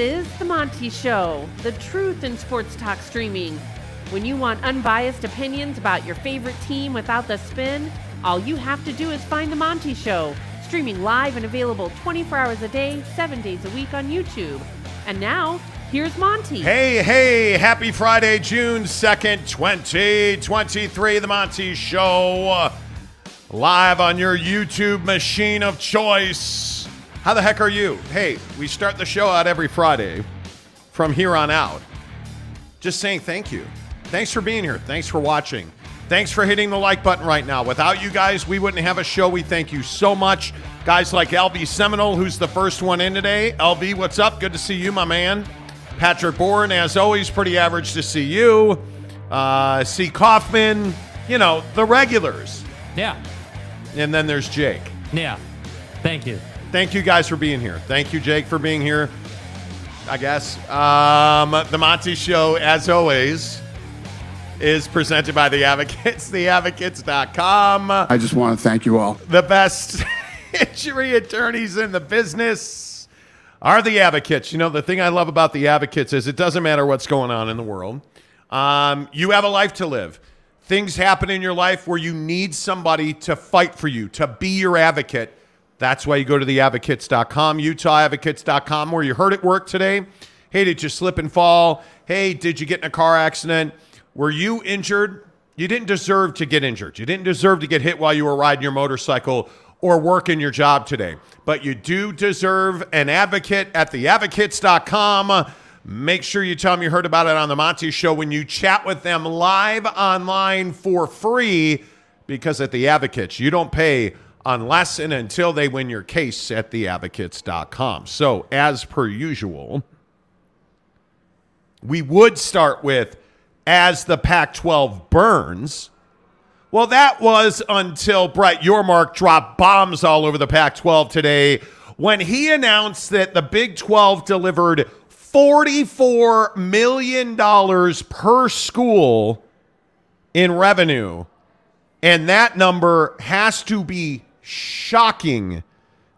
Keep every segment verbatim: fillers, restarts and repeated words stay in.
is The Monty Show, the truth in sports talk streaming. When you want unbiased opinions about your favorite team without the spin, all you have to do is find The Monty Show, streaming live and available twenty-four hours a day, seven days a week on YouTube. And now, here's Monty. Hey, hey, happy Friday, June second, twenty twenty-three. The Monty Show, live on your YouTube machine of choice. How the heck are you? Hey, we start the show out every Friday from here on out. Just saying thank you. Thanks for being here. Thanks for watching. Thanks for hitting the like button right now. Without you guys, we wouldn't have a show. We thank you so much. Guys like L V Seminole, who's the first one in today. L V, what's up? Good to see you, my man. Patrick Bourne, as always, pretty average to see you. Uh, C. Kaufman, you know, the regulars. Yeah. And then there's Jake. Yeah. Thank you. Thank you guys for being here. Thank you, Jake, for being here, I guess. Um, the Monty Show, as always, is presented by The Advocates, the advocates dot com. I just want to thank you all. The best injury attorneys in the business are The Advocates. You know, the thing I love about The Advocates is it doesn't matter what's going on in the world. Um, you have a life to live. Things happen in your life where you need somebody to fight for you, to be your advocate. That's why you go to the advocates dot com, utah advocates dot com, where you heard it work today. Hey, did you slip and fall? Hey, did you get in a car accident? Were you injured? You didn't deserve to get injured. You didn't deserve to get hit while you were riding your motorcycle or working your job today. But you do deserve an advocate at the advocates dot com. Make sure you tell them you heard about it on The Monty Show when you chat with them live online for free, because at The Advocates, you don't pay unless and until they win your case at the advocates dot com. So, as per usual, we would start with, as the Pac twelve burns. Well, that was until Brett Yormark dropped bombs all over the Pac twelve today when he announced that the Big twelve delivered forty-four million dollars per school in revenue. And that number has to be shocking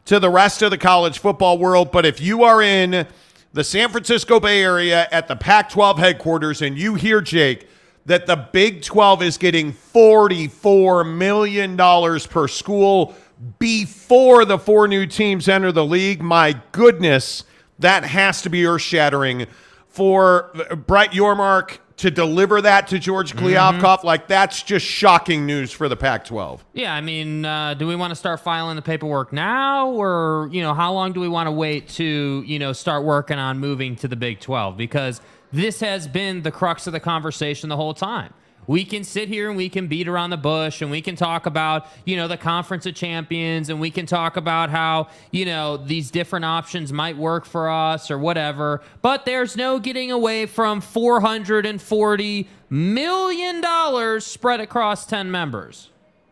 to the rest of the college football world. But if you are in the San Francisco Bay Area at the Pac twelve headquarters, and you hear, Jake, that the Big twelve is getting forty-four million dollars per school before the four new teams enter the league, my goodness, that has to be earth-shattering. For Brett Yormark to deliver that to George Kliavkoff, mm-hmm. like, that's just shocking news for the Pac twelve. Yeah, I mean, uh, do we want to start filing the paperwork now? Or, you know, how long do we want to wait to, you know, start working on moving to the Big twelve? Because this has been the crux of the conversation the whole time. We can sit here and we can beat around the bush and we can talk about, you know, the Conference of Champions, and we can talk about how, you know, these different options might work for us or whatever, but there's no getting away from four hundred forty million dollars spread across ten members.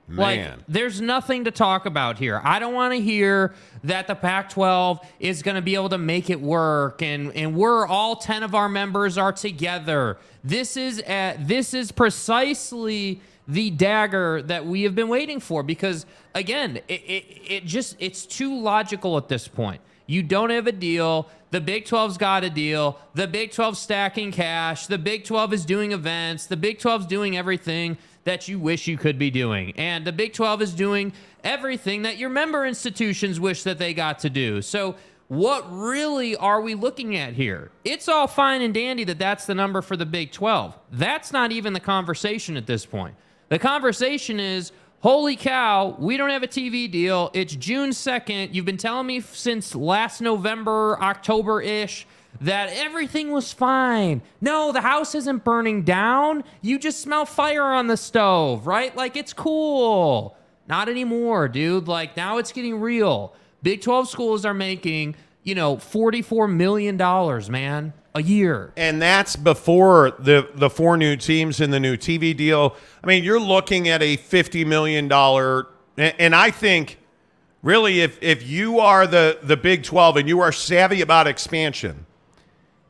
Man. Like, there's nothing to talk about here. I don't want to hear that the Pac twelve is going to be able to make it work, and, and we're all ten of our members are together. This is at, this is precisely the dagger that we have been waiting for, because, again, it, it, it just it's too logical at this point. You don't have a deal. The Big twelve's got a deal. The Big twelve's stacking cash. The Big twelve is doing events. The Big twelve's doing everything that you wish you could be doing. And the Big twelve is doing everything that your member institutions wish that they got to do. So what really are we looking at here? It's all fine and dandy that that's the number for the Big twelve. That's not even the conversation at this point. The conversation is, holy cow, we don't have a T V deal. It's June second. You've been telling me since last November, October-ish, that everything was fine. No, the house isn't burning down. You just smell fire on the stove, right? Like, it's cool. Not anymore, dude. Like, now it's getting real. Big twelve schools are making, you know, forty-four million dollars, man, a year. And that's before the, the four new teams and the new T V deal. I mean, you're looking at a fifty million dollars, and I think, really, if, if you are the, the Big twelve and you are savvy about expansion,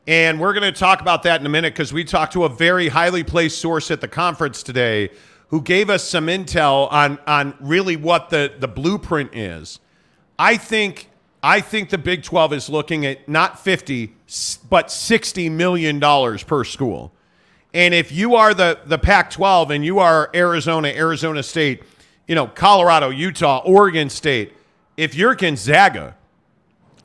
and we're going to talk about that in a minute, because we talked to a very highly placed source at the conference today who gave us some intel on, on really what the, the blueprint is. I think I think the Big twelve is looking at not fifty, but sixty million dollars per school. And if you are the, the Pac twelve and you are Arizona, Arizona State, you know, Colorado, Utah, Oregon State, if you're Gonzaga,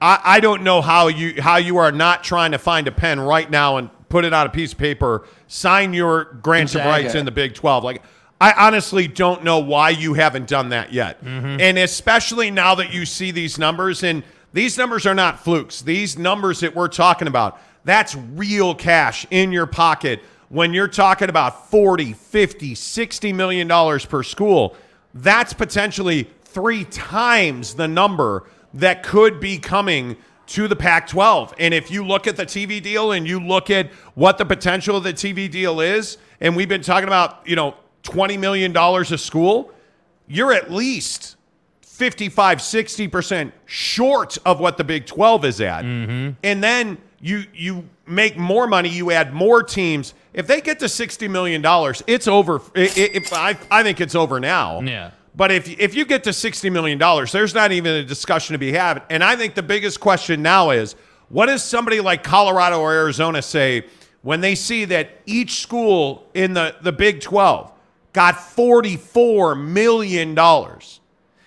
I, I don't know how you how you are not trying to find a pen right now and put it on a piece of paper, sign your grants Gonzaga. of rights in the Big twelve. Like, I honestly don't know why you haven't done that yet. Mm-hmm. And especially now that you see these numbers, and these numbers are not flukes. These numbers that we're talking about, that's real cash in your pocket. When you're talking about forty, fifty, sixty million dollars per school, that's potentially three times the number that could be coming to the Pac twelve. And if you look at the T V deal and you look at what the potential of the T V deal is, and we've been talking about, you know, twenty million dollars a school, you're at least fifty-five, sixty percent short of what the Big twelve is at. Mm-hmm. And then you you make more money, you add more teams. If they get to sixty million dollars, it's over. It, it, it, I, I think it's over now. Yeah. But if, if you get to sixty million dollars, there's not even a discussion to be had. And I think the biggest question now is, what does somebody like Colorado or Arizona say when they see that each school in the, the Big twelve got forty-four million dollars.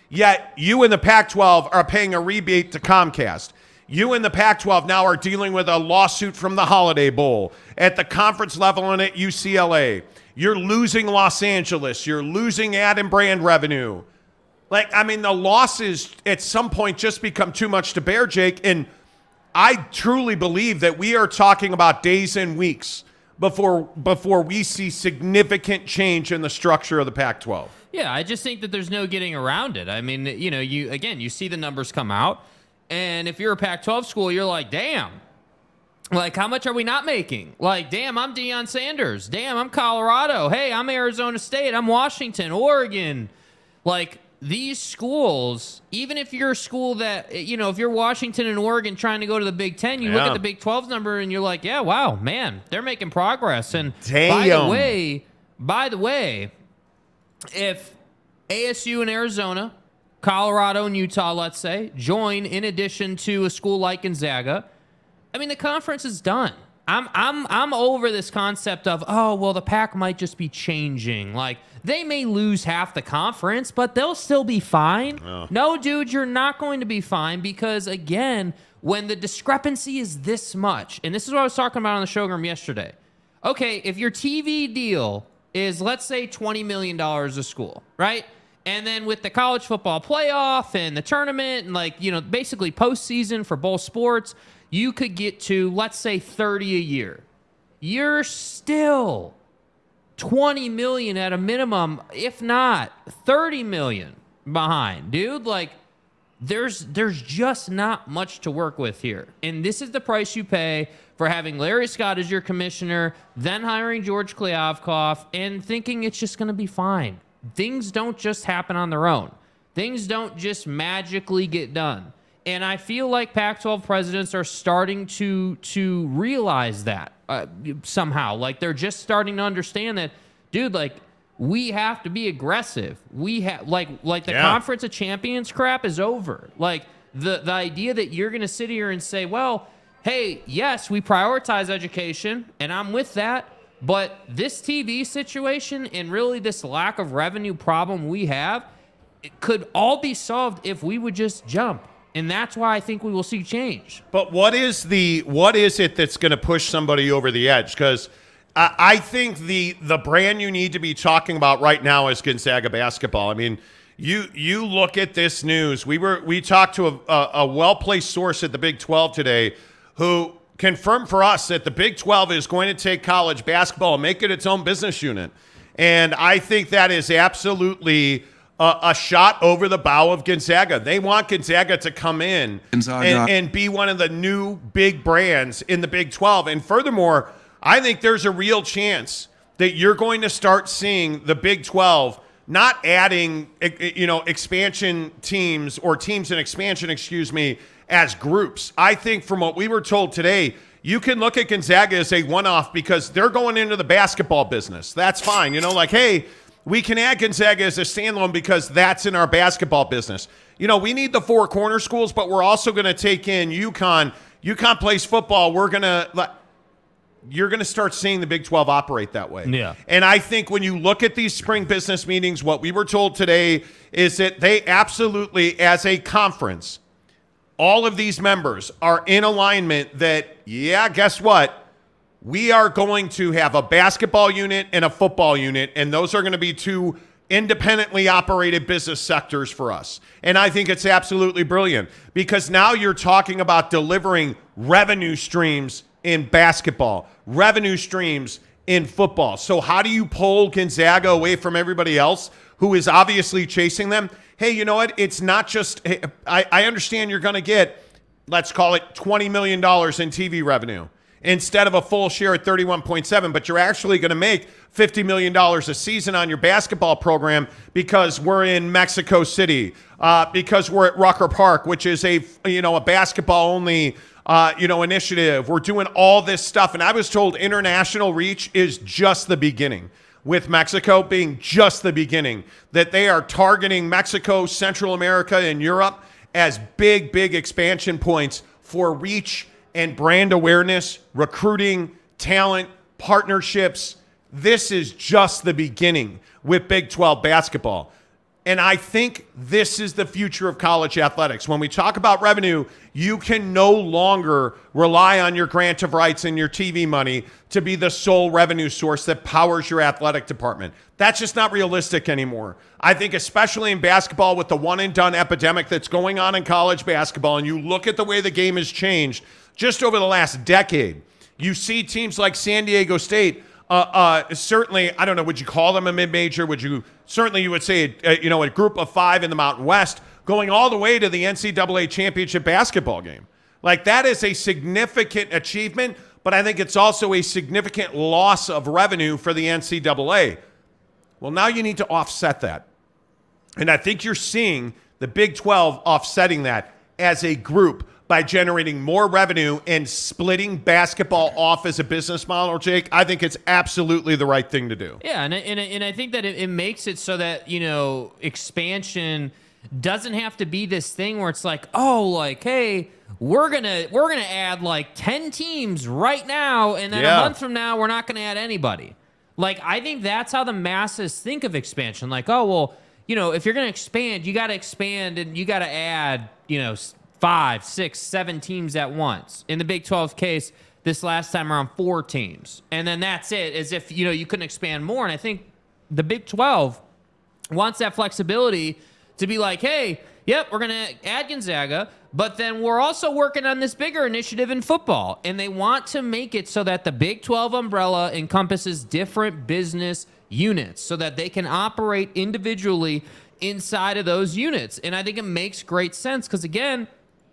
Yet you and the Pac twelve are paying a rebate to Comcast. You and the Pac twelve now are dealing with a lawsuit from the Holiday Bowl at the conference level and at U C L A. You're losing Los Angeles. You're losing ad and brand revenue. Like, I mean, the losses at some point just become too much to bear, Jake. And I truly believe that we are talking about days and weeks before before we see significant change in the structure of the Pac twelve. Yeah, I just think that there's no getting around it. I mean, you know, you again, you see the numbers come out, and if you're a Pac twelve school, you're like, damn, like, how much are we not making? Like, damn, I'm Deion Sanders. Damn, I'm Colorado. Hey, I'm Arizona State. I'm Washington, Oregon. Like, these schools, even if you're a school that, you know, if you're Washington and Oregon trying to go to the Big Ten, you yeah. look at the Big twelve's number and you're like, yeah, wow, man, they're making progress. And Damn. by the way, by the way, if A S U and Arizona, Colorado and Utah, let's say, join in addition to a school like Gonzaga, I mean, the conference is done. I'm I'm I'm over this concept of, oh, well, the Pac might just be changing. Like, they may lose half the conference, but they'll still be fine. Oh. No, dude, you're not going to be fine because, again, when the discrepancy is this much, and this is what I was talking about on the showroom yesterday. Okay, if your T V deal is, let's say, twenty million dollars a school, right? And then with the college football playoff and the tournament and, like, you know, basically postseason for both sports, you could get to, let's say, thirty a year. You're still twenty million at a minimum, if not thirty million behind, dude. Like, there's there's just not much to work with here. And this is the price you pay for having Larry Scott as your commissioner, then hiring George Kliavkoff and thinking it's just going to be fine. Things don't just happen on their own. Things don't just magically get done. And I feel like Pac twelve presidents are starting to to realize that uh, somehow. Like, they're just starting to understand that, dude, like, we have to be aggressive. We have, like, like the yeah. Conference of Champions crap is over. Like, the, the idea that you're going to sit here and say, well, hey, yes, we prioritize education, and I'm with that, but this T V situation and really this lack of revenue problem we have, it could all be solved if we would just jump. And that's why I think we will see change. But what is the what is it that's going to push somebody over the edge? Because I, I think the the brand you need to be talking about right now is Gonzaga basketball. I mean, you you look at this news. We were we talked to a, a, a well-placed source at the Big twelve today who confirmed for us that the Big twelve is going to take college basketball and make it its own business unit. And I think that is absolutely Uh, a shot over the bow of Gonzaga. They want Gonzaga to come in and, and be one of the new big brands in the Big twelve. And furthermore, I think there's a real chance that you're going to start seeing the Big twelve not adding, you know, expansion teams or teams in expansion, excuse me, as groups. I think from what we were told today, you can look at Gonzaga as a one-off because they're going into the basketball business. That's fine. You know, like, hey, we can add Gonzaga as a standalone because that's in our basketball business. you know, we need the four corner schools, but we're also going to take in UConn. UConn plays football. We're going to – you're going to start seeing the Big twelve operate that way. Yeah. And I think when you look at these spring business meetings, what we were told today is that they absolutely, as a conference, all of these members are in alignment that, yeah, guess what? We are going to have a basketball unit and a football unit, and those are going to be two – independently operated business sectors for us. And I think it's absolutely brilliant because now you're talking about delivering revenue streams in basketball, revenue streams in football. So how do you pull Gonzaga away from everybody else who is obviously chasing them? Hey, you know what? It's not just, I, I understand you're going to get, let's call it twenty million dollars in T V revenue instead of a full share at thirty-one point seven, but you're actually going to make fifty million dollars a season on your basketball program because we're in Mexico City, uh, because we're at Rucker Park, which is a, you know, a basketball only, uh, you know, initiative. We're doing all this stuff. And I was told international reach is just the beginning, with Mexico being just the beginning, that they are targeting Mexico, Central America, and Europe as big, big expansion points for reach and brand awareness, recruiting, talent, partnerships. This is just the beginning with Big twelve basketball. And I think this is the future of college athletics. When we talk about revenue, you can no longer rely on your grant of rights and your T V money to be the sole revenue source that powers your athletic department. That's just not realistic anymore. I think especially in basketball with the one and done epidemic that's going on in college basketball, and you look at the way the game has changed just over the last decade, you see teams like San Diego State. Uh, uh, certainly, I don't know, would you call them a mid-major? Would you, certainly you would say, a, a, you know, a group of five in the Mountain West going all the way to the N C double A championship basketball game. Like, that is a significant achievement, but I think it's also a significant loss of revenue for the N C double A. Well, now you need to offset that. And I think you're seeing the Big twelve offsetting that as a group by generating more revenue and splitting basketball off as a business model, Jake. I think it's absolutely the right thing to do. Yeah, and and, and I think that it, it makes it so that, you know, expansion doesn't have to be this thing where it's like, oh, like, hey, we're gonna we're gonna add like ten teams right now, and then yeah. a month from now we're not gonna add anybody. Like, I think that's how the masses think of expansion. Like, oh, well, you know, if you're gonna expand, you gotta expand and you gotta add, you know, five, six, seven teams at once. In the Big twelve case, this last time around, four teams. And then that's it, as if, you know, you couldn't expand more. And I think the Big twelve wants that flexibility to be like, hey, yep, we're going to add Gonzaga, but then we're also working on this bigger initiative in football. And they want to make it so that the Big twelve umbrella encompasses different business units so that they can operate individually inside of those units. And I think it makes great sense because, again,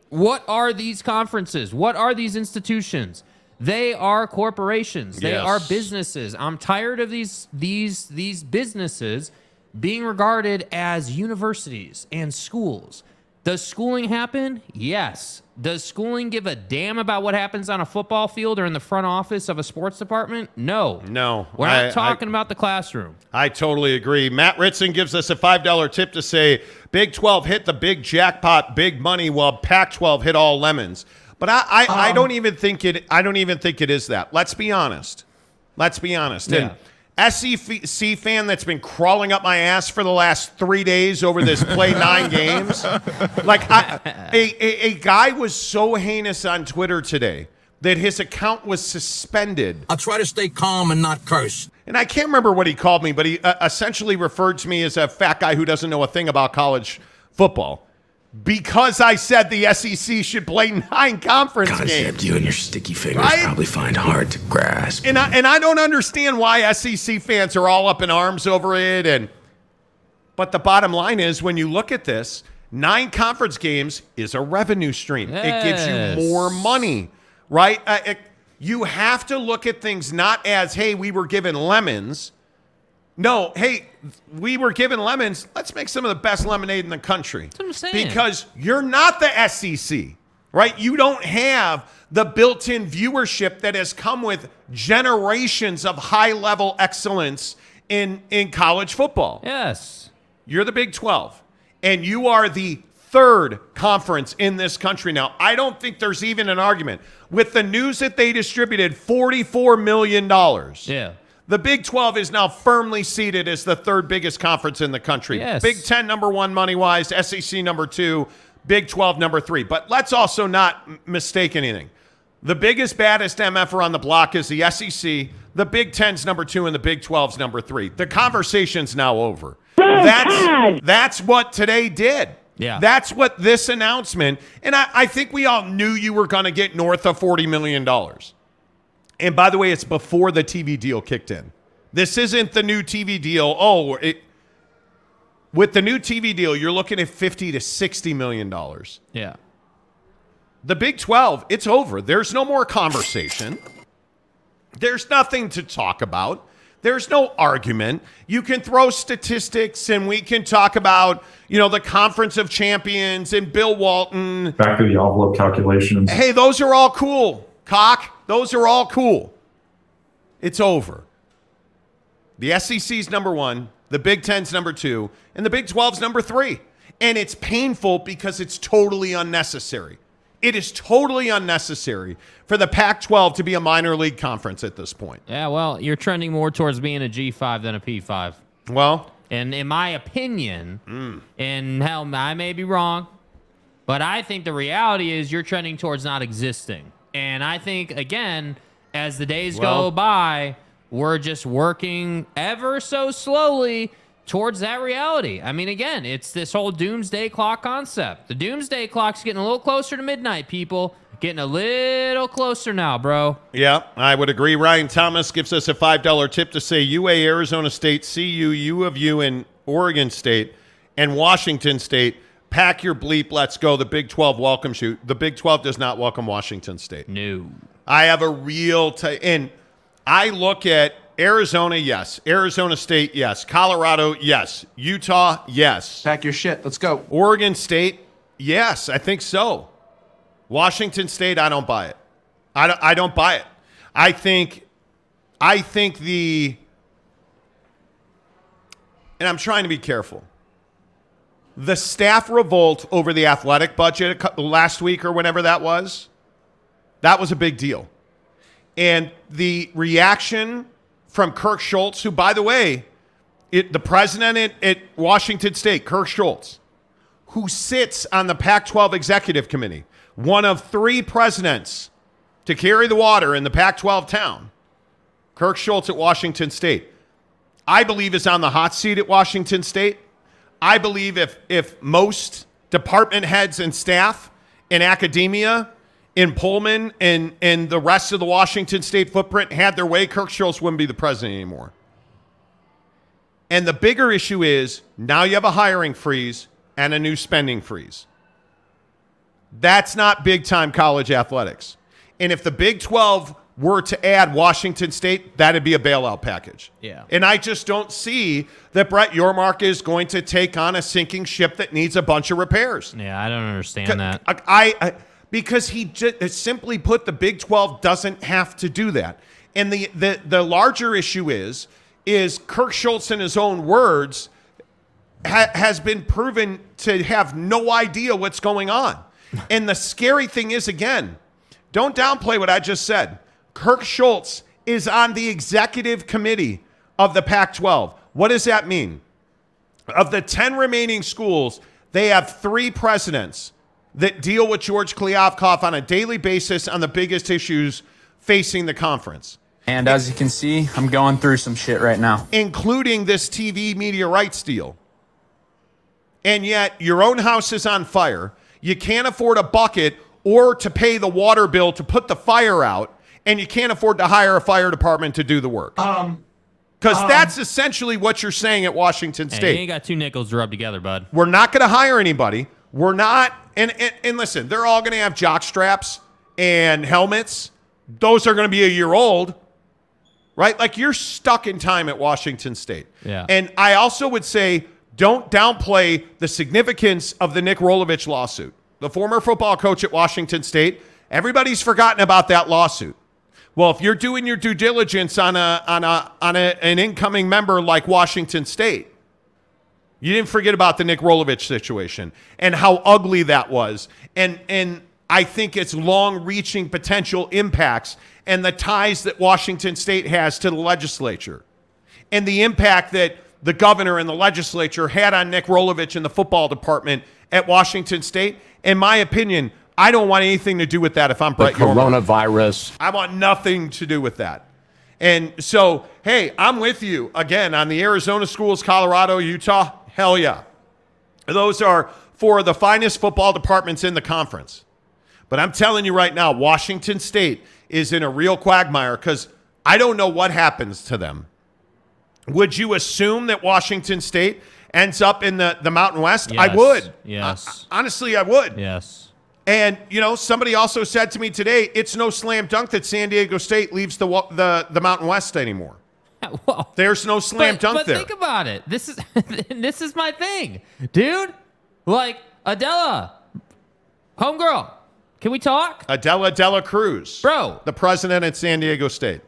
what are these conferences? What are these institutions? They are corporations. They yes. are businesses. I'm tired of these these these businesses being regarded as universities and schools. Does schooling happen? Yes. Does schooling give a damn about what happens on a football field or in the front office of a sports department? No. No. We're not I, talking I, about the classroom. I totally agree. Matt Ritson gives us a five dollar tip to say, Big twelve hit the big jackpot, big money, while Pac twelve hit all lemons. But I, I, um, I don't even think it I don't even think it is that. Let's be honest. Let's be honest. Yeah. And, S E C fan that's been crawling up my ass for the last three days over this play nine games. Like, I, a, a, a guy was so heinous on Twitter today that his account was suspended. I'll try to stay calm and not curse. And I can't remember what he called me, but he uh, essentially referred to me as a fat guy who doesn't know a thing about college football because I said the S E C should play nine conference concept games. Concept you and your sticky fingers right? probably find hard to grasp. And I, and I don't understand why S E C fans are all up in arms over it. And But the bottom line is, when you look at this, nine conference games is a revenue stream. Yes. It gives you more money, right? Uh, it, you have to look at things not as, hey, we were given lemons. No, hey, we were given lemons. Let's make some of the best lemonade in the country. That's what I'm saying. Because you're not the S E C, right? You don't have the built-in viewership that has come with generations of high-level excellence in, in college football. Yes. You're the Big twelve, and you are the third conference in this country now. I don't think there's even an argument. With the news that they distributed, forty-four million dollars. Yeah. The Big twelve is now firmly seated as the third biggest conference in the country. Yes. Big Ten number one money-wise, S E C number two, Big twelve number three. But let's also not m- mistake anything. The biggest, baddest M F R on the block is the S E C. The Big Ten's number two and the Big twelve's number three. The conversation's now over. That's, that's what today did. Yeah. That's what this announcement, and I, I think we all knew you were going to get north of forty million dollars. And by the way, it's before the T V deal kicked in. This isn't the new T V deal. Oh, it, with the new T V deal, you're looking at fifty to sixty million dollars. Yeah. The Big twelve, it's over. There's no more conversation. There's nothing to talk about. There's no argument. You can throw statistics and we can talk about, you know, the Conference of Champions and Bill Walton. Back to the envelope calculations. Hey, those are all cool, Cock. Those are all cool. It's over. The S E C's number one, the Big Ten's number two, and the Big twelve's number three. And it's painful because it's totally unnecessary. It is totally unnecessary for the Pac twelve to be a minor league conference at this point. Yeah, well, you're trending more towards being a G five than a P five. Well. And in my opinion, mm. and hell, I may be wrong, but I think the reality is you're trending towards not existing. And I think, again, as the days well, go by, we're just working ever so slowly towards that reality. I mean, again, it's this whole doomsday clock concept. The doomsday clock's getting a little closer to midnight, people. Getting a little closer now, bro. Yeah, I would agree. Ryan Thomas gives us a five dollar tip to say U A, Arizona State, C U, U of U, and Oregon State, and Washington State. Pack your bleep. Let's go. The Big twelve welcomes you. The Big twelve does not welcome Washington State. No. I have a real... T- and I look at... Arizona, yes. Arizona State, yes. Colorado, yes. Utah, yes. Pack your shit. Let's go. Oregon State, yes. I think so. Washington State, I don't buy it. I don't, I don't buy it. I think, I think the, and I'm trying to be careful. The staff revolt over the athletic budget last week or whenever that was, that was a big deal. And the reaction from Kirk Schultz, who, by the way, it, the president at, at Washington State, Kirk Schultz, who sits on the Pac twelve Executive Committee, one of three presidents to carry the water in the Pac twelve town, Kirk Schultz at Washington State, I believe is on the hot seat at Washington State. I believe if if most department heads and staff in academia in Pullman and, and the rest of the Washington State footprint had their way, Kirk Schultz wouldn't be the president anymore. And the bigger issue is now you have a hiring freeze and a new spending freeze. That's not big-time college athletics. And if the Big twelve were to add Washington State, that'd be a bailout package. Yeah. And I just don't see that Brett Yormark is going to take on a sinking ship that needs a bunch of repairs. Yeah, I don't understand that. I... I, I Because he just, simply put, the Big twelve doesn't have to do that. And the, the, the larger issue is, is Kirk Schultz, in his own words, ha, has been proven to have no idea what's going on. And the scary thing is, again, don't downplay what I just said. Kirk Schultz is on the executive committee of the Pac twelve. What does that mean? Of the ten remaining schools, they have three presidents that deal with George Kliavkoff on a daily basis on the biggest issues facing the conference. And as you can see, I'm going through some shit right now. Including this T V media rights deal. And yet, your own house is on fire. You can't afford a bucket or to pay the water bill to put the fire out. And you can't afford to hire a fire department to do the work. Um... Because um, that's essentially what you're saying at Washington State. You ain't got two nickels to rub together, bud. We're not going to hire anybody. We're not, and, and, and listen, they're all going to have jock straps and helmets. Those are going to be a year old, right? Like, you're stuck in time at Washington State. Yeah. And I also would say, don't downplay the significance of the Nick Rolovich lawsuit. The former football coach at Washington State, everybody's forgotten about that lawsuit. Well, if you're doing your due diligence on a on a on a, an incoming member like Washington State, You didn't forget about the Nick Rolovich situation and how ugly that was. And and I think it's long-reaching potential impacts and the ties that Washington State has to the legislature and the impact that the governor and the legislature had on Nick Rolovich and the football department at Washington State. In my opinion, I don't want anything to do with that if I'm Brett Yormark. Coronavirus. I want nothing to do with that. And so, hey, I'm with you again on the Arizona schools, Colorado, Utah. Hell yeah. Those are four of the finest football departments in the conference. But I'm telling you right now, Washington State is in a real quagmire because I don't know what happens to them. Would you assume that Washington State ends up in the, the Mountain West? Yes. I would. Yes. I, honestly, I would. Yes. And, you know, somebody also said to me today, it's no slam dunk that San Diego State leaves the the, the Mountain West anymore. Well, there's no slam but, dunk but there. But think about it. This is this is my thing, dude. Like, Adela, homegirl, can we talk? Adela De La Cruz. Bro. The president at San Diego State.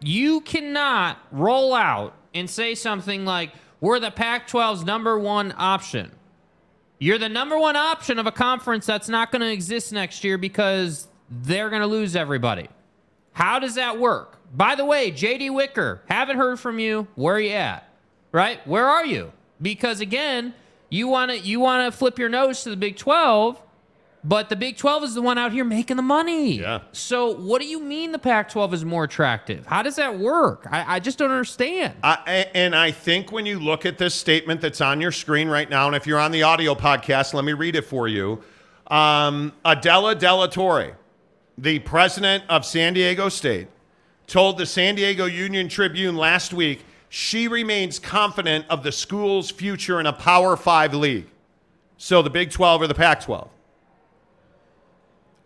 You cannot roll out and say something like, we're the Pac twelve's number one option. You're the number one option of a conference that's not going to exist next year because they're going to lose everybody. How does that work? By the way, J D Wicker, haven't heard from you. Where are you at? Right? Where are you? Because, again, you want to you want to flip your nose to the Big twelve, but the Big twelve is the one out here making the money. Yeah. So what do you mean the Pac twelve is more attractive? How does that work? I, I just don't understand. I, and I think when you look at this statement that's on your screen right now, and if you're on the audio podcast, let me read it for you. Um, Adela De La Torre, the president of San Diego State, told the San Diego Union Tribune last week she remains confident of the school's future in a Power Five league. So the Big twelve or the Pac twelve.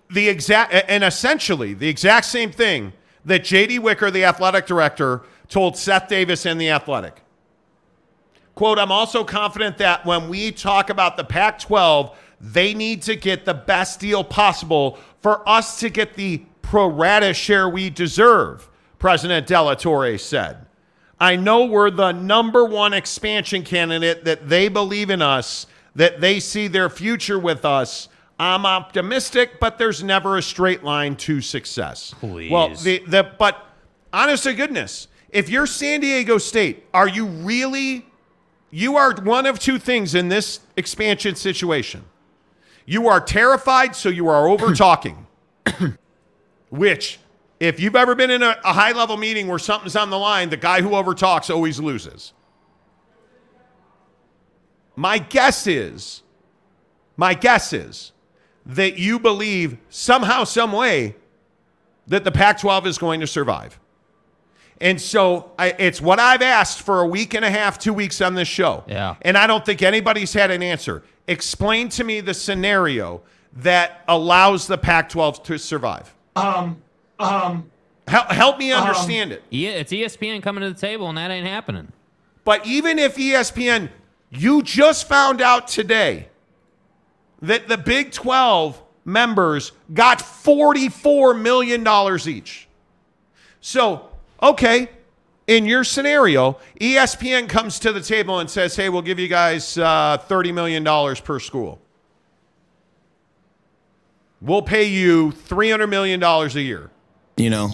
The exact and essentially the exact same thing that J D Wicker, the athletic director, told Seth Davis in The Athletic. Quote, I'm also confident that when we talk about the Pac twelve, they need to get the best deal possible for us to get the pro rata share we deserve, President De La Torre said. I know we're the number one expansion candidate, that they believe in us, that they see their future with us. I'm optimistic, but there's never a straight line to success. Please. Well, the, the, but honest to goodness, if you're San Diego State, are you really, you are one of two things in this expansion situation. You are terrified, so you are over-talking, which if you've ever been in a, a high-level meeting where something's on the line, the guy who over-talks always loses. My guess is, my guess is, that you believe somehow, some way, that the Pac twelve is going to survive. And so I, it's what I've asked for a week and a half, two weeks on this show. Yeah. And I don't think anybody's had an answer. Explain to me the scenario that allows the Pac twelve to survive. Um, um, help, help me understand um, it. Yeah, it's E S P N coming to the table, and that ain't happening. But even if E S P N, you just found out today that the Big twelve members got forty-four million dollars each. So, okay, in your scenario, E S P N comes to the table and says, hey, we'll give you guys uh, thirty million dollars per school. We'll pay you three hundred million dollars a year. You know.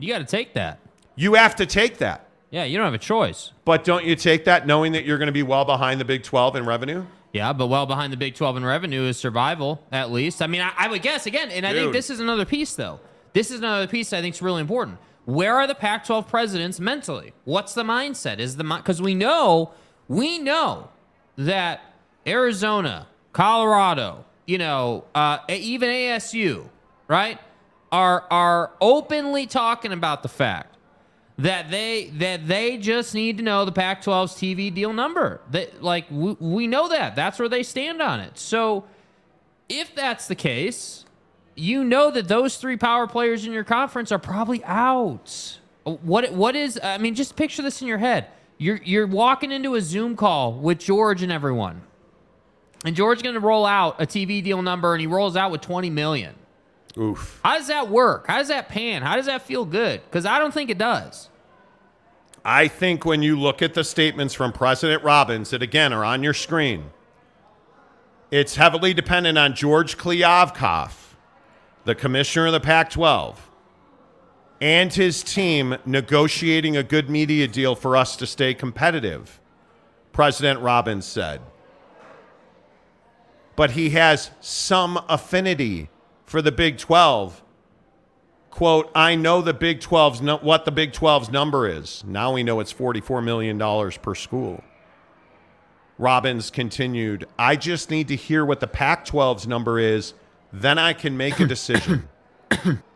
You got to take that. You have to take that. Yeah, you don't have a choice. But don't you take that knowing that you're going to be well behind the Big twelve in revenue? Yeah, but well behind the Big twelve in revenue is survival, at least. I mean, I, I would guess, again, and I Dude. think this is another piece, though. This is another piece I think is really important. Where are the Pac twelve presidents mentally? What's the mindset? Is the Because we know, we know that Arizona, Colorado, you know, uh, even A S U, right, are are openly talking about the fact that they that they just need to know the Pac twelve's T V deal number. That like we, we know that that's where they stand on it. So if that's the case, you know that those three power players in your conference are probably out. What what is? I mean, just picture this in your head. You're you're walking into a Zoom call with George and everyone, and George's going to roll out a T V deal number, and he rolls out with twenty million dollars. Oof. How does that work? How does that pan? How does that feel good? Because I don't think it does. I think when you look at the statements from President Robbins that, again, are on your screen, it's heavily dependent on George Kliavkoff, the commissioner of the Pac twelve, and his team negotiating a good media deal for us to stay competitive, President Robbins said. But he has some affinity for the Big twelve. Quote, I know the Big twelve's no- what the Big twelve's number is. Now we know it's forty-four million dollars per school. Robbins continued, I just need to hear what the Pac twelve's number is. Then I can make a decision.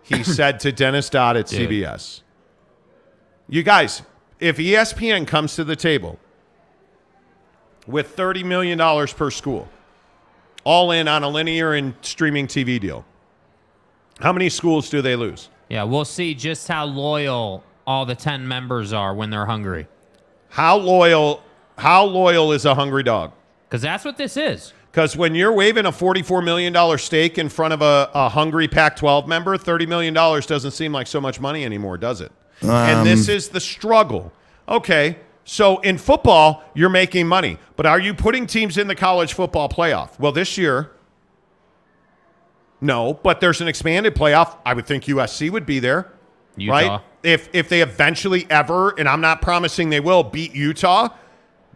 He said to Dennis Dodd at Dude. C B S. You guys, if E S P N comes to the table with thirty million dollars per school, all in on a linear and streaming T V deal, how many schools do they lose? Yeah, we'll see just how loyal all the ten members are when they're hungry. How loyal, how loyal is a hungry dog? Because that's what this is. Because when you're waving a forty-four million dollars stake in front of a, a hungry Pac twelve member, thirty million dollars doesn't seem like so much money anymore, does it? Um, and this is the struggle. Okay, so in football, you're making money. But are you putting teams in the college football playoff? Well, this year... No, but there's an expanded playoff. I would think U S C would be there, Utah. Right? If if they eventually ever, and I'm not promising they will, beat Utah,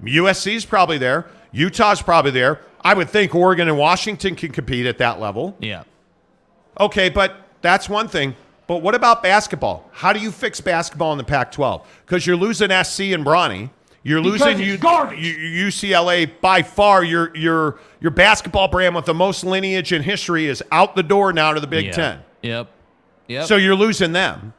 U S C's probably there. Utah's probably there. I would think Oregon and Washington can compete at that level. Yeah. Okay, but that's one thing. But what about basketball? How do you fix basketball in the Pac twelve? Because you're losing S C and Brawny. You're losing U- U C L A by far. Your your your basketball brand with the most lineage in history is out the door now to the Big yeah. Ten. Yep. Yep. So you're losing them.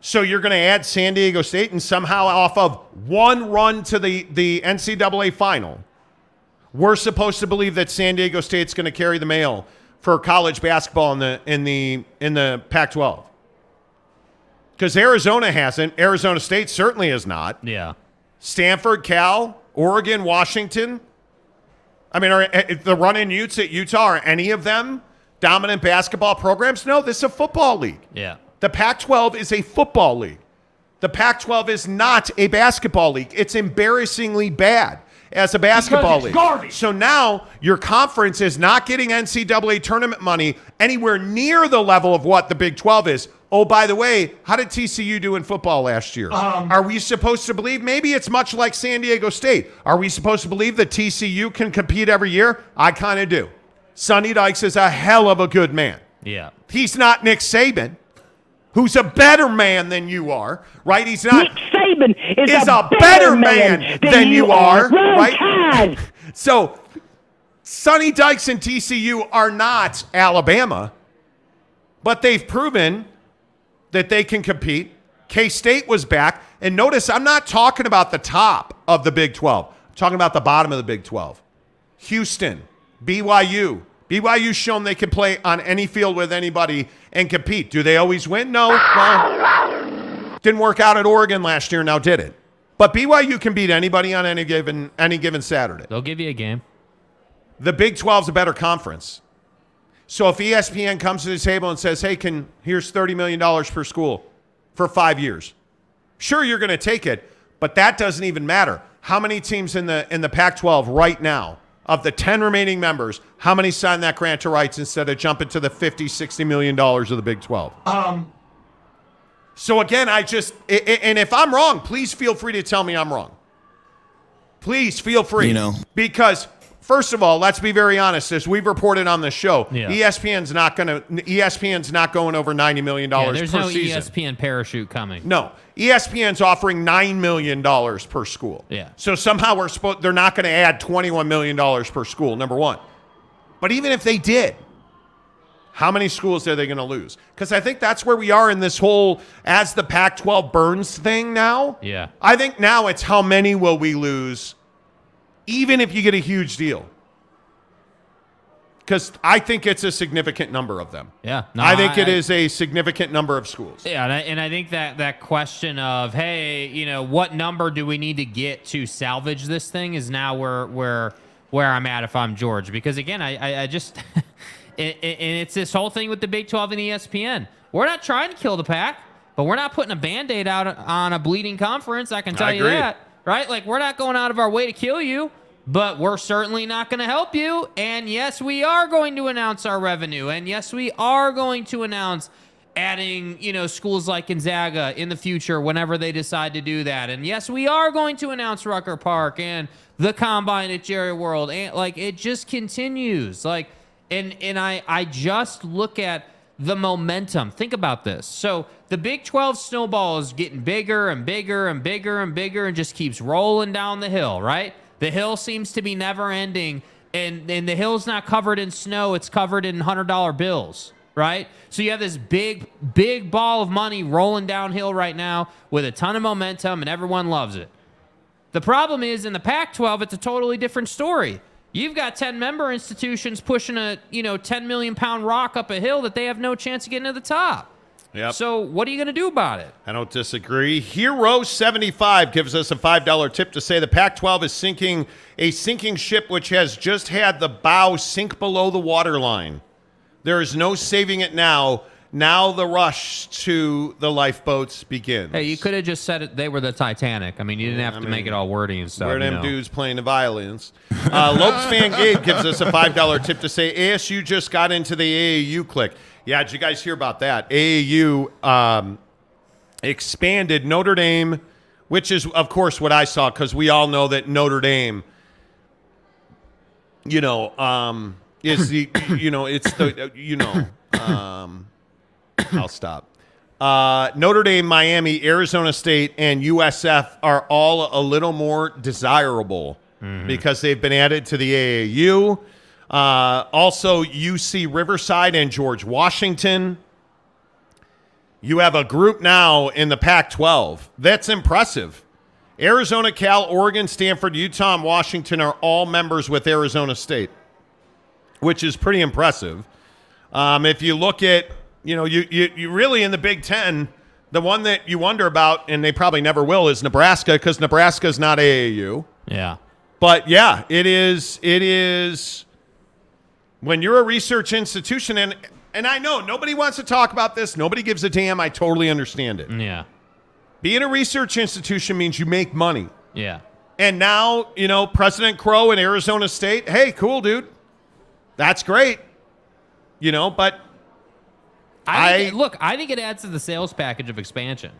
So you're going to add San Diego State and somehow off of one run to the, the N C double A final, we're supposed to believe that San Diego State's going to carry the mail for college basketball in the in the in the Pac twelve. Because Arizona hasn't. Arizona State certainly is not. Yeah. Stanford, Cal, Oregon, Washington. I mean, are the run-in Utes at Utah, are any of them dominant basketball programs? No, this is a football league. Yeah. The Pac twelve is a football league. The Pac twelve is not a basketball league. It's embarrassingly bad as a basketball league. Garbage. So now your conference is not getting N C double A tournament money anywhere near the level of what the Big twelve is. Oh, by the way, how did T C U do in football last year? Um, Are we supposed to believe? Maybe it's much like San Diego State. Are we supposed to believe that T C U can compete every year? I kind of do. Sonny Dykes is a hell of a good man. Yeah. He's not Nick Saban, who's a better man than you are, right? He's not. Nick Saban is, is a, a better man, man than, than you are, are right? God. So Sonny Dykes and T C U are not Alabama, but they've proven that they can compete. K-State was back. And notice, I'm not talking about the top of the Big twelve. I'm talking about the bottom of the Big twelve. Houston, B Y U. B Y U's shown they can play on any field with anybody and compete. Do they always win? No. Well, didn't work out at Oregon last year, now did it. But B Y U can beat anybody on any given any given Saturday. They'll give you a game. The Big twelve's a better conference. So if E S P N comes to the table and says, hey, can here's thirty million dollars per school for five years. Sure, you're going to take it, but that doesn't even matter. How many teams in the in the Pac twelve right now, of the ten remaining members, how many sign that grant to rights instead of jumping to the fifty, sixty million dollars of the Big twelve? Um. So again, I just, and if I'm wrong, please feel free to tell me I'm wrong. Please feel free. You know. Because... First of all, let's be very honest. As we've reported on this show, yeah. ESPN's not going to ESPN's not going over ninety million dollars yeah, per no season. There's no E S P N parachute coming. No. E S P N's offering nine million dollars per school. Yeah. So somehow we're spo- they're not going to add twenty-one million dollars per school, number one. But even if they did, how many schools are they going to lose? Because I think that's where we are in this whole as the Pac twelve burns thing now. Yeah. I think now it's how many will we lose even if you get a huge deal. Because I think it's a significant number of them. Yeah. No, I think I, it I, is a significant number of schools. Yeah, and I, and I think that that question of, hey, you know, what number do we need to get to salvage this thing is now where where, where I'm at if I'm George. Because, again, I, I, I just – and it's this whole thing with the Big twelve and E S P N. We're not trying to kill the Pac. But we're not putting a Band-Aid out on a bleeding conference, I can tell I you agree. that. Right? Like, we're not going out of our way to kill you, but we're certainly not going to help you. And yes, we are going to announce our revenue. And yes, we are going to announce adding, you know, schools like Gonzaga in the future whenever they decide to do that. And yes, we are going to announce Rucker Park and the Combine at Jerry World. And, like, it just continues. Like, and, and I, I just look at the momentum. Think about this. So the Big twelve snowball is getting bigger and bigger and bigger and bigger and just keeps rolling down the hill, right? The hill seems to be never ending, and, and the hill's not covered in snow. It's covered in one hundred dollar bills, right? So you have this big, big ball of money rolling downhill right now with a ton of momentum, and everyone loves it. The problem is in the Pac twelve, it's a totally different story. You've got ten member institutions pushing a, you know, ten million pound rock up a hill that they have no chance of getting to the top. Yep. So what are you going to do about it? I don't disagree. Hero seventy-five gives us a five dollar tip to say the Pac twelve is sinking a sinking ship which has just had the bow sink below the waterline. There is no saving it now. Now the rush to the lifeboats begins. Hey, you could have just said it, they were the Titanic. I mean, you didn't have I to mean, make it all wordy and stuff. Where them you know. dudes playing the violins. Uh, Lopes Van Gabe gives us a five dollar tip to say A S U just got into the A A U clique. Yeah, did you guys hear about that? A A U um, expanded Notre Dame, which is, of course, what I saw, because we all know that Notre Dame, you know, um, is the, you know, it's the, you know, um, I'll stop. Uh, Notre Dame, Miami, Arizona State, and U S F are all a little more desirable mm-hmm. because they've been added to the A A U. Uh, also, U C Riverside and George Washington. You have a group now in the Pac twelve. That's impressive. Arizona, Cal, Oregon, Stanford, Utah, and Washington are all members with Arizona State, which is pretty impressive. Um, if you look at You know, you, you you really in the Big Ten, the one that you wonder about, and they probably never will, is Nebraska, because Nebraska is not A A U. Yeah. But, yeah, it is, it is when you're a research institution, and, and I know nobody wants to talk about this. Nobody gives a damn. I totally understand it. Yeah. Being a research institution means you make money. Yeah. And now, you know, President Crow in Arizona State, hey, cool, dude. That's great. You know, but... I, I think it, look, I think it adds to the sales package of expansion.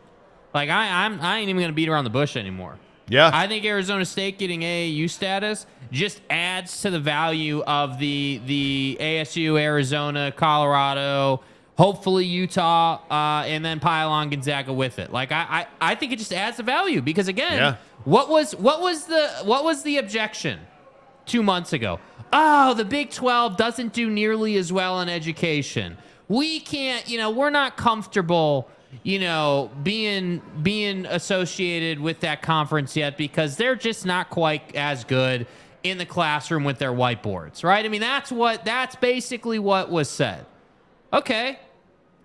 Like, I I'm, I ain't even going to beat around the bush anymore. Yeah. I think Arizona State getting A A U status just adds to the value of the the A S U, Arizona, Colorado, hopefully Utah, uh, and then pile on Gonzaga with it. Like, I, I, I think it just adds to value because, again, yeah. what was what was the what was the objection two months ago? Oh, the Big twelve doesn't do nearly as well in education. We can't, you know, we're not comfortable, you know, being being associated with that conference yet because they're just not quite as good in the classroom with their whiteboards, right? I mean, that's what that's basically what was said. Okay.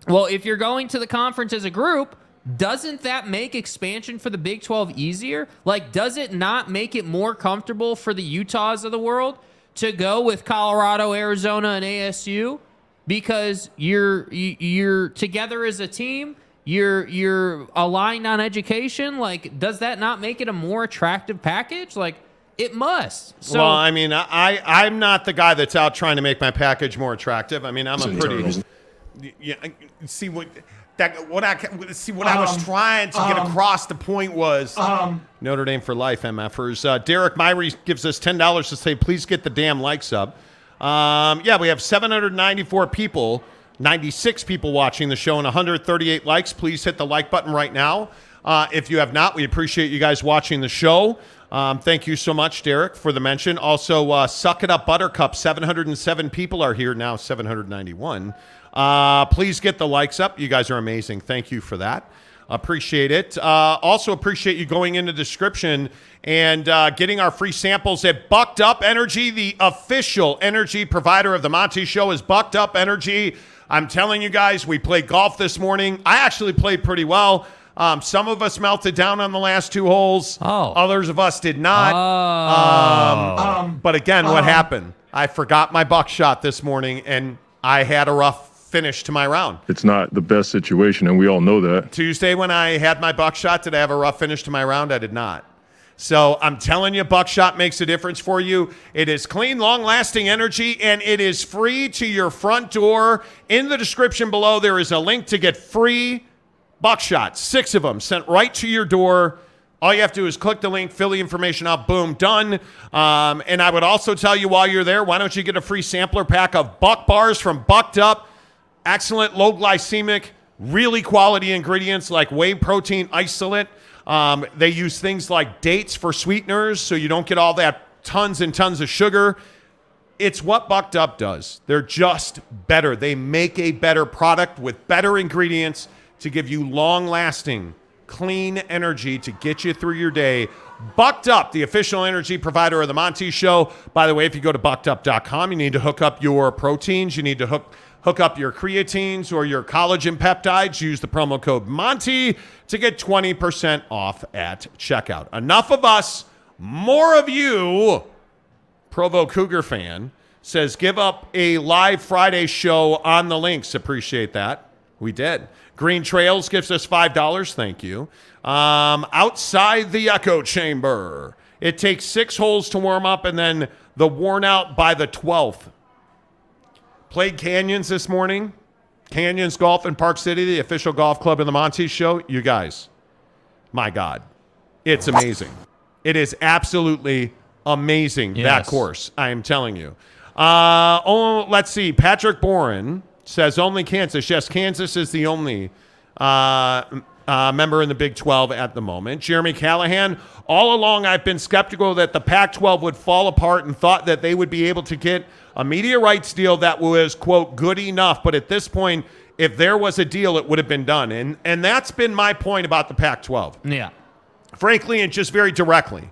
Well, if you're going to the conference as a group, doesn't that make expansion for the Big twelve easier? Like, does it not make it more comfortable for the Utahs of the world to go with Colorado, Arizona, and A S U? Because you're you're together as a team, you're you're aligned on education. Like, does that not make it a more attractive package? Like, it must. So, well, I mean, I I'm not the guy that's out trying to make my package more attractive. I mean, I'm a pretty. Yeah, see what that what I see what um, I was trying to um, get across. The point was um, Notre Dame for life, MFers. Uh, Derek Myrie gives us ten dollars to say, please get the damn likes up. Um, yeah, we have seven hundred ninety-four people, ninety-six people watching the show and one hundred thirty-eight likes. Please hit the like button right now. Uh, if you have not, we appreciate you guys watching the show. Um, thank you so much, Derek, for the mention. Also, uh, Suck It Up Buttercup, seven hundred seven people are here now, seven hundred ninety-one. Uh, please get the likes up. You guys are amazing. Thank you for that. Appreciate it. Uh, also appreciate you going in the description and uh, getting our free samples at Bucked Up Energy. The official energy provider of the Monty Show is Bucked Up Energy. I'm telling you guys, we played golf this morning. I actually played pretty well. Um, some of us melted down on the last two holes. Oh. Others of us did not. Oh. Um, um, but again, um. what happened? I forgot my buckshot this morning, and I had a rough finish to my round. It's not the best situation, and we all know that. Tuesday when I had my buckshot, did I have a rough finish to my round? I did not. So I'm telling you, buckshot makes a difference for you. It is clean, long-lasting energy, and it is free to your front door. In the description below, there is a link to get free buckshot, six of them sent right to your door. All you have to do is click the link, fill the information out, boom, done. Um, and I would also tell you while you're there, why don't you get a free sampler pack of Buck Bars from Bucked Up? Excellent, low glycemic, really quality ingredients like whey protein isolate. Um, they use things like dates for sweeteners, so you don't get all that tons and tons of sugar. It's what Bucked Up does. They're just better. They make a better product with better ingredients to give you long-lasting clean energy to get you through your day. Bucked Up, the official energy provider of the Monty Show. By the way, if you go to bucked up dot com, you need to hook up your proteins. You need to hook hook up your creatines or your collagen peptides. Use the promo code Monty to get twenty percent off at checkout. Enough of us, more of you. Provo Cougar fan says, give up a live Friday show on the links. Appreciate that. We did. Green Trails gives us five dollars. Thank you. Um, outside the echo chamber, it takes six holes to warm up and then the worn out by the twelfth. Played Canyons this morning. Canyons Golf in Park City, the official golf club in the Monty Show. You guys, my God, it's amazing. It is absolutely amazing, yes. That course, I am telling you. Uh, oh, let's see. Patrick Boren says only Kansas. Yes, Kansas is the only uh, uh, member in the Big twelve at the moment. Jeremy Callahan, all along I've been skeptical that the Pac twelve would fall apart and thought that they would be able to get a media rights deal that was, quote, good enough. But at this point, if there was a deal, it would have been done. And, and that's been my point about the Pac twelve. Yeah. Frankly, and just very directly,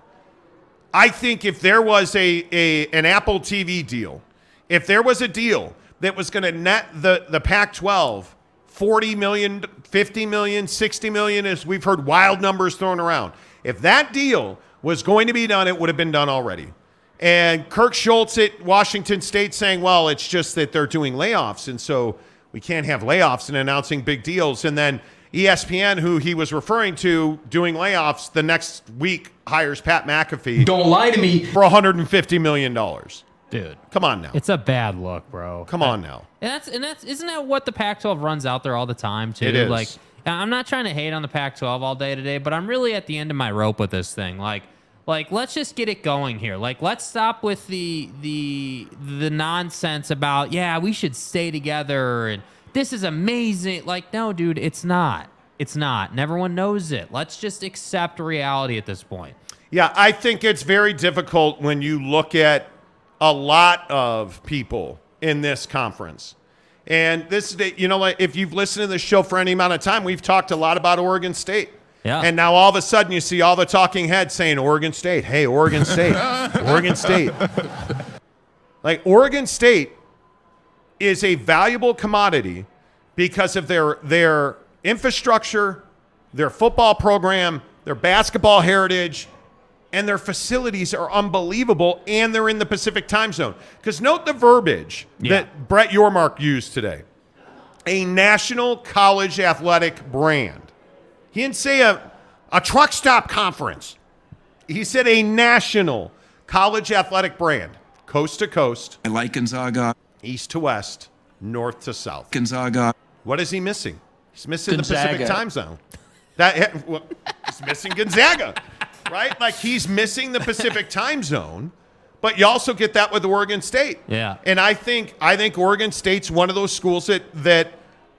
I think if there was a, a an Apple T V deal, if there was a deal that was going to net the, the Pac twelve forty million dollars, fifty million dollars, sixty million dollars, as we've heard wild numbers thrown around. If that deal was going to be done, it would have been done already. And Kirk Schultz at Washington State saying, well, it's just that they're doing layoffs, and so we can't have layoffs and announcing big deals. And then E S P N, who he was referring to, doing layoffs the next week, hires Pat McAfee. Don't lie to me. For one hundred fifty million dollars. Dude, come on now. It's a bad look, bro. Come on now. And that's and that's isn't that what the Pac twelve runs out there all the time too? It is. Like, I'm not trying to hate on the Pac twelve all day today, but I'm really at the end of my rope with this thing. Like, like let's just get it going here. Like, let's stop with the the the nonsense about yeah, we should stay together and this is amazing. Like, no, dude, it's not. It's not. And everyone knows it. Let's just accept reality at this point. Yeah, I think it's very difficult when you look at a lot of people in this conference. And this, you know, like if you've listened to this show for any amount of time, we've talked a lot about Oregon State. Yeah. And now all of a sudden you see all the talking heads saying, Oregon State, hey, Oregon State, Oregon State. Like, Oregon State is a valuable commodity because of their their infrastructure, their football program, their basketball heritage, and their facilities are unbelievable, and they're in the Pacific time zone. Because note the verbiage yeah. that Brett Yormark used today. A national college athletic brand. He didn't say a, a truck stop conference. He said a national college athletic brand, coast to coast. I like Gonzaga. East to west, north to south. Gonzaga. What is he missing? He's missing Gonzaga. The Pacific time zone. That, well, he's missing Gonzaga. Right? Like, he's missing the Pacific time zone, but you also get that with Oregon State. Yeah. And I think I think Oregon State's one of those schools that that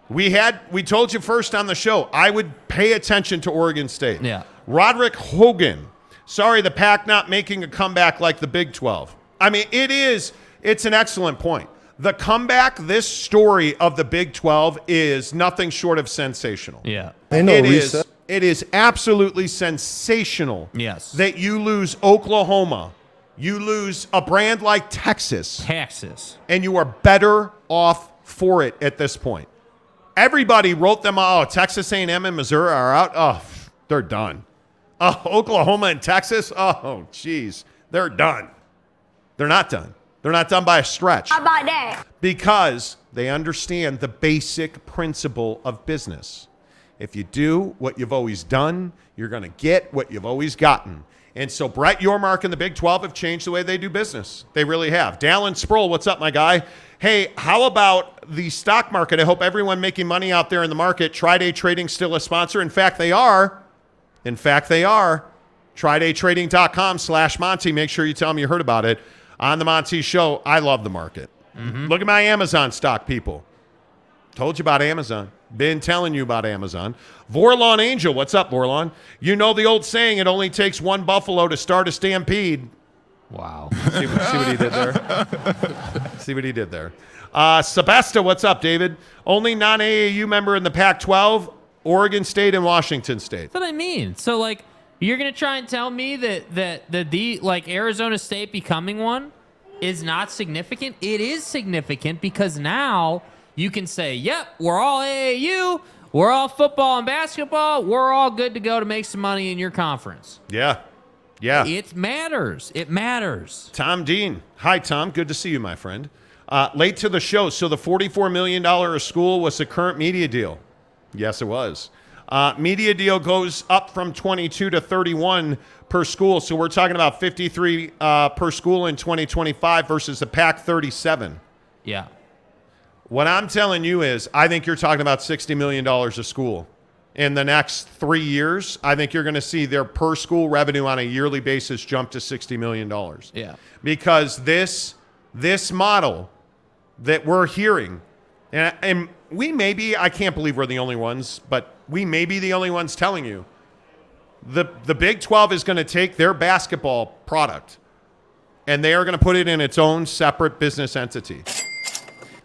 we had we told you first on the show, I would pay attention to Oregon State. Yeah. Roderick Hogan. Sorry, the Pac not making a comeback like the Big twelve. I mean, it is it's an excellent point. The comeback, this story of the Big twelve is nothing short of sensational. Yeah. I know, it Lisa. Is It is absolutely sensational yes. that you lose Oklahoma, you lose a brand like Texas, Texas, and you are better off for it at this point. Everybody wrote them, oh, Texas A and M and Missouri are out. Oh, they're done. Oh, Oklahoma and Texas, oh, geez, they're done. They're not done. They're not done by a stretch. How about that? Because They understand the basic principle of business. If you do what you've always done, you're going to get what you've always gotten. And so Brett Yormark and the Big twelve have changed the way they do business. They really have. Dallin Sproul, what's up, my guy? Hey, how about the stock market? I hope everyone making money out there in the market. Tri-Day Trading still a sponsor. In fact, they are. In fact, they are. tri day trading dot com slash Monty. Make sure you tell them you heard about it. On the Monty Show, I love the market. Mm-hmm. Look at my Amazon stock, people. Told you about Amazon. Been telling you about Amazon. Vorlon Angel. What's up, Vorlon? You know the old saying, it only takes one buffalo to start a stampede. Wow. See, see what he did there? See what he did there. Uh, Sebesta, what's up, David? Only non-A A U member in the Pac twelve, Oregon State and Washington State. That's what I mean. So, like, you're going to try and tell me that that, that the, like, Arizona State becoming one is not significant? It is significant because now you can say, yep, we're all A A U, we're all football and basketball, we're all good to go to make some money in your conference. Yeah, yeah. It matters. It matters. Tom Dean. Hi, Tom. Good to see you, my friend. Uh, late to the show, so the forty-four million dollars a school was the current media deal. Yes, it was. Uh, media deal goes up from twenty-two to thirty-one per school, so we're talking about fifty-three uh, per school in twenty twenty-five versus the Pac thirty-seven. Yeah. What I'm telling you is I think you're talking about sixty million dollars a school. In the next three years, I think you're going to see their per school revenue on a yearly basis jump to sixty million dollars. Yeah. Because this this model that we're hearing, and, and we may be, I can't believe we're the only ones, but we may be the only ones telling you, the the Big twelve is going to take their basketball product and they are going to put it in its own separate business entity.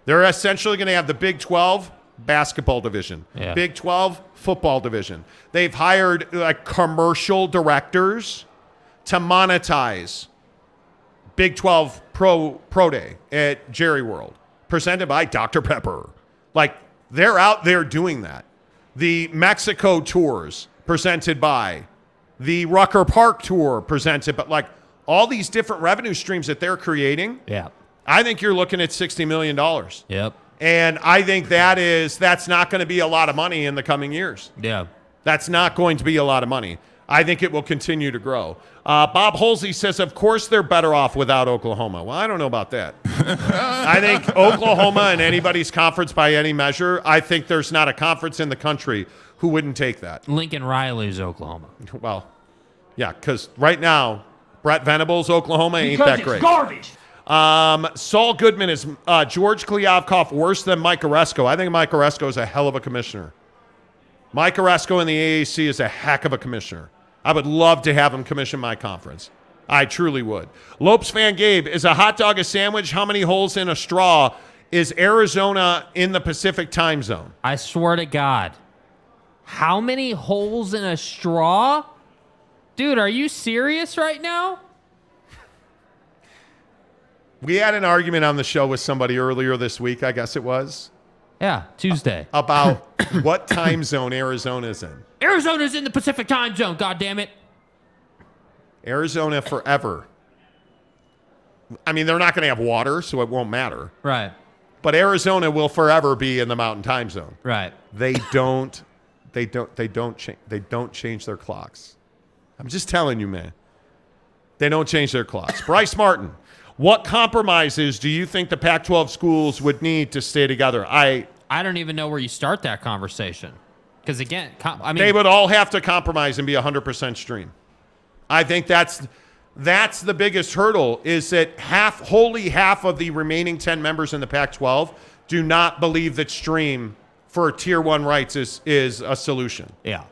They're essentially going to have the Big twelve basketball division, yeah. Big twelve football division. They've hired like commercial directors to monetize Big twelve Pro Pro Day at Jerry World, presented by Doctor Pepper. Like, they're out there doing that. The Mexico tours presented by, the Rucker Park tour presented, but like all these different revenue streams that they're creating. Yeah. I think you're looking at sixty million dollars. Yep. And I think that is, that's not going to be a lot of money in the coming years. Yeah. That's not going to be a lot of money. I think it will continue to grow. Uh, Bob Holsey says, of course they're better off without Oklahoma. Well, I don't know about that. I think Oklahoma and anybody's conference by any measure, I think there's not a conference in the country who wouldn't take that. Lincoln Riley's Oklahoma. Well, yeah, because right now, Brett Venables, Oklahoma ain't because that great. It's garbage. Um, Saul Goodman is uh, George Kliavkoff worse than Mike Oresco. I think Mike Oresco is a hell of a commissioner. Mike Oresco in the A A C is a heck of a commissioner. I would love to have him commission my conference. I truly would. Lopes Van Gabe, is a hot dog a sandwich? How many holes in a straw? Is Arizona in the Pacific time zone? I swear to God. How many holes in a straw? Dude, are you serious right now? We had an argument on the show with somebody earlier this week, I guess it was. Yeah, Tuesday. About what time zone Arizona's in. Arizona's in the Pacific time zone, goddammit. Arizona forever. I mean, they're not going to have water, so it won't matter. Right. But Arizona will forever be in the Mountain time zone. Right. They don't they don't they don't change they don't change their clocks. I'm just telling you, man. They don't change their clocks. Bryce Martin. What compromises do you think the Pac twelve schools would need to stay together? I I don't even know where you start that conversation. Because, again, com- I mean... They would all have to compromise and be one hundred percent stream. I think that's that's the biggest hurdle, is that half, wholly half of the remaining ten members in the Pac twelve do not believe that stream for Tier one rights is, is a solution. Yeah.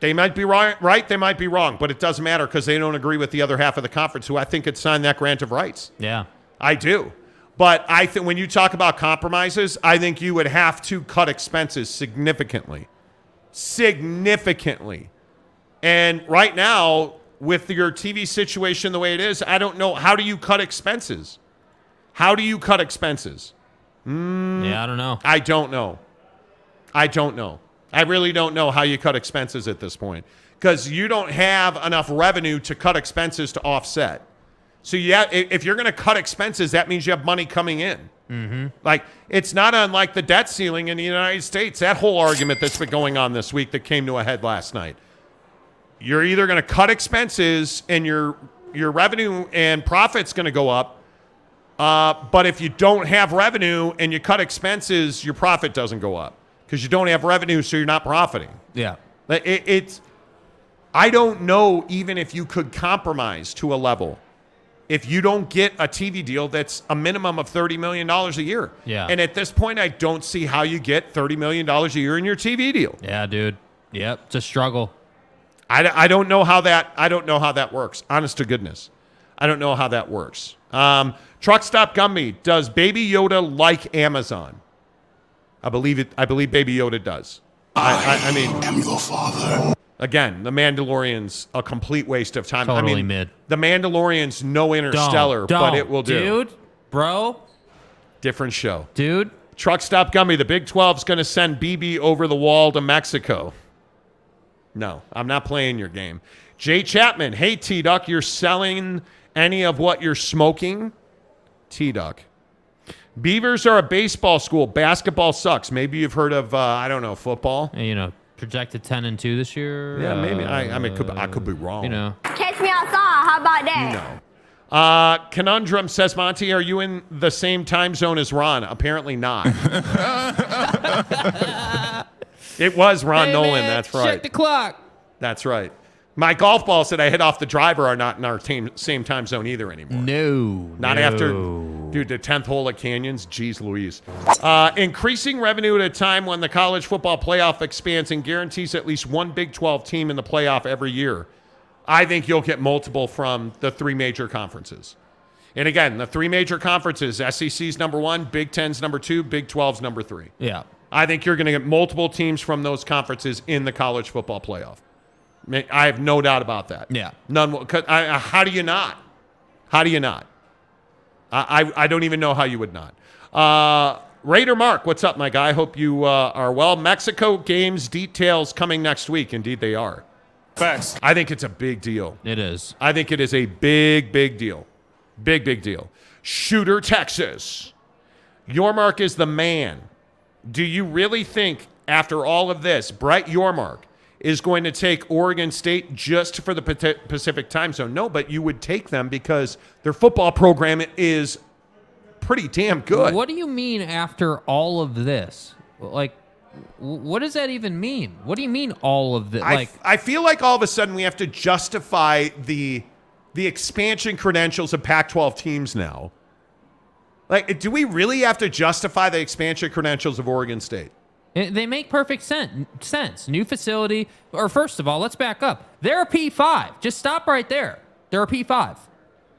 They might be right, right, they might be wrong, but it doesn't matter because they don't agree with the other half of the conference, who I think could sign that grant of rights. Yeah. I do. But I think when you talk about compromises, I think you would have to cut expenses significantly. Significantly. And right now, with your T V situation the way it is, I don't know. How do you cut expenses? How do you cut expenses? Mm, yeah, I don't know. I don't know. I don't know. I really don't know how you cut expenses at this point, because you don't have enough revenue to cut expenses to offset. So yeah, if you're going to cut expenses, that means you have money coming in. Mm-hmm. Like, it's not unlike the debt ceiling in the United States, that whole argument that's been going on this week that came to a head last night. You're either going to cut expenses and your your revenue and profit's going to go up, uh, but if you don't have revenue and you cut expenses, your profit doesn't go up because you don't have revenue, so you're not profiting. Yeah. It, it's, I don't know even if you could compromise to a level. If you don't get a T V deal that's a minimum of thirty million dollars a year. Yeah. And at this point, I don't see how you get thirty million dollars a year in your T V deal. Yeah, dude. Yep. It's a struggle. I, I don't know how that, I don't know how that works. Honest to goodness. I don't know how that works. Um, Truck Stop Gumby, does Baby Yoda like Amazon? I believe it. I believe Baby Yoda does. I, I, I mean, I'm your father. Again, The Mandalorian's a complete waste of time. Totally I mean, mid. The Mandalorian's no Interstellar, don't, don't, but it will do. Dude, bro. Different show. Dude. Truck Stop Gummy, the Big twelve's going to send B B over the wall to Mexico. No, I'm not playing your game. Jay Chapman, hey, T-Duck, you're selling any of what you're smoking? T-Duck. Beavers are a baseball school. Basketball sucks. Maybe you've heard of, uh, I don't know, football. You know. Projected ten and two this year. Yeah, maybe. Uh, I, I mean, could, I could be wrong. You know, catch me outside. How about that? No. Uh, Conundrum says, Monty, are you in the same time zone as Ron? Apparently not. It was Ron hey, Nolan. Man, that's right. Check the clock. That's right. My golf ball said I hit off the driver are not in our team, same time zone either anymore. No. Not no. after, dude, the tenth hole at Canyons. Jeez Louise. Uh, increasing revenue at a time when the college football playoff expands and guarantees at least one Big twelve team in the playoff every year. I think you'll get multiple from the three major conferences. And again, the three major conferences, S E C's number one, Big Ten's number two, Big twelve's number three. Yeah. I think you're going to get multiple teams from those conferences in the college football playoff. I have no doubt about that. Yeah. None. Will, I, how do you not? How do you not? I, I I don't even know how you would not. Uh, Raider Mark, what's up, my guy? Hope you uh, are well. Mexico games details coming next week. Indeed, they are. Facts. I think it's a big deal. It is. I think it is a big, big deal. Big, big deal. Shooter, Texas. Yormark is the man. Do you really think, after all of this, Brett Yormark is going to take Oregon State just for the Pacific time zone? No, but you would take them because their football program is pretty damn good. What do you mean after all of this? Like, what does that even mean? What do you mean all of this? I, like, I feel like all of a sudden we have to justify the the expansion credentials of Pac twelve teams now. Like, do we really have to justify the expansion credentials of Oregon State? They make perfect sense. New facility. Or first of all, let's back up. They're a P five. Just stop right there. They're a P five.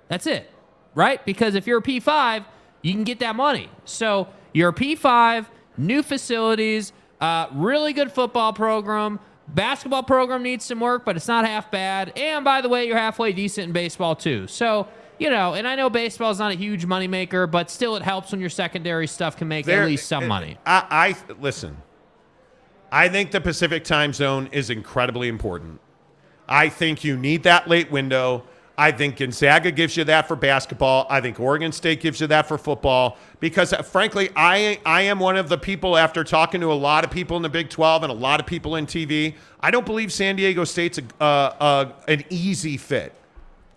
That's it, right? Because if you're a P five, you can get that money. So you're a P five, new facilities, uh, really good football program. Basketball program needs some work, but it's not half bad. And by the way, you're halfway decent in baseball too. So, you know, and I know baseball is not a huge moneymaker, but still it helps when your secondary stuff can make there, at least some money. I, I listen. I think the Pacific time zone is incredibly important. I think you need that late window. I think Gonzaga gives you that for basketball. I think Oregon State gives you that for football because, uh, frankly, I I am one of the people, after talking to a lot of people in the Big twelve and a lot of people in T V, I don't believe San Diego State's a, uh, uh, an easy fit.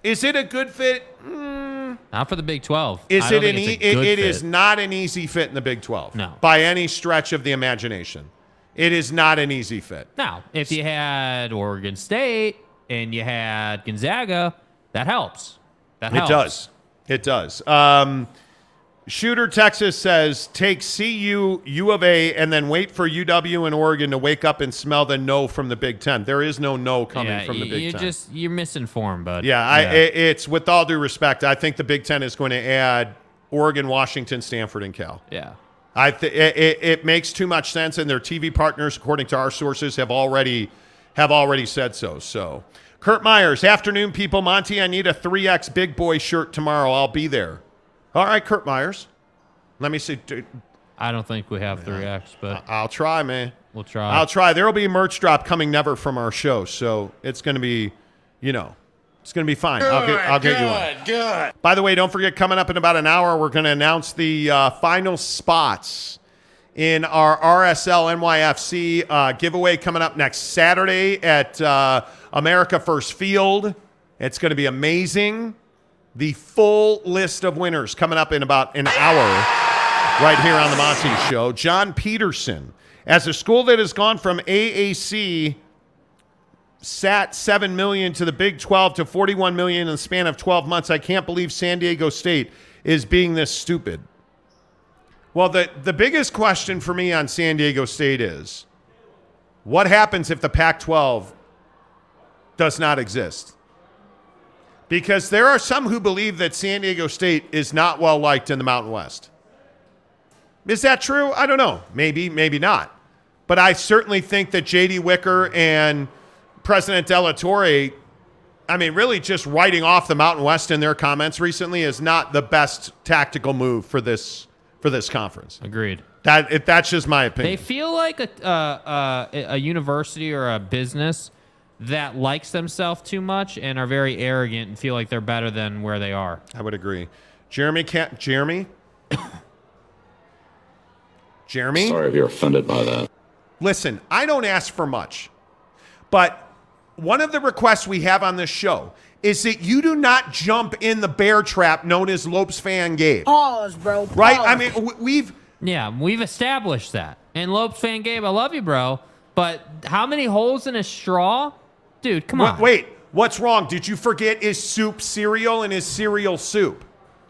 Is it a good fit? Mm. Not for the Big twelve. Is it an e- it, it is not an easy fit in the Big twelve. No. By any stretch of the imagination. It is not an easy fit. Now, if you had Oregon State and you had Gonzaga, that helps. That helps. It does. It does. Um, Shooter Texas says, take C U, U of A, and then wait for U W and Oregon to wake up and smell the no from the Big Ten. There is no no coming yeah, from the Big you're Ten. Just, you're misinformed, bud. Yeah, I, yeah. It, it's with all due respect, I think the Big Ten is going to add Oregon, Washington, Stanford, and Cal. Yeah. I th- it, it, it makes too much sense, and their T V partners, according to our sources, have already have already said so. So, Kurt Myers, afternoon, people. Monty, I need a three X big boy shirt tomorrow. I'll be there. All right, Kurt Myers. Let me see. Dude. I don't think we have three X, but I'll try, man. We'll try. I'll try. There will be a merch drop coming never from our show, so it's going to be, you know, It's going to be fine. Good, I'll get, I'll get good, you one. Good. By the way, don't forget, coming up in about an hour, we're going to announce the uh, final spots in our R S L N Y F C uh, giveaway coming up next Saturday at uh, America First Field. It's going to be amazing. The full list of winners coming up in about an hour right here on the Monty Show. John Peterson, as a school that has gone from A A C sat seven million dollars to the Big twelve to forty-one million dollars in the span of twelve months. I can't believe San Diego State is being this stupid. Well, the, the biggest question for me on San Diego State is, what happens if the Pac twelve does not exist? Because there are some who believe that San Diego State is not well-liked in the Mountain West. Is that true? I don't know. Maybe, maybe not. But I certainly think that J D Wicker and President De La Torre, I mean, really just writing off the Mountain West in their comments recently is not the best tactical move for this for this conference. Agreed. That it, that's just my opinion. They feel like a uh, uh, a university or a business that likes themselves too much and are very arrogant and feel like they're better than where they are. I would agree. Jeremy, can't, Jeremy, Jeremy. Sorry if you're offended by that. Listen, I don't ask for much, but one of the requests we have on this show is that you do not jump in the bear trap known as Lopes Fan Gabe. Pause, bro. Pause. Right? I mean, we've... Yeah, we've established that. And Lopes Fan Gabe, I love you, bro. But how many holes in a straw? Dude, come on. Wait, wait, what's wrong? Did you forget is soup cereal and is cereal soup?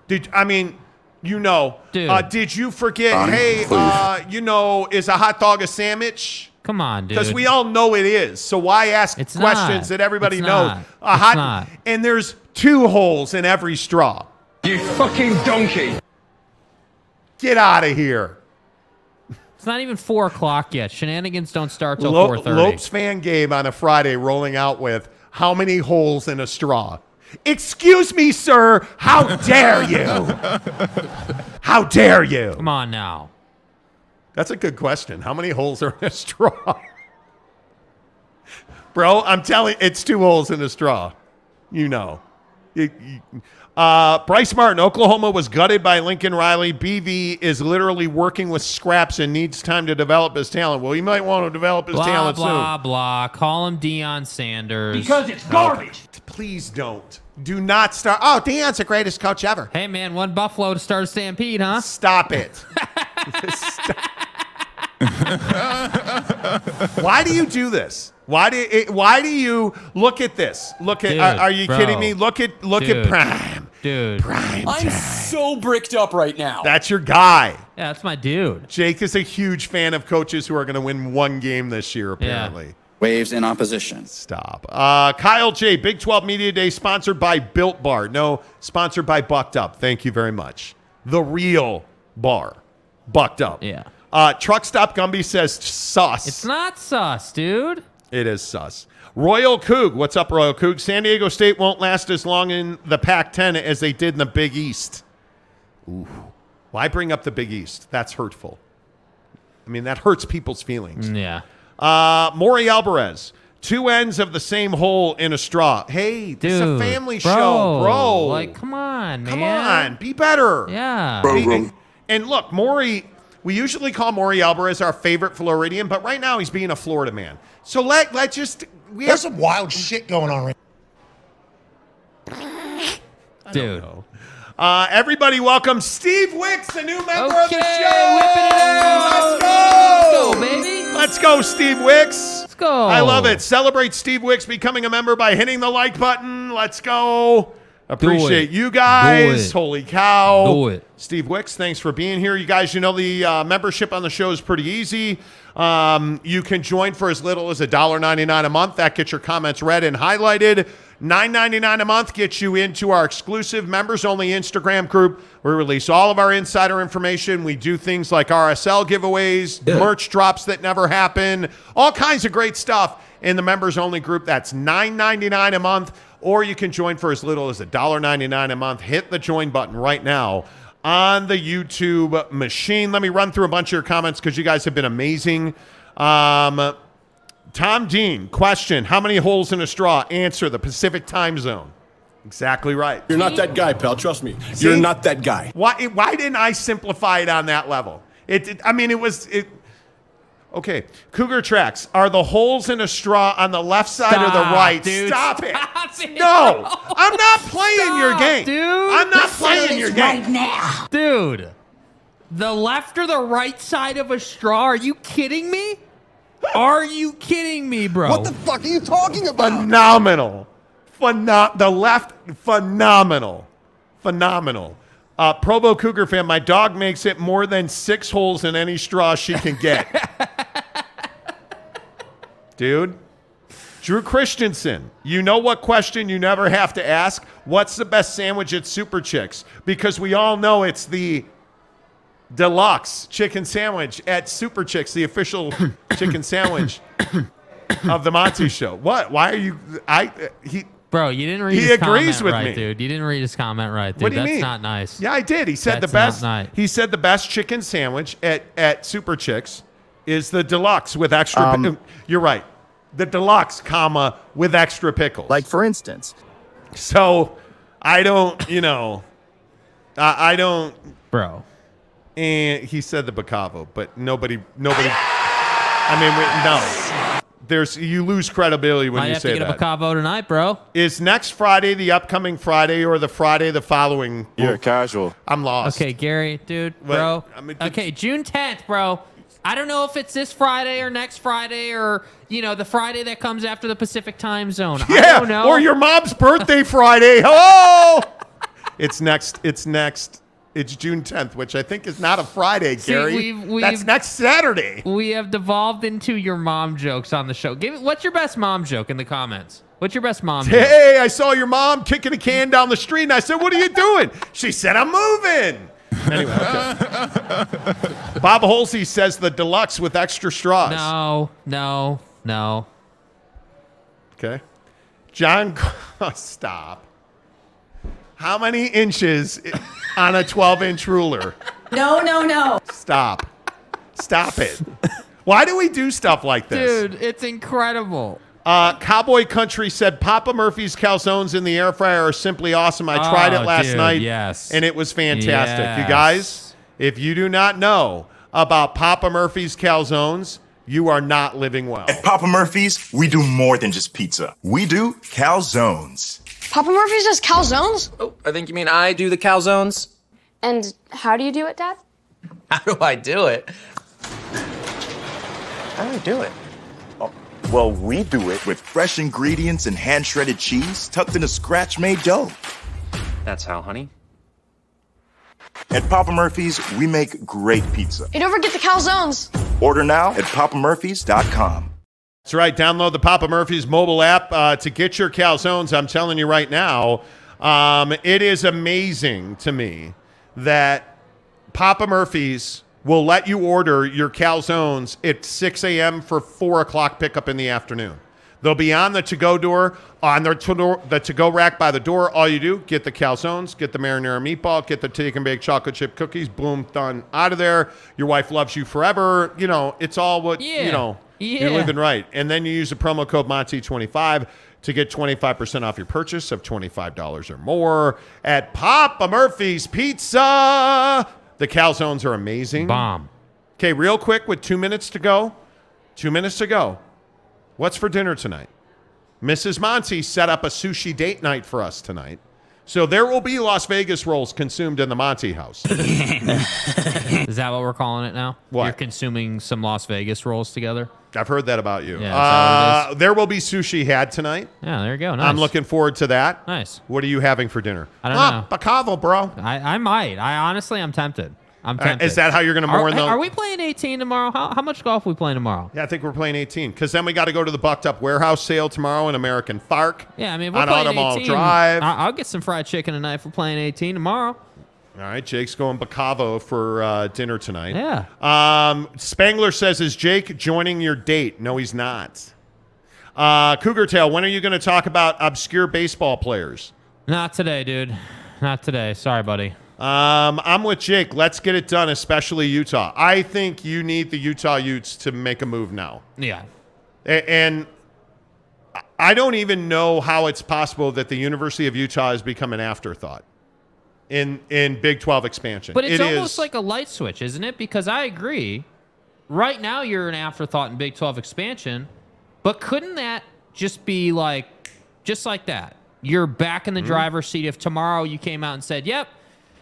Did I mean, you know. Dude. Uh, did you forget, um, hey, uh, you know, is a hot dog a sandwich? Come on, dude. Because we all know it is. So why ask it's questions not. that everybody it's knows? Not. A hot, not. And there's two holes in every straw. You fucking donkey. Get out of here. It's not even four o'clock yet. Shenanigans don't start till Lo- four thirty. Lopes Fan Gabe on a Friday rolling out with how many holes in a straw. Excuse me, sir. How dare you? How dare you? Come on now. That's a good question. How many holes are in a straw? Bro, I'm telling you, it's two holes in a straw. You know. You, you, uh, Bryce Martin, Oklahoma was gutted by Lincoln Riley. B V is literally working with scraps and needs time to develop his talent. Well, you might want to develop his blah, talent blah, soon. Blah, blah, blah. Call him Deion Sanders. Because it's garbage. Oh, please don't. Do not start. Oh, Deion's the greatest coach ever. Hey, man, one Buffalo to start a stampede, huh? Stop it. Stop. Why do you do this? Why do you, why do you look at this? Look at dude, are, are you bro. kidding me? Look at look dude. at Prime. Dude. Prime. I'm time. so bricked up right now. That's your guy. Yeah, that's my dude. Jake is a huge fan of coaches who are going to win one game this year apparently. Yeah. Waves in opposition. Stop. Uh, Kyle J, Big twelve Media Day sponsored by Built Bar. No, sponsored by Bucked Up. Thank you very much. The real bar. Bucked Up. Yeah. Uh, Truck Stop Gumby says sus. It's not sus, dude. It is sus. Royal Coug. What's up, Royal Coug? San Diego State won't last as long in the Pac ten as they did in the Big East. Ooh. Why bring up the Big East? That's hurtful. I mean, that hurts people's feelings. Yeah. Uh, Maury Alvarez. Two ends of the same hole in a straw. Hey, dude, this is a family bro, show, bro. Like, come on, man. Come on. Be better. Yeah. Bro, bro. And look, Maury... We usually call Maury Alvarez our favorite Floridian, but right now he's being a Florida man. So let let just we there's have some wild shit going on right now. I Dude. don't know. Uh, everybody welcome Steve Wicks, a new member okay, of the show. Whipping it out. Let's go. Let's go, baby. Let's go, Steve Wicks. Let's go. I love it. Celebrate Steve Wicks becoming a member by hitting the like button. Let's go. Appreciate you guys. Holy cow. Do it. Steve Wicks, thanks for being here. You guys, you know the uh, membership on the show is pretty easy. Um, you can join for as little as one dollar and ninety-nine cents a month. That gets your comments read and highlighted. nine dollars and ninety-nine cents a month gets you into our exclusive members-only Instagram group. We release all of our insider information. We do things like R S L giveaways, yeah. merch drops that never happen, all kinds of great stuff in the members-only group. That's nine dollars and ninety-nine cents a month. Or you can join for as little as one dollar and ninety-nine cents a month. Hit the join button right now on the YouTube machine. Let me run through a bunch of your comments because you guys have been amazing. Um, Tom Dean, question, how many holes in a straw? Answer, the Pacific time zone. Exactly right. You're not that guy, pal. Trust me. See, you're not that guy. Why Why didn't I simplify it on that level? It. it I mean, it was... it. Okay. Cougar tracks. Are the holes in a straw on the left side Stop, or the right? Dude. Stop it. Stop it. No. I'm not playing Stop, your game. Dude. I'm not this playing your game. Right now. Dude. The left or the right side of a straw? Are you kidding me? Are you kidding me, bro? What the fuck are you talking about? Phenomenal. Pheno- the left, phenomenal. Phenomenal. Uh, Provo Cougar fan, my dog makes it more than six holes in any straw she can get. Dude. Drew Christensen, you know what question you never have to ask? What's the best sandwich at Super Chicks? Because we all know it's the... deluxe chicken sandwich at Super Chicks, the official chicken sandwich of the Monty Show. What? Why are you? I he. Bro, you didn't read. He his agrees with right, me, dude. You didn't read his comment right, dude. What do you That's mean? Not nice. Yeah, I did. He said That's the best. Nice. He said the best chicken sandwich at at Super Chicks is the deluxe with extra. Um, pi- you're right. The deluxe, comma with extra pickles. Like for instance. So, I don't. You know, I, I don't. Bro. And he said the Bacavo, but nobody, nobody. I mean, no. There's you lose credibility when Might you say that. I have to get that. A Bacavo tonight, bro. Is next Friday the upcoming Friday or the Friday the following? You're Oof. Casual. I'm lost. Okay, Gary, dude, what? Bro. I mean, okay, June tenth, bro. I don't know if it's this Friday or next Friday or, you know, the Friday that comes after the Pacific time zone. Yeah, I don't know. Or your mom's birthday Friday. Hello. It's next. It's next. It's June tenth, which I think is not a Friday, Gary. See, we've, we've, That's next Saturday. We have devolved into your mom jokes on the show. Give What's your best mom joke in the comments? What's your best mom hey, joke? Hey, I saw your mom kicking a can down the street, and I said, what are you doing? She said, I'm moving. Anyway, okay. Bob Holsey says the deluxe with extra straws. No, no, no. Okay. John, oh, stop. How many inches on a twelve-inch ruler? No, no, no. Stop. Stop it. Why do we do stuff like this? Dude, it's incredible. Uh, Cowboy Country said, Papa Murphy's calzones in the air fryer are simply awesome. I oh, tried it last dude, night, yes. and it was fantastic. Yes. You guys, if you do not know about Papa Murphy's calzones, you are not living well. At Papa Murphy's, we do more than just pizza. We do calzones. Papa Murphy's does calzones? Oh, I think you mean I do the calzones. And how do you do it, Dad? How do I do it? How do I do it? Oh, well, we do it with fresh ingredients and hand-shredded cheese tucked in a scratch-made dough. That's how, honey. At Papa Murphy's, we make great pizza. You never get the calzones. Order now at papa murphys dot com. That's right. Download the Papa Murphy's mobile app uh, to get your calzones. I'm telling you right now, um, it is amazing to me that Papa Murphy's will let you order your calzones at six a.m. for four o'clock pickup in the afternoon. They'll be on the to-go door, on their to- the to-go rack by the door. All you do, get the calzones, get the marinara meatball, get the take-and-bake chocolate chip cookies, boom, done, out of there. Your wife loves you forever. You know, it's all what, yeah. you know. Yeah. You're living right. And then you use the promo code Monty twenty-five to get twenty-five percent off your purchase of twenty-five dollars or more at Papa Murphy's Pizza. The calzones are amazing. Bomb. Okay, real quick with two minutes to go. Two minutes to go. What's for dinner tonight? Missus Monty set up a sushi date night for us tonight. So there will be Las Vegas rolls consumed in the Monty house. Is that what we're calling it now? What? You're consuming some Las Vegas rolls together? I've heard that about you. Yeah, uh, there will be sushi had tonight. Yeah, there you go. Nice. I'm looking forward to that. Nice. What are you having for dinner? I don't ah, know. Bacavo, bro. I, I might. I honestly, I'm tempted. I'm tempted. Uh, is that how you're going to mourn them? Are we playing eighteen tomorrow? How, how much golf are we playing tomorrow? Yeah, I think we're playing eighteen because then we got to go to the Bucked Up warehouse sale tomorrow in American Park. Yeah, I mean, if we're on playing Automall eighteen. Drive. I- I'll get some fried chicken tonight if we're playing eighteen tomorrow. All right, Jake's going Bacavo for uh, dinner tonight. Yeah. Um, Spangler says, is Jake joining your date? No, he's not. Uh, Cougar Tail, when are you going to talk about obscure baseball players? Not today, dude. Not today. Sorry, buddy. Um, I'm with Jake. Let's get it done, especially Utah. I think you need the Utah Utes to make a move now. Yeah. A- and I I don't even know how it's possible that the University of Utah has become an afterthought in in Big twelve expansion. But it's it almost is, like a light switch, isn't it? Because I agree. Right now, you're an afterthought in Big twelve expansion, but couldn't that just be like, just like that? You're back in the mm-hmm. driver's seat if tomorrow you came out and said, yep,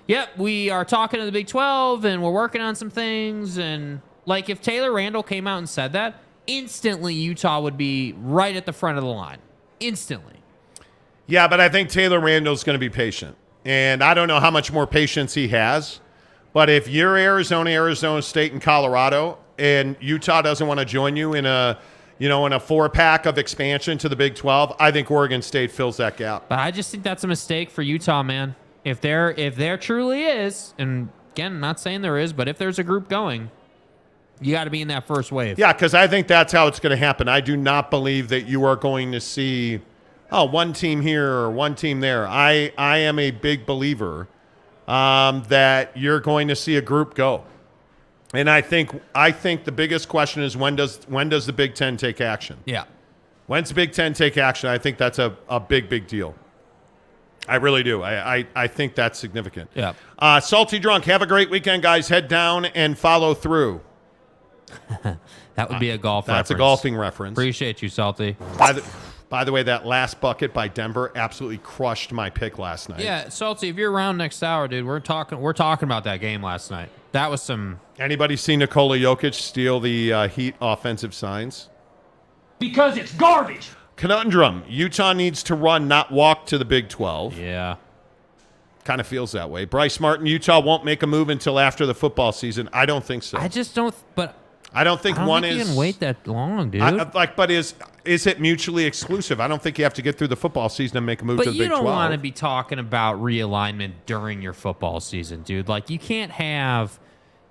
yep, we are talking to the Big twelve and we're working on some things. And like if Taylor Randall came out and said that, instantly Utah would be right at the front of the line. Instantly. Yeah, but I think Taylor Randall's going to be patient. And I don't know how much more patience he has. But if you're Arizona, Arizona State, and Colorado, and Utah doesn't want to join you in a you know, in a four-pack of expansion to the Big twelve, I think Oregon State fills that gap. But I just think that's a mistake for Utah, man. If there, if there truly is, and again, I'm not saying there is, but if there's a group going, you got to be in that first wave. Yeah, because I think that's how it's going to happen. I do not believe that you are going to see, oh, one team here or one team there. I, I am a big believer um, that you're going to see a group go. And I think I think the biggest question is when does when does the Big Ten take action? Yeah. When's the Big Ten take action? I think that's a, a big, big deal. I really do. I, I, I think that's significant. Yeah. Uh, Salty Drunk, have a great weekend, guys. Head down and follow through. That would be a golf uh, reference. That's a golfing reference. Appreciate you, Salty. By the, by the way, that last bucket by Denver absolutely crushed my pick last night. Yeah, Salty, if you're around next hour, dude, we're talking we're talking about that game last night. That was some... Anybody see Nikola Jokic steal the uh, Heat offensive signs? Because it's garbage. Conundrum. Utah needs to run, not walk to the Big twelve. Yeah. Kind of feels that way. Bryce Martin, Utah won't make a move until after the football season. I don't think so. I just don't... But I don't think I don't one think is... you can wait that long, dude. I, like, But is is it mutually exclusive? I don't think you have to get through the football season and make a move but to the Big twelve. But you don't want to be talking about realignment during your football season, dude. Like, you can't have...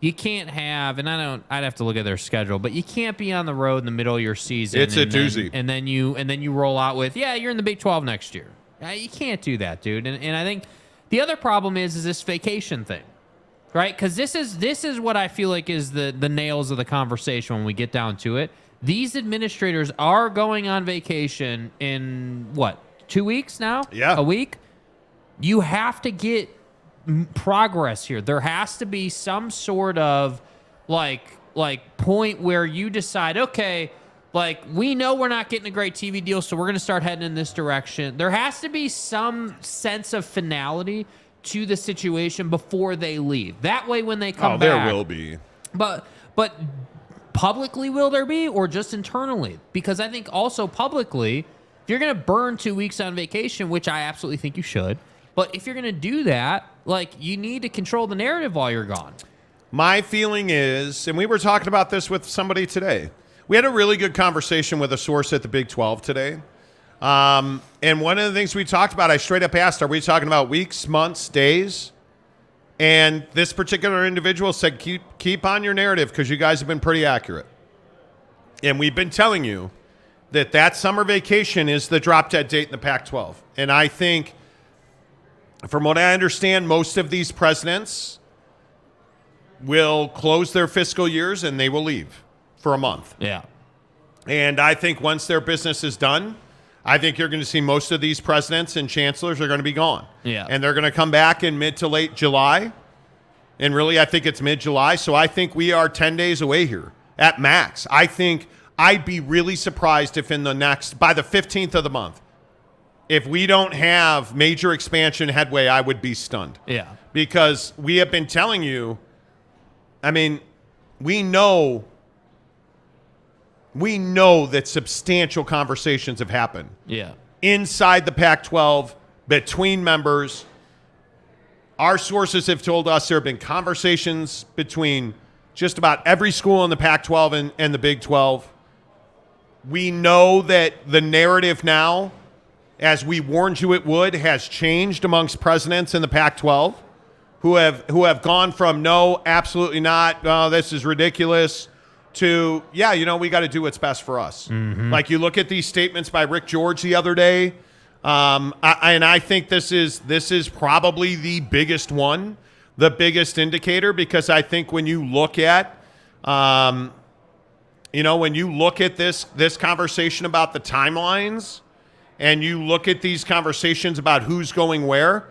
You can't have, and I don't. I'd have to look at their schedule, but you can't be on the road in the middle of your season. It's and a doozy. Then, and then you and then you roll out with, yeah, you're in the Big twelve next year. You can't do that, dude. And and I think the other problem is is this vacation thing, right? Because this is this is what I feel like is the the nails of the conversation when we get down to it. These administrators are going on vacation in what two weeks now? Yeah, a week. You have to get progress here. There has to be some sort of like like point where you decide, okay, like we know we're not getting a great T V deal, so we're going to start heading in this direction. There has to be some sense of finality to the situation before they leave. That way when they come oh, back. Oh, there will be. But but publicly will there be or just internally? Because I think also publicly, if you're going to burn two weeks on vacation, which I absolutely think you should, but if you're going to do that, like, you need to control the narrative while you're gone. My feeling is, and we were talking about this with somebody today. We had a really good conversation with a source at the Big twelve today. Um, and one of the things we talked about, I straight up asked, are we talking about weeks, months, days? And this particular individual said, keep, keep on your narrative because you guys have been pretty accurate. And we've been telling you that that summer vacation is the drop-dead date in the Pac twelve. And I think... From what I understand, most of these presidents will close their fiscal years and they will leave for a month. Yeah. And I think once their business is done, I think you're going to see most of these presidents and chancellors are going to be gone. Yeah. And they're going to come back in mid to late July. And really, I think it's mid-July. So I think we are ten days away here at max. I think I'd be really surprised if in the next, by the fifteenth of the month, if we don't have major expansion headway, I would be stunned. Yeah. Because we have been telling you, I mean, we know, we know that substantial conversations have happened. Yeah. Inside the Pac twelve, between members, our sources have told us there have been conversations between just about every school in the Pac twelve and, and the Big twelve. We know that the narrative now, as we warned you it would, has changed amongst presidents in the Pac twelve who have who have gone from, no, absolutely not, oh, this is ridiculous, to, yeah, you know, we got to do what's best for us. Mm-hmm. Like, you look at these statements by Rick George the other day, um, I, and I think this is this is probably the biggest one, the biggest indicator, because I think when you look at, um, you know, when you look at this this conversation about the timelines, and you look at these conversations about who's going where,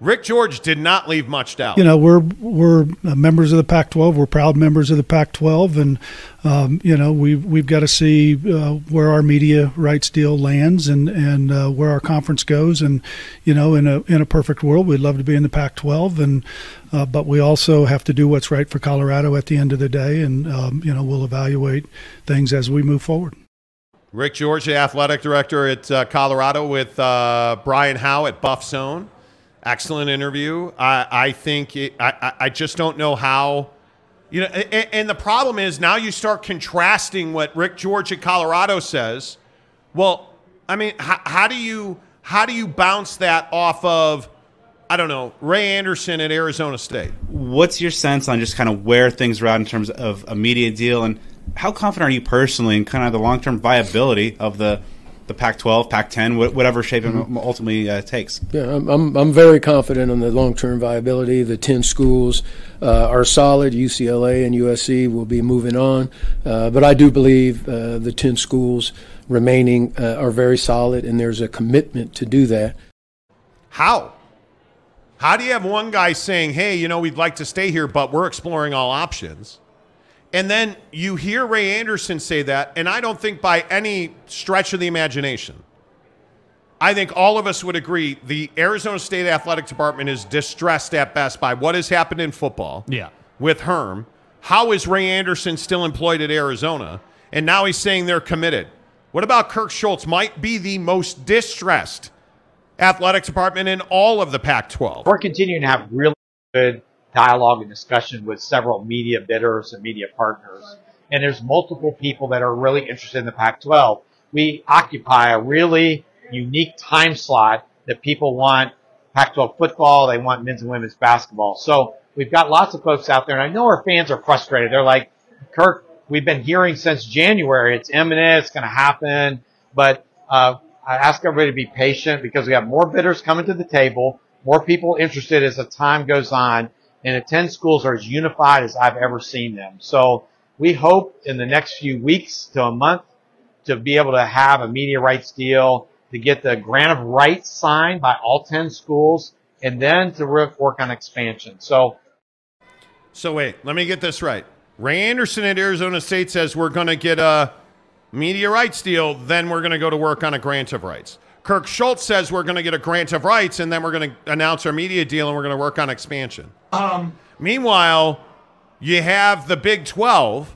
Rick George did not leave much doubt. You know, we're we're members of the Pac twelve. We're proud members of the Pac twelve, and um, you know, we've we've got to see uh, where our media rights deal lands and and uh, where our conference goes. And you know, in a in a perfect world, we'd love to be in the Pac twelve, and uh, but we also have to do what's right for Colorado at the end of the day. And um, you know, we'll evaluate things as we move forward. Rick George, the athletic director at uh, Colorado, with uh, Brian Howe at Buff Zone. Excellent interview. I, I think it, I, I just don't know how, you know, and, and the problem is now you start contrasting what Rick George at Colorado says. Well, I mean, how, how do you, how do you bounce that off of, I don't know, Ray Anderson at Arizona State? What's your sense on just kind of where things are at in terms of a media deal, and how confident are you personally in kind of the long-term viability of the the Pac twelve, Pac ten, whatever shape it ultimately uh, takes? Yeah, I'm, I'm I'm very confident on the long-term viability. The ten schools uh, are solid. U C L A and U S C will be moving on. Uh, but I do believe uh, the ten schools remaining uh, are very solid, and there's a commitment to do that. How? How do you have one guy saying, hey, you know, we'd like to stay here, but we're exploring all options? And then you hear Ray Anderson say that, and I don't think by any stretch of the imagination, I think all of us would agree the Arizona State Athletic Department is distressed at best by what has happened in football yeah. with Herm. How is Ray Anderson still employed at Arizona? And now he's saying they're committed. What about Kirk Schultz? Might be the most distressed athletic department in all of the Pac twelve. We're continuing to have really good dialogue and discussion with several media bidders and media partners. And there's multiple people that are really interested in the Pac twelve. We occupy a really unique time slot that people want Pac twelve football, they want men's and women's basketball. So we've got lots of folks out there, and I know our fans are frustrated. They're like, Kirk, we've been hearing since January, it's imminent, it's going to happen. But uh, I ask everybody to be patient because we have more bidders coming to the table, more people interested as the time goes on. And the ten schools are as unified as I've ever seen them. So we hope in the next few weeks to a month to be able to have a media rights deal, to get the grant of rights signed by all ten schools, and then to work on expansion. So, so wait, let me get this right. Ray Anderson at Arizona State says we're going to get a media rights deal, then we're going to go to work on a grant of rights. Kirk Schultz says we're going to get a grant of rights, and then we're going to announce our media deal, and we're going to work on expansion. Um, Meanwhile, you have the Big twelve,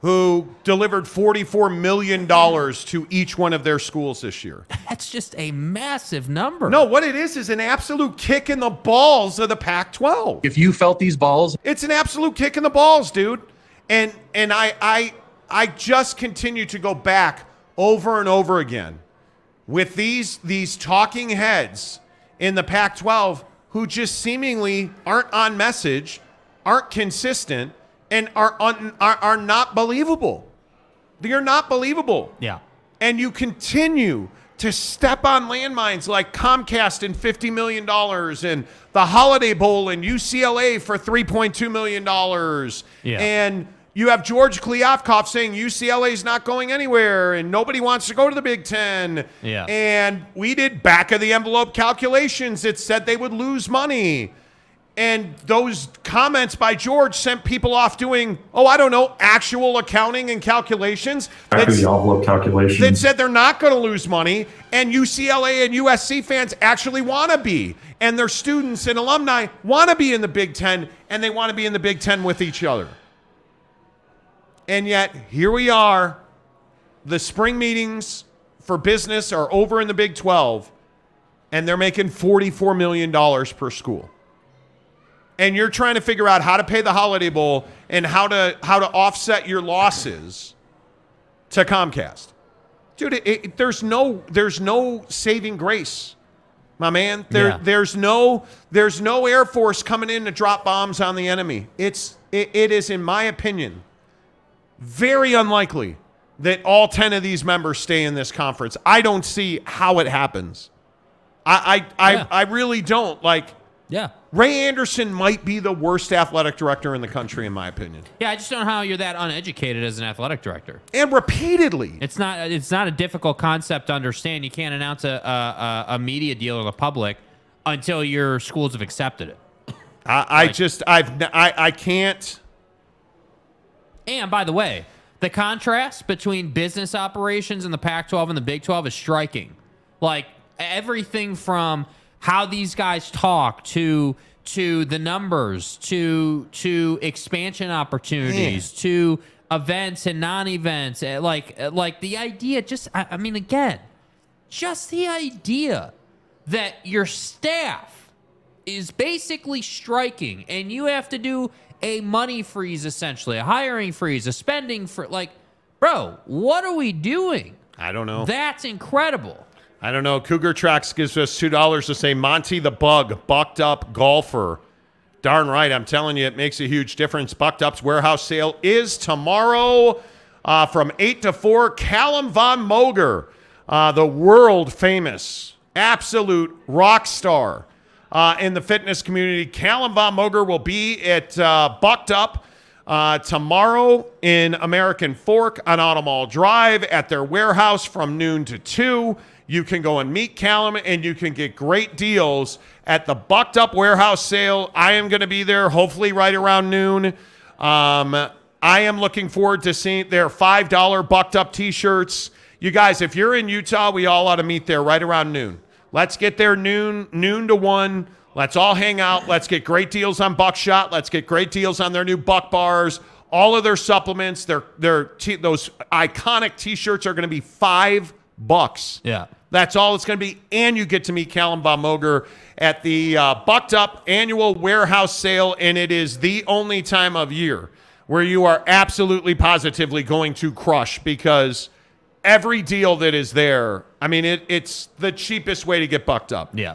who delivered forty-four million dollars to each one of their schools this year. That's just a massive number. No, what it is is an absolute kick in the balls of the Pac twelve. If you felt these balls. It's an absolute kick in the balls, dude. And and I I I just continue to go back over and over again with these these talking heads in the Pac twelve who just seemingly aren't on message, aren't consistent, and are un, are, are not believable. They're not believable. Yeah. And you continue to step on landmines like Comcast and fifty million dollars and the Holiday Bowl and U C L A for three point two million dollars. Yeah. And you have George Kliavkoff saying U C L A's not going anywhere and nobody wants to go to the Big Ten. Yeah. And we did back-of-the-envelope calculations that said they would lose money. And those comments by George sent people off doing, oh, I don't know, actual accounting and calculations. Back-of-the-envelope calculations. That said they're not going to lose money. And U C L A and U S C fans actually want to be. And their students and alumni want to be in the Big Ten. And they want to be in the Big Ten with each other. And yet, here we are. The spring meetings for business are over in the Big twelve, and they're making forty-four million dollars per school. And you're trying to figure out how to pay the Holiday Bowl and how to how to offset your losses to Comcast. Dude, it, it, there's no there's no saving grace, my man. There yeah. there's no there's no Air Force coming in to drop bombs on the enemy. It's it, it is, in my opinion, very unlikely that all ten of these members stay in this conference. I don't see how it happens. I I, yeah. I, I really don't. Like, yeah. Ray Anderson might be the worst athletic director in the country, in my opinion. Yeah, I just don't know how you're that uneducated as an athletic director. And repeatedly. It's not It's not a difficult concept to understand. You can't announce a, a, a media deal to the public until your schools have accepted it. I, I like, just, I've, I, I can't. And by the way, the contrast between business operations in the Pac twelve and the Big twelve is striking. Like, everything from how these guys talk to to the numbers, to to expansion opportunities, yeah. to events and non-events, like like the idea. Just I, I mean, again, just the idea that your staff is basically striking, and you have to do a money freeze, essentially, a hiring freeze, a spending for like, bro, what are we doing? I don't know. That's incredible. I don't know. Cougar Tracks gives us two dollars to say, Monty the Bug, Bucked Up golfer. Darn right. I'm telling you, it makes a huge difference. Bucked Up's warehouse sale is tomorrow uh, from eight to four. Callum Von Moger, uh, the world famous, absolute rock star uh, in the fitness community. Callum Von Moger will be at uh, Bucked Up Uh, tomorrow in American Fork on Automall Drive at their warehouse from noon to two. You can go and meet Callum, and you can get great deals at the Bucked Up warehouse sale. I am going to be there hopefully right around noon. Um, I am looking forward to seeing their five dollar Bucked Up t-shirts. You guys, if you're in Utah, we all ought to meet there right around noon. Let's get there noon, noon to one. Let's all hang out. Let's get great deals on Buckshot. Let's get great deals on their new Buck Bars, all of their supplements. Their their t- those iconic T-shirts are going to be five bucks. Yeah, that's all it's going to be. And you get to meet Callum Von Moger at the uh, Bucked Up annual warehouse sale, and it is the only time of year where you are absolutely positively going to crush, because every deal that is there, I mean, it it's the cheapest way to get bucked up. Yeah.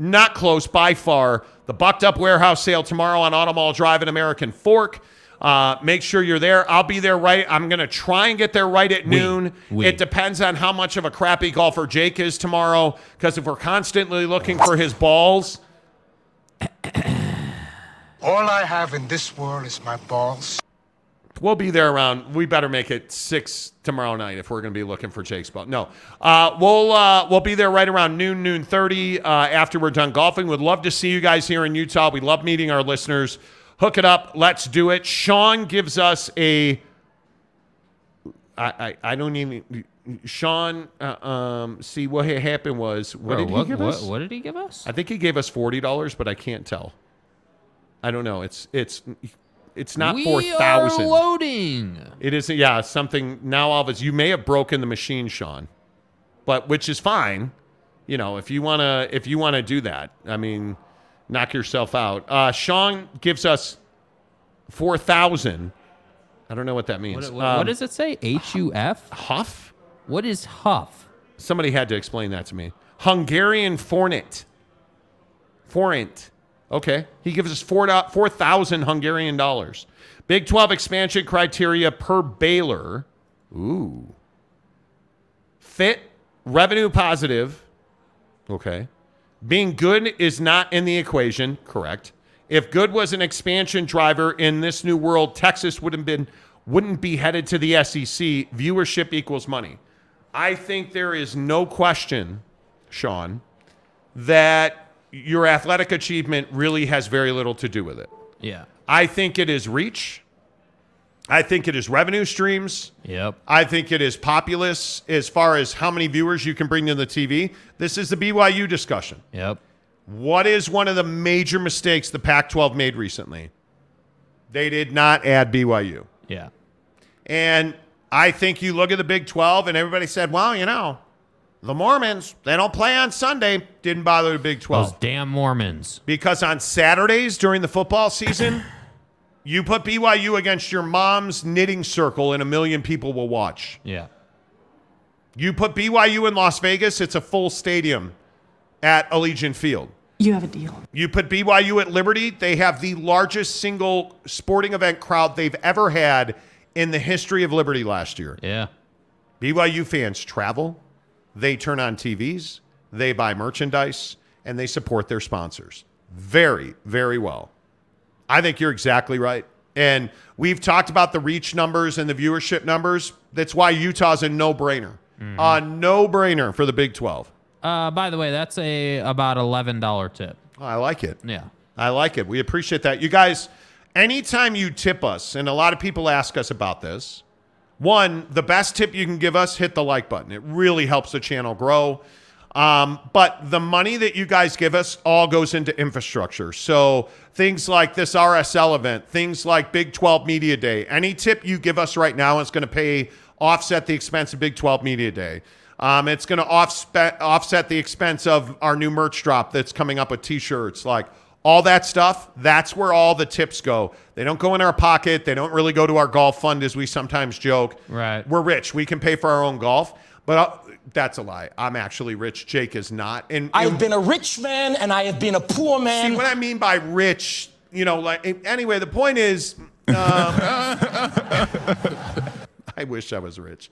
Not close by far. The Bucked Up warehouse sale tomorrow on Automall Drive in American Fork. Uh, make sure you're there. I'll be there right. I'm going to try and get there right at we, noon. We. It depends on how much of a crappy golfer Jake is tomorrow, because if we're constantly looking for his balls. All I have in this world is my balls. We'll be there around. We better make it six tomorrow night if we're going to be looking for Jake's ball. No, uh, we'll uh, we'll be there right around noon, noon thirty. Uh, after we're done golfing, would love to see you guys here in Utah. We love meeting our listeners. Hook it up. Let's do it. Sean gives us a. I I, I don't even. Sean, uh, um, see what happened was. What Bro, did what, he give what, us? What did he give us? I think he gave us forty dollars, but I can't tell. I don't know. It's it's. It's not we four thousand. We are loading. It is, yeah, something. Now all of us, you may have broken the machine, Sean, but which is fine. You know, if you want to if you want to do that, I mean, knock yourself out. Uh, Sean gives us four thousand. I don't know what that means. What, what, um, what does it say? H U F? Huff? What is Huff? Somebody had to explain that to me. Hungarian forint. Forint. Okay. He gives us four thousand Hungarian dollars. Big twelve expansion criteria per Baylor. Ooh. Fit, revenue positive. Okay. Being good is not in the equation. Correct. If good was an expansion driver in this new world, Texas would have been, wouldn't be headed to the S E C. Viewership equals money. I think there is no question, Sean, that your athletic achievement really has very little to do with it. Yeah. I think it is reach. I think it is revenue streams. Yep. I think it is populace as far as how many viewers you can bring to the T V. This is the B Y U discussion. Yep. What is one of the major mistakes the Pac twelve made recently? They did not add B Y U. Yeah. And I think you look at the Big twelve and everybody said, well, you know, the Mormons, they don't play on Sunday. Didn't bother the Big twelve. Those damn Mormons. Because on Saturdays during the football season, you put B Y U against your mom's knitting circle and a million people will watch. Yeah. You put B Y U in Las Vegas, it's a full stadium at Allegiant Field. You have a deal. You put B Y U at Liberty, they have the largest single sporting event crowd they've ever had in the history of Liberty last year. Yeah. B Y U fans travel. They turn on T Vs, they buy merchandise, and they support their sponsors. very, very well. I think you're exactly right. And we've talked about the reach numbers and the viewership numbers. That's why Utah's a no-brainer. Mm-hmm. A no-brainer for the Big twelve. Uh, by the way, that's a about eleven dollar tip. Oh, I like it. Yeah. I like it. We appreciate that. You guys, anytime you tip us, and a lot of people ask us about this, one, the best tip you can give us, hit the like button. It really helps the channel grow. Um, but the money that you guys give us all goes into infrastructure. So things like this R S L event, things like Big twelve Media Day, any tip you give us right now is going to pay, offset the expense of Big twelve Media Day. Um, it's going to offset, offset the expense of our new merch drop that's coming up with T-shirts, like all that stuff. That's where all the tips go. They don't go in our pocket. They don't really go to our golf fund, as we sometimes joke. Right. We're rich. We can pay for our own golf. But I'll, that's a lie. I'm actually rich. Jake is not. And, and I have been a rich man, and I have been a poor man. See, what I mean by rich, you know, like, anyway, the point is, um, I wish I was rich.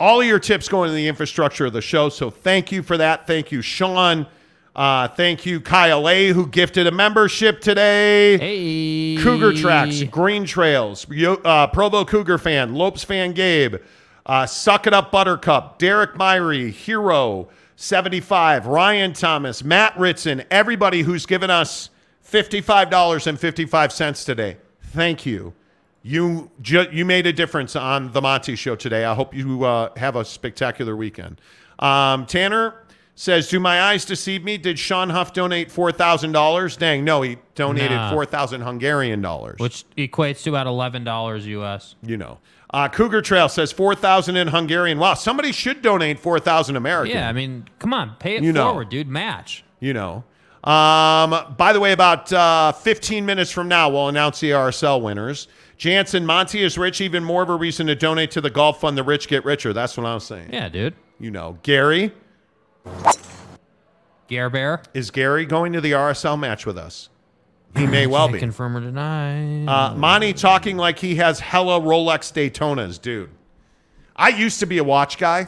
All of your tips go into the infrastructure of the show, so thank you for that. Thank you, Sean. Uh, thank you, Kyle A., who gifted a membership today. Hey. Cougar Tracks, Green Trails, uh, Provo Cougar fan, Lopes fan Gabe, Uh, Suck It Up Buttercup, Derek Myrie, Hero, seventy-five, Ryan Thomas, Matt Ritson, everybody who's given us fifty-five dollars and fifty-five cents today. Thank you. You ju- you made a difference on the Monty Show today. I hope you uh, have a spectacular weekend. Um, Tanner says, do my eyes deceive me? Did Sean Huff donate four thousand dollars? Dang, no, he donated nah. four thousand Hungarian dollars. Which equates to about eleven dollars U S. You know. Uh, Cougar Trail says four thousand in Hungarian. Wow, somebody should donate four thousand American. Yeah, I mean, come on, pay it you forward, know. dude. Match. You know. Um, by the way, about uh, fifteen minutes from now, we'll announce the R S L winners. Jansen, Monty is rich. Even more of a reason to donate to the golf fund. The rich get richer. That's what I'm saying. Yeah, dude. You know, Gary. Gare Bear. Is Gary going to the R S L match with us? He may well be. Confirm or deny. Uh, Monty talking like he has hella Rolex Daytonas, dude. I used to be a watch guy.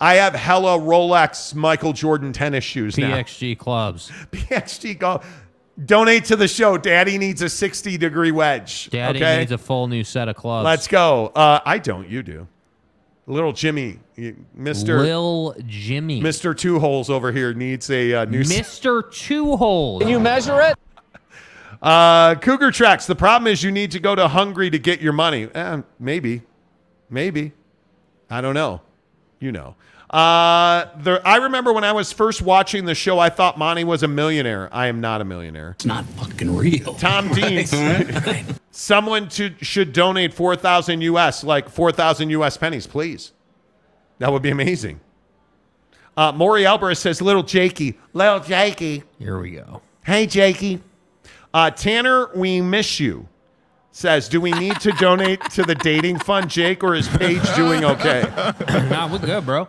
I have hella Rolex Michael Jordan tennis shoes now. P X G clubs. P X G clubs. Donate to the show. Daddy needs a sixty-degree wedge. Daddy okay? needs a full new set of clubs. Let's go. Uh, I don't. You do. Little Jimmy. Mister Lil Jimmy. Mister Two Holes over here needs a uh, new... Mister Two Holes. Can you measure it? Uh, Cougar Tracks, the problem is you need to go to Hungary to get your money. Eh, maybe. Maybe. I don't know. You know. Uh, the, I remember when I was first watching the show, I thought Monty was a millionaire. I am not a millionaire. It's not fucking real. Tom Dean. Right? Someone to, should donate four thousand U S, like four thousand U S pennies, please. That would be amazing. Uh, Maury Alvarez says, little Jakey. Little Jakey. Here we go. Hey, Jakey. Uh, Tanner, we miss you, says, do we need to donate to the dating fund, Jake, or is Paige doing okay? Nah, we're good, bro.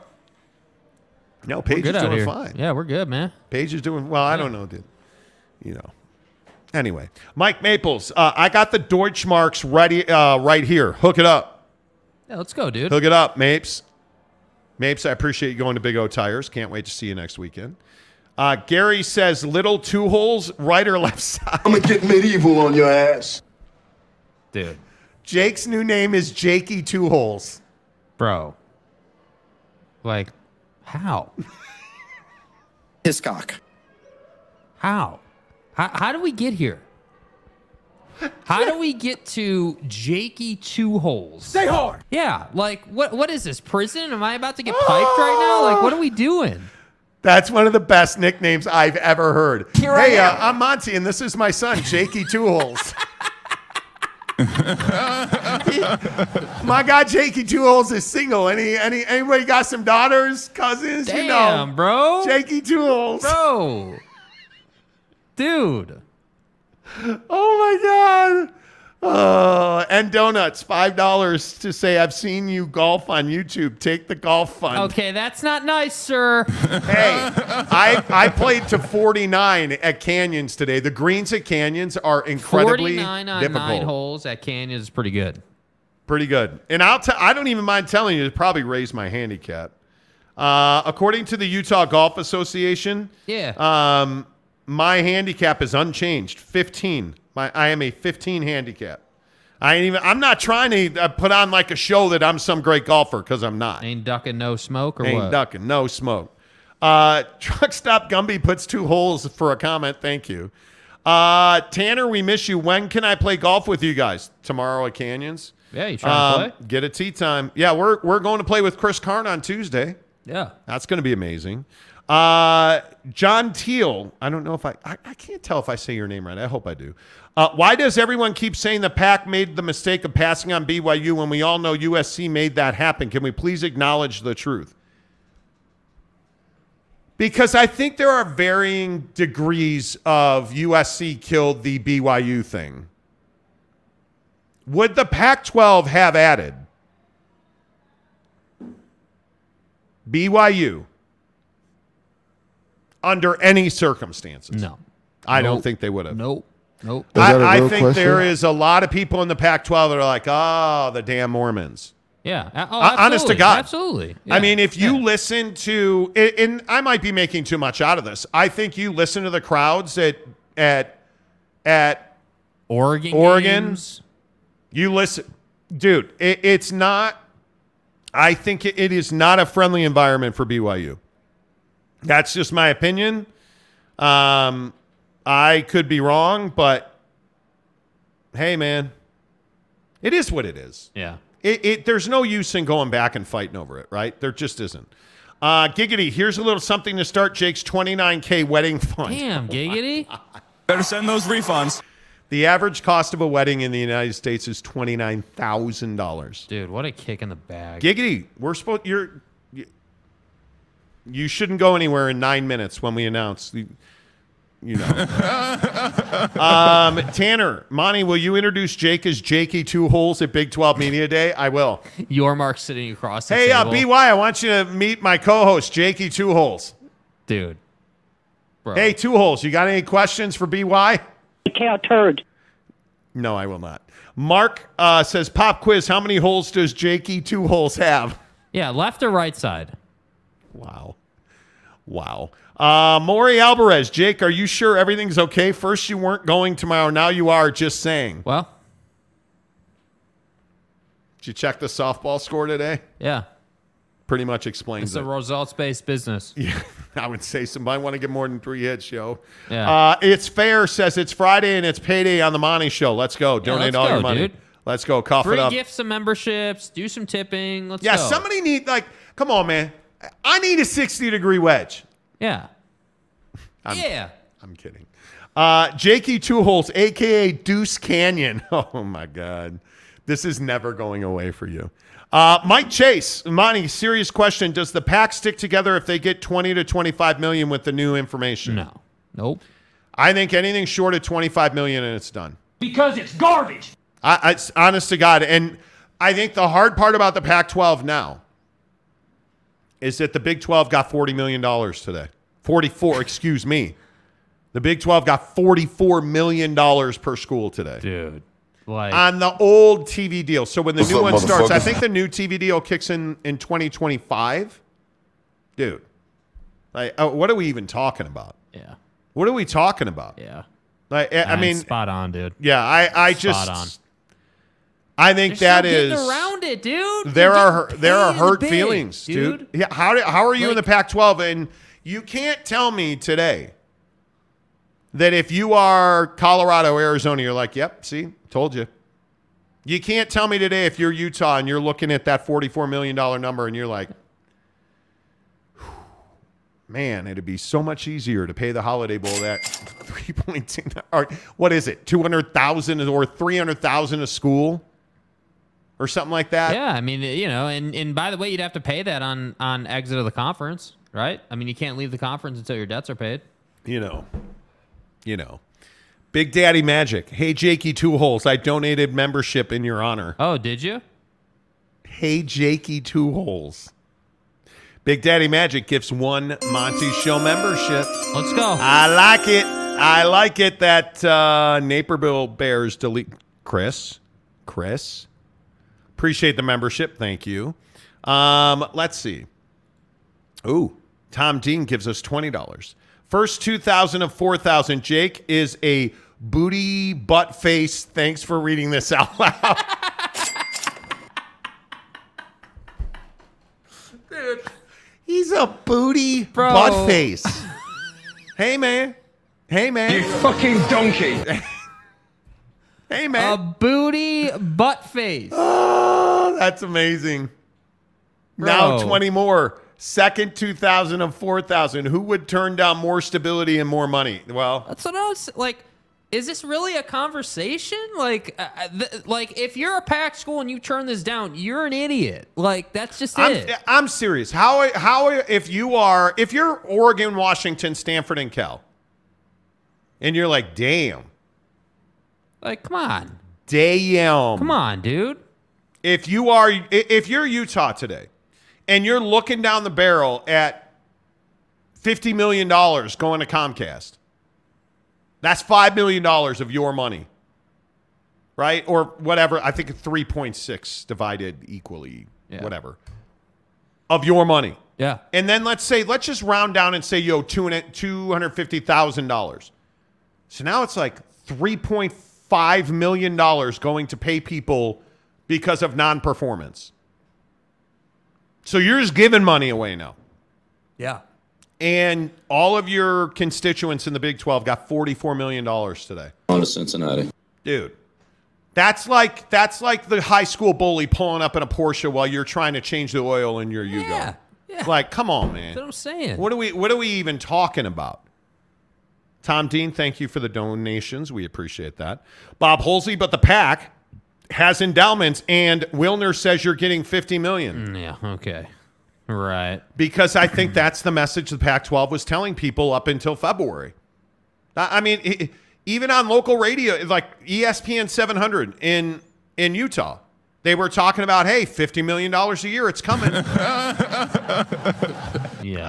No, Paige is doing here. fine. Yeah, we're good, man. Paige is doing, well, yeah. I don't know, dude. You know. Anyway, Mike Maples, uh, I got the Deutschmarks ready, uh, right here. Hook it up. Yeah, let's go, dude. Hook it up, Mapes. Mapes, I appreciate you going to Big O Tires. Can't wait to see you next weekend. Uh, Gary says, little two holes, right or left side. I'm going to get medieval on your ass. Dude. Jake's new name is Jakey Two Holes. Bro. Like, how? Hiscock. How? How? How do we get here? How do we get to Jakey Two Holes? Stay hard. Yeah. Like, what? what is this, prison? Am I about to get oh. piped right now? Like, what are we doing? That's one of the best nicknames I've ever heard. Here hey, uh, I'm Monty, and this is my son, Jakey Two Holes. My guy, Jakey Two Holes, is single. Any, any, anybody got some daughters, cousins? Damn, you know, bro. Jakey Two Holes, bro. Dude. Oh my God. Uh, and donuts, five dollars to say I've seen you golf on YouTube. Take the golf fund. Okay, that's not nice, sir. Hey, I I played to forty-nine at Canyons today. The greens at Canyons are incredibly forty-nine on difficult. Nine holes at Canyons is pretty good. Pretty good. And I'll t- I don't even mind telling you, it probably raised my handicap. Uh, according to the Utah Golf Association, yeah. Um, My handicap is unchanged, fifteen. My I am a fifteen handicap. I ain't even. I'm not trying to put on like a show that I'm some great golfer, because I'm not. Ain't ducking no smoke, or ain't what? Ain't ducking no smoke. Uh, Truck Stop Gumby puts two holes for a comment. Thank you. Uh, Tanner, we miss you. When can I play golf with you guys? Tomorrow at Canyons. Yeah, you trying um, to play? Get a tee time. Yeah, we're we're going to play with Chris Karn on Tuesday. Yeah. That's going to be amazing. Uh, John Teal. I don't know if I, I... I can't tell if I say your name right. I hope I do. Uh, why does everyone keep saying the Pac made the mistake of passing on B Y U when we all know U S C made that happen? Can we please acknowledge the truth? Because I think there are varying degrees of U S C killed the B Y U thing. Would the Pac twelve have added B Y U under any circumstances? No. I nope. don't think they would have. Nope. Nope. I, I think question? there is a lot of people in the Pac twelve that are like, oh, the damn Mormons. Yeah. Oh, honest to God. Absolutely. Yeah. I mean, if you yeah. listen to, and I might be making too much out of this, I think you listen to the crowds at at at Oregon. Oregon. Games. You listen. Dude, it, it's not, I think it, it is not a friendly environment for B Y U. That's just my opinion. Um, I could be wrong, but hey, man, it is what it is. Yeah. It, it, there's no use in going back and fighting over it, right? There just isn't. Uh, Giggity, here's a little something to start Jake's twenty-nine K wedding fund. Damn, Giggity. Oh, better send those refunds. The average cost of a wedding in the United States is twenty-nine thousand dollars. Dude, what a kick in the bag. Giggity, we're supposed you're you, you shouldn't go anywhere in nine minutes when we announce the You know. um, Tanner, Monty, will you introduce Jake as Jakey Two Holes at Big twelve Media Day? I will. Yormark sitting across the hey, table. Hey, uh, B Y, I want you to meet my co-host, Jakey Two Holes. Dude. Bro. Hey, Two Holes, you got any questions for B Y? Cow turd. No, I will not. Mark uh, says, pop quiz, how many holes does Jakey Two Holes have? Yeah, left or right side? Wow. Wow. Uh, Maury Alvarez, Jake, are you sure everything's okay? First you weren't going tomorrow, now you are, just saying. Well. Did you check the softball score today? Yeah. Pretty much explains it's it. It's a results-based business. Yeah, I would say somebody want to get more than three hits, yo. Yeah. Uh, it's Fair says it's Friday and it's payday on the Monty Show. Let's go. Donate yeah, let's all go, your money. Dude. Let's go. Cough Free it up. Free gifts, some memberships, do some tipping. Let's yeah, go. Yeah, somebody need, like, come on, man. I need a sixty-degree wedge. Yeah. I'm, yeah. I'm kidding. Uh, Jakey Two Holes, a k a. Deuce Canyon. Oh, my God. This is never going away for you. Uh, Mike Chase, Monty, serious question. Does the Pac stick together if they get twenty to twenty-five million with the new information? No. Nope. I think anything short of twenty-five million and it's done. Because it's garbage. I, I honest to God. And I think the hard part about the Pac twelve now is that the Big twelve got forty million dollars today. forty-four, excuse me. The Big twelve got forty-four million dollars per school today. Dude. Like, on the old T V deal. So when the new one starts, I think the new T V deal kicks in in twenty twenty-five. Dude. Like, oh, what are we even talking about? Yeah. What are we talking about? Yeah. Like, I, I mean. Spot on, dude. Yeah, I, I spot just. Spot on. I think They're that is around it, dude. There are there are hurt big, feelings, dude. dude. Yeah, how how are you like, in the Pac twelve? And you can't tell me today that if you are Colorado, Arizona, you're like, yep, see, told you. You can't tell me today if you're Utah and you're looking at that forty-four million dollars number and you're like, man, it'd be so much easier to pay the Holiday Bowl that three point two, or what is it, two hundred thousand or three hundred thousand a school? Or something like that. Yeah, I mean, you know, and, and by the way, you'd have to pay that on, on exit of the conference, right? I mean, you can't leave the conference until your debts are paid. You know, you know. Big Daddy Magic. Hey, Jakey Two Holes, I donated membership in your honor. Oh, did you? Hey, Jakey Two Holes. Big Daddy Magic gifts one Monty Show membership. Let's go. I like it. I like it that uh, Naperville Bears delete. Chris. Chris. Appreciate the membership. Thank you. Um, let's see. Ooh, Tom Dean gives us twenty dollars. First two thousand of four thousand, Jake, is a booty butt face. Thanks for reading this out loud. Dude. He's a booty Bro. butt face. Hey, man. Hey, man. You fucking donkey. Hey, man. A booty butt face. Oh, that's amazing. Bro. Now twenty more. Second two thousand of four thousand. Who would turn down more stability and more money? Well, that's what I was like. Is this really a conversation? Like, uh, th- like if you're a Pac school and you turn this down, you're an idiot. Like, that's just I'm, it. I'm serious. How, how, if you are, if you're Oregon, Washington, Stanford, and Cal, and you're like, damn. Like, come on. Damn. Come on, dude. If you are, if you're Utah today, and you're looking down the barrel at fifty million dollars going to Comcast, that's five million dollars of your money, right? Or whatever. I think three point six divided equally, yeah. whatever, of your money. Yeah. And then let's say, let's just round down and say, yo, two hundred fifty thousand dollars. So now it's like three point five million dollars going to pay people because of non-performance. So you're just giving money away now. Yeah. And all of your constituents in the Big twelve got forty-four million dollars today. On to Cincinnati. Dude, that's like that's like the high school bully pulling up in a Porsche while you're trying to change the oil in your Yugo. Yeah, yeah. Like, come on, man. That's what I'm saying. What are we, what are we even talking about? Tom Dean, thank you for the donations. We appreciate that. Bob Holsey, but the Pac has endowments, and Wilner says you're getting fifty million dollars. Yeah, okay. Right. Because I think that's the message the Pac twelve was telling people up until February. I mean, it, even on local radio, like E S P N seven hundred in, in Utah, they were talking about, hey, fifty million dollars a year, it's coming. Yeah.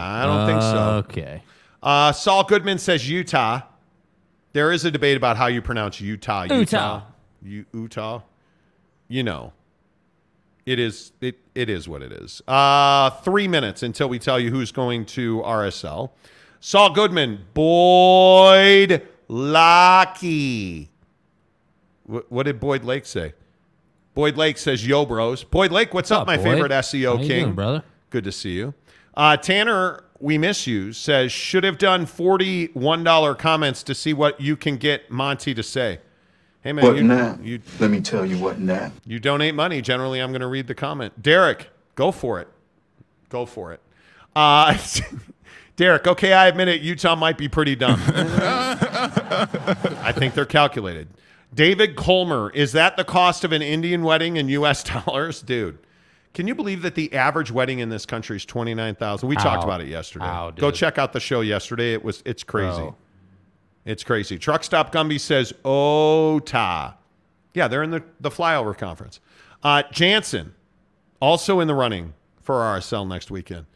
I don't uh, think so. Okay. Uh, Saul Goodman says Utah. There is a debate about how you pronounce Utah. Utah. Utah. U- Utah. You know. It is it it is what it is. Uh, three minutes until we tell you who's going to R S L. Saul Goodman, Boyd Lockie. W- what did Boyd Lake say? Boyd Lake says, "Yo, bros." Boyd Lake, what's, what's up, up, my Boyd? Favorite S E O How king, you doing, brother? Good to see you. Uh, Tanner, we miss you. Says should have done forty-one dollar comments to see what you can get Monty to say. Hey man, what you, now? You, Let me tell you what now. You donate money. Generally, I'm going to read the comment. Derek, go for it. Go for it. Uh, Derek, okay, I admit it. Utah might be pretty dumb. I think they're calculated. David Colmer, is that the cost of an Indian wedding in U S dollars? Dude, can you believe that the average wedding in this country is twenty-nine thousand dollars? We Ow. talked about it yesterday. Ow, go check out the show yesterday. It was It's crazy. Bro. It's crazy. Truck Stop Gumby says, Otah. Yeah, they're in the, the flyover conference. Uh, Jansen, also in the running for R S L next weekend.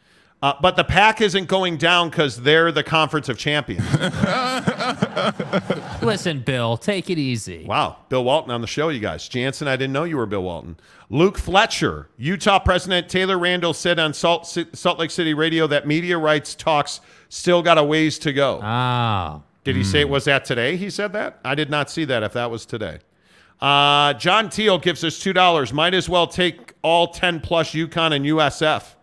Uh, but the Pac isn't going down because they're the Conference of Champions. Listen, Bill, take it easy. Wow. Bill Walton on the show, you guys. Jansen, I didn't know you were Bill Walton. Luke Fletcher, Utah President Taylor Randall said on Salt, Salt Lake City Radio that media rights talks still got a ways to go. Ah. Oh. Did he say it was that today? He said that? I did not see that if that was today. Uh, John Teal gives us two dollars. Might as well take all ten plus UConn and U S F.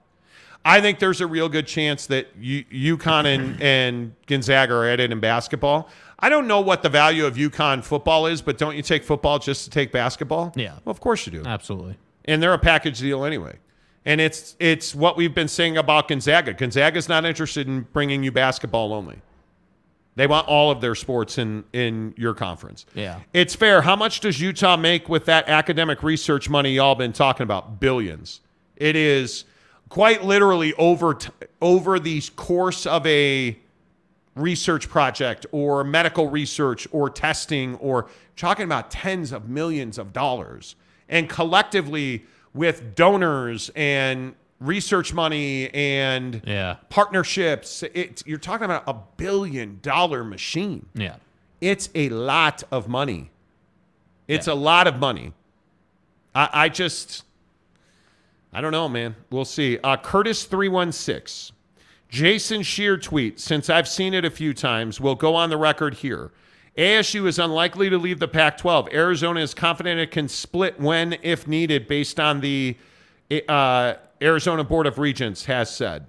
I think there's a real good chance that U- UConn and, and Gonzaga are at it in basketball. I don't know what the value of UConn football is, but don't you take football just to take basketball? Yeah. Well, of course you do. Absolutely. And they're a package deal anyway. And it's it's what we've been saying about Gonzaga. Gonzaga's not interested in bringing you basketball only. They want all of their sports in, in your conference. Yeah. It's fair. How much does Utah make with that academic research money y'all been talking about? Billions. It is quite literally over t- over the course of a research project or medical research or testing or talking about tens of millions of dollars. And collectively with donors and research money and yeah. partnerships. It, you're talking about a billion dollar machine. Yeah. It's a lot of money. It's yeah. a lot of money. I, I just, I don't know, man. We'll see. Uh, Curtis three one six. Jason Shear tweet, since I've seen it a few times, will go on the record here. A S U is unlikely to leave the Pac twelve. Arizona is confident it can split when, if needed, based on the uh, Arizona Board of Regents has said.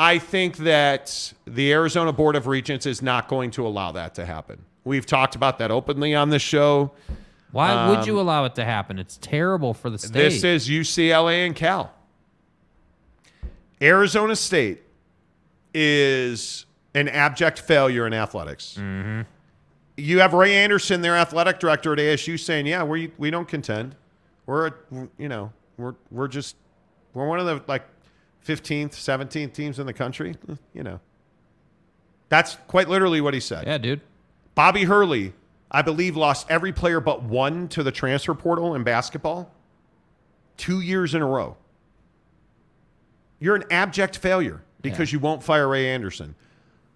I think that the Arizona Board of Regents is not going to allow that to happen. We've talked about that openly on the show. Why um, would you allow it to happen? It's terrible for the state. This is U C L A and Cal. Arizona State is an abject failure in athletics. Mm-hmm. You have Ray Anderson, their athletic director at A S U, saying, "Yeah, we we don't contend. We're you know we're we're just we're one of the like fifteenth, seventeenth teams in the country." You know, that's quite literally what he said. Yeah, dude. Bobby Hurley, I believe, lost every player but one to the transfer portal in basketball two years in a row. You're an abject failure because yeah. you won't fire Ray Anderson.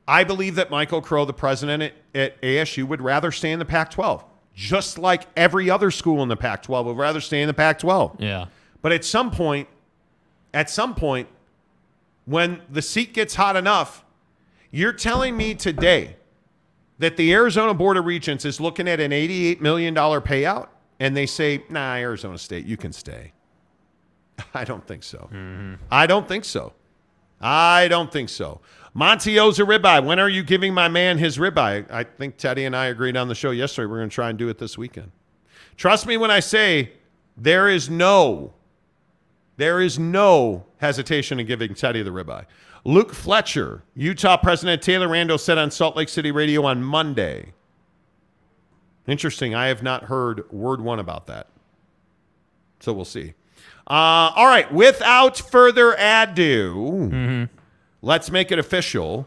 I believe that Michael Crow, the president at, at A S U, would rather stay in the Pac twelve, just like every other school in the Pac twelve would rather stay in the Pac twelve. Yeah. But at some point, at some point, when the seat gets hot enough, you're telling me today that the Arizona Board of Regents is looking at an eighty-eight million dollars payout, and they say, nah, Arizona State, you can stay. I don't think so. Mm-hmm. I don't think so. I don't think so. Monty owes a ribeye. When are you giving my man his ribeye? I think Teddy and I agreed on the show yesterday. We're going to try and do it this weekend. Trust me when I say there is no, there is no hesitation in giving Teddy the ribeye. Luke Fletcher, Utah President Taylor Randall said on Salt Lake City Radio on Monday. Interesting. I have not heard word one about that. So we'll see. Uh, all right, without further ado, mm-hmm. let's make it official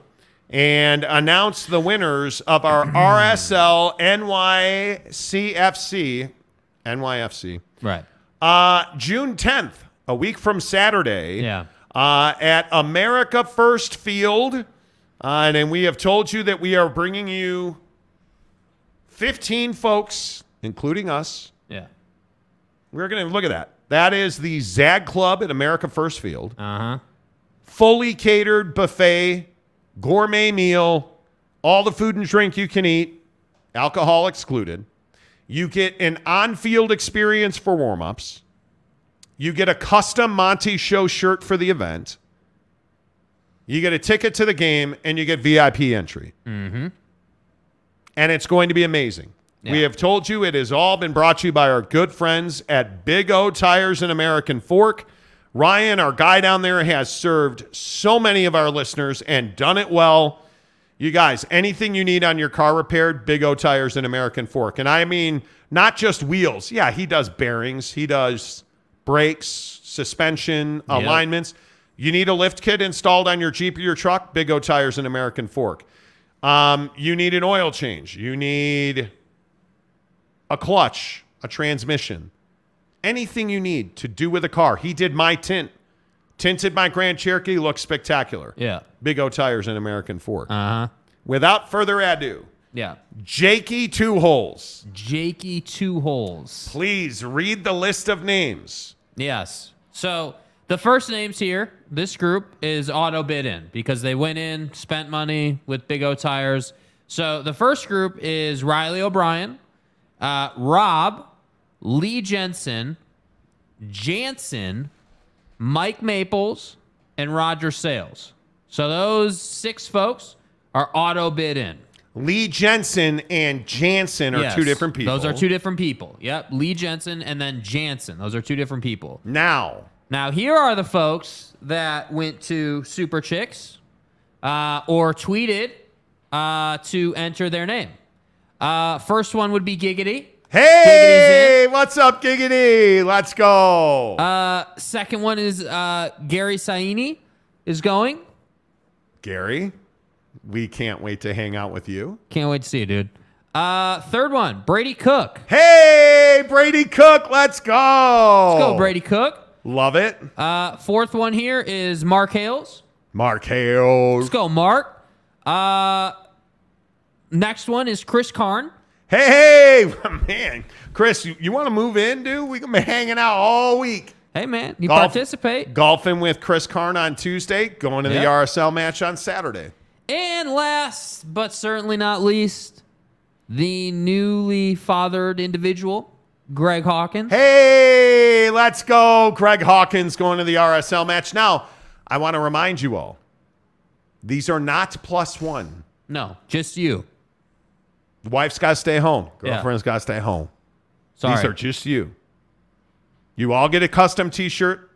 and announce the winners of our R S L N Y C F C, N Y F C. Right. Uh, June tenth, a week from Saturday, yeah. uh, at America First Field. Uh, and then we have told you that we are bringing you fifteen folks, including us. Yeah. We're going to look at that. That is the Zag Club at America First Field. Uh-huh. Fully catered buffet, gourmet meal, all the food and drink you can eat, alcohol excluded. You get an on-field experience for warm-ups. You get a custom Monty Show shirt for the event. You get a ticket to the game, and you get V I P entry. Mm-hmm. And it's going to be amazing. Yeah. We have told you it has all been brought to you by our good friends at Big O Tires in American Fork. Ryan, our guy down there, has served so many of our listeners and done it well. You guys, anything you need on your car repaired, Big O Tires in American Fork. And I mean, not just wheels. Yeah, he does bearings. He does brakes, suspension, yeah. alignments. You need a lift kit installed on your Jeep or your truck, Big O Tires in American Fork. Um, you need an oil change. You need a clutch, a transmission, anything you need to do with a car. He did my tint. Tinted my Grand Cherokee. Looks spectacular. Yeah. Big O Tires in American Fork. Uh-huh. Without further ado. Yeah. Jakey Two Holes. Jakey Two Holes. Please read the list of names. Yes. So the first names here, this group is auto bid in because they went in, spent money with Big O Tires. So the first group is Riley O'Brien, Uh, Rob, Lee Jensen, Jansen, Mike Maples, and Roger Sales. So those six folks are auto bid in. Lee Jensen and Jansen are yes, two different people. Those are two different people. Yep. Lee Jensen and then Jansen. Those are two different people. Now. Now, here are the folks that went to Super Chicks uh, or tweeted uh, to enter their name. Uh, first one would be Giggity. Hey, what's up, Giggity? Let's go. Uh, second one is uh, Gary Saini is going. Gary, we can't wait to hang out with you. Can't wait to see you, dude. Uh, third one, Brady Cook. Hey, Brady Cook, let's go. Let's go, Brady Cook. Love it. Uh, fourth one here is Mark Hales. Mark Hales. Let's go, Mark. Uh... Next one is Chris Karn. Hey, hey, man. Chris, you, you want to move in, dude? We're going to be hanging out all week. Hey, man, you Golf, participate. Golfing with Chris Karn on Tuesday, going to yep. the R S L match on Saturday. And last, but certainly not least, the newly fathered individual, Greg Hawkins. Hey, let's go. Greg Hawkins going to the R S L match. Now, I want to remind you all, these are not plus one. No, just you. The wife's got to stay home. Girlfriend's yeah. got to stay home. Sorry. These are just you. You all get a custom T-shirt.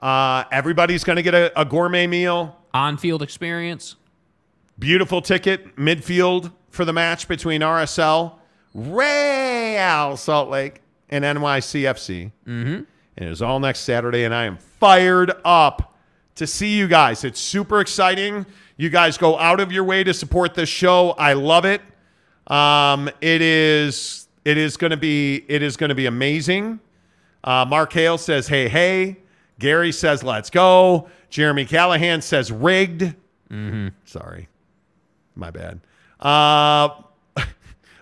Uh, everybody's going to get a, a gourmet meal. On-field experience. Beautiful ticket, midfield for the match between R S L, Real Salt Lake, and N Y C F C. Mm-hmm. And it is all next Saturday, and I am fired up to see you guys. It's super exciting. You guys go out of your way to support this show. I love it. Um, it is. It is going to be. It is going to be amazing. Uh, Mark Hale says, hey, hey. Gary says, let's go. Jeremy Callahan says, rigged. Mm-hmm. Sorry. My bad. Uh,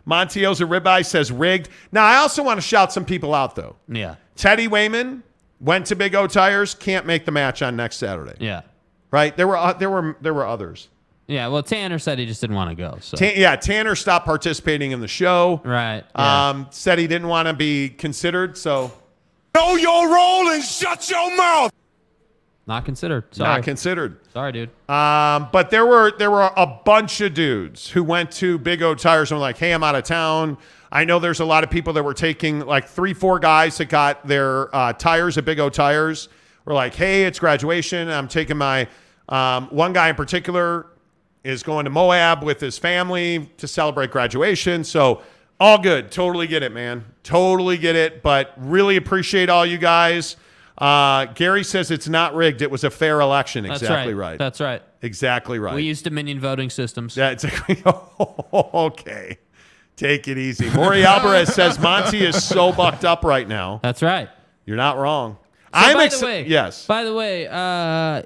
Montiel's a ribeye says, rigged. Now, I also want to shout some people out, though. Yeah. Teddy Wayman went to Big O Tires, can't make the match on next Saturday. Yeah. Right? There were uh, there were, there were others. Yeah, well, Tanner said he just didn't want to go. So. Tan- yeah, Tanner stopped participating in the show. Right. Yeah. Um, said he didn't want to be considered, so... Know your role and shut your mouth. Not considered. Sorry. Not considered. Sorry, dude. Um, but there were there were a bunch of dudes who went to Big O Tires and were like, hey, I'm out of town. I know there's a lot of people that were taking, like three, four guys that got their uh, tires at Big O Tires were like, hey, it's graduation. I'm taking my, um, one guy in particular is going to Moab with his family to celebrate graduation. So, all good. Totally get it, man. Totally get it, but really appreciate all you guys. Uh, Gary says it's not rigged. It was a fair election. That's exactly right. right. That's right. Exactly right. We use Dominion voting systems. That's okay. Take it easy. Maury Alvarez says Monty is so bucked up right now. That's right. You're not wrong. So I'm by ex- the way, yes. By the way, uh,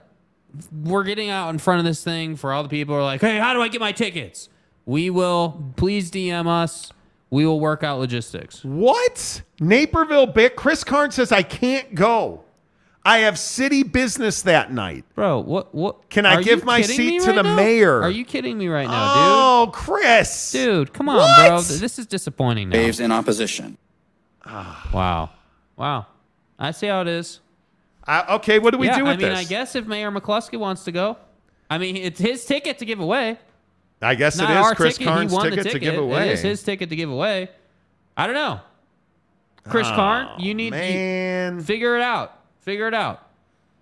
we're getting out in front of this thing for all the people who are like, hey, how do I get my tickets? We will. Please D M us. We will work out logistics. What? Naperville Bick? Chris Karn says, I can't go. I have city business that night. Bro, what? What? Can I give my seat to the mayor? Are you kidding me right now, dude? Oh, Chris. Dude, come on, bro. This is disappointing now. Dave's in opposition. Wow. Wow. I see how it is. Uh, okay, what do we do with this? I mean, I guess if Mayor McCluskey wants to go. I mean, it's his ticket to give away. I guess Not it is Chris ticket. Karn's ticket, ticket to give away. It is his ticket to give away. I don't know. Chris oh, Karn, you need to figure it out. Figure it out.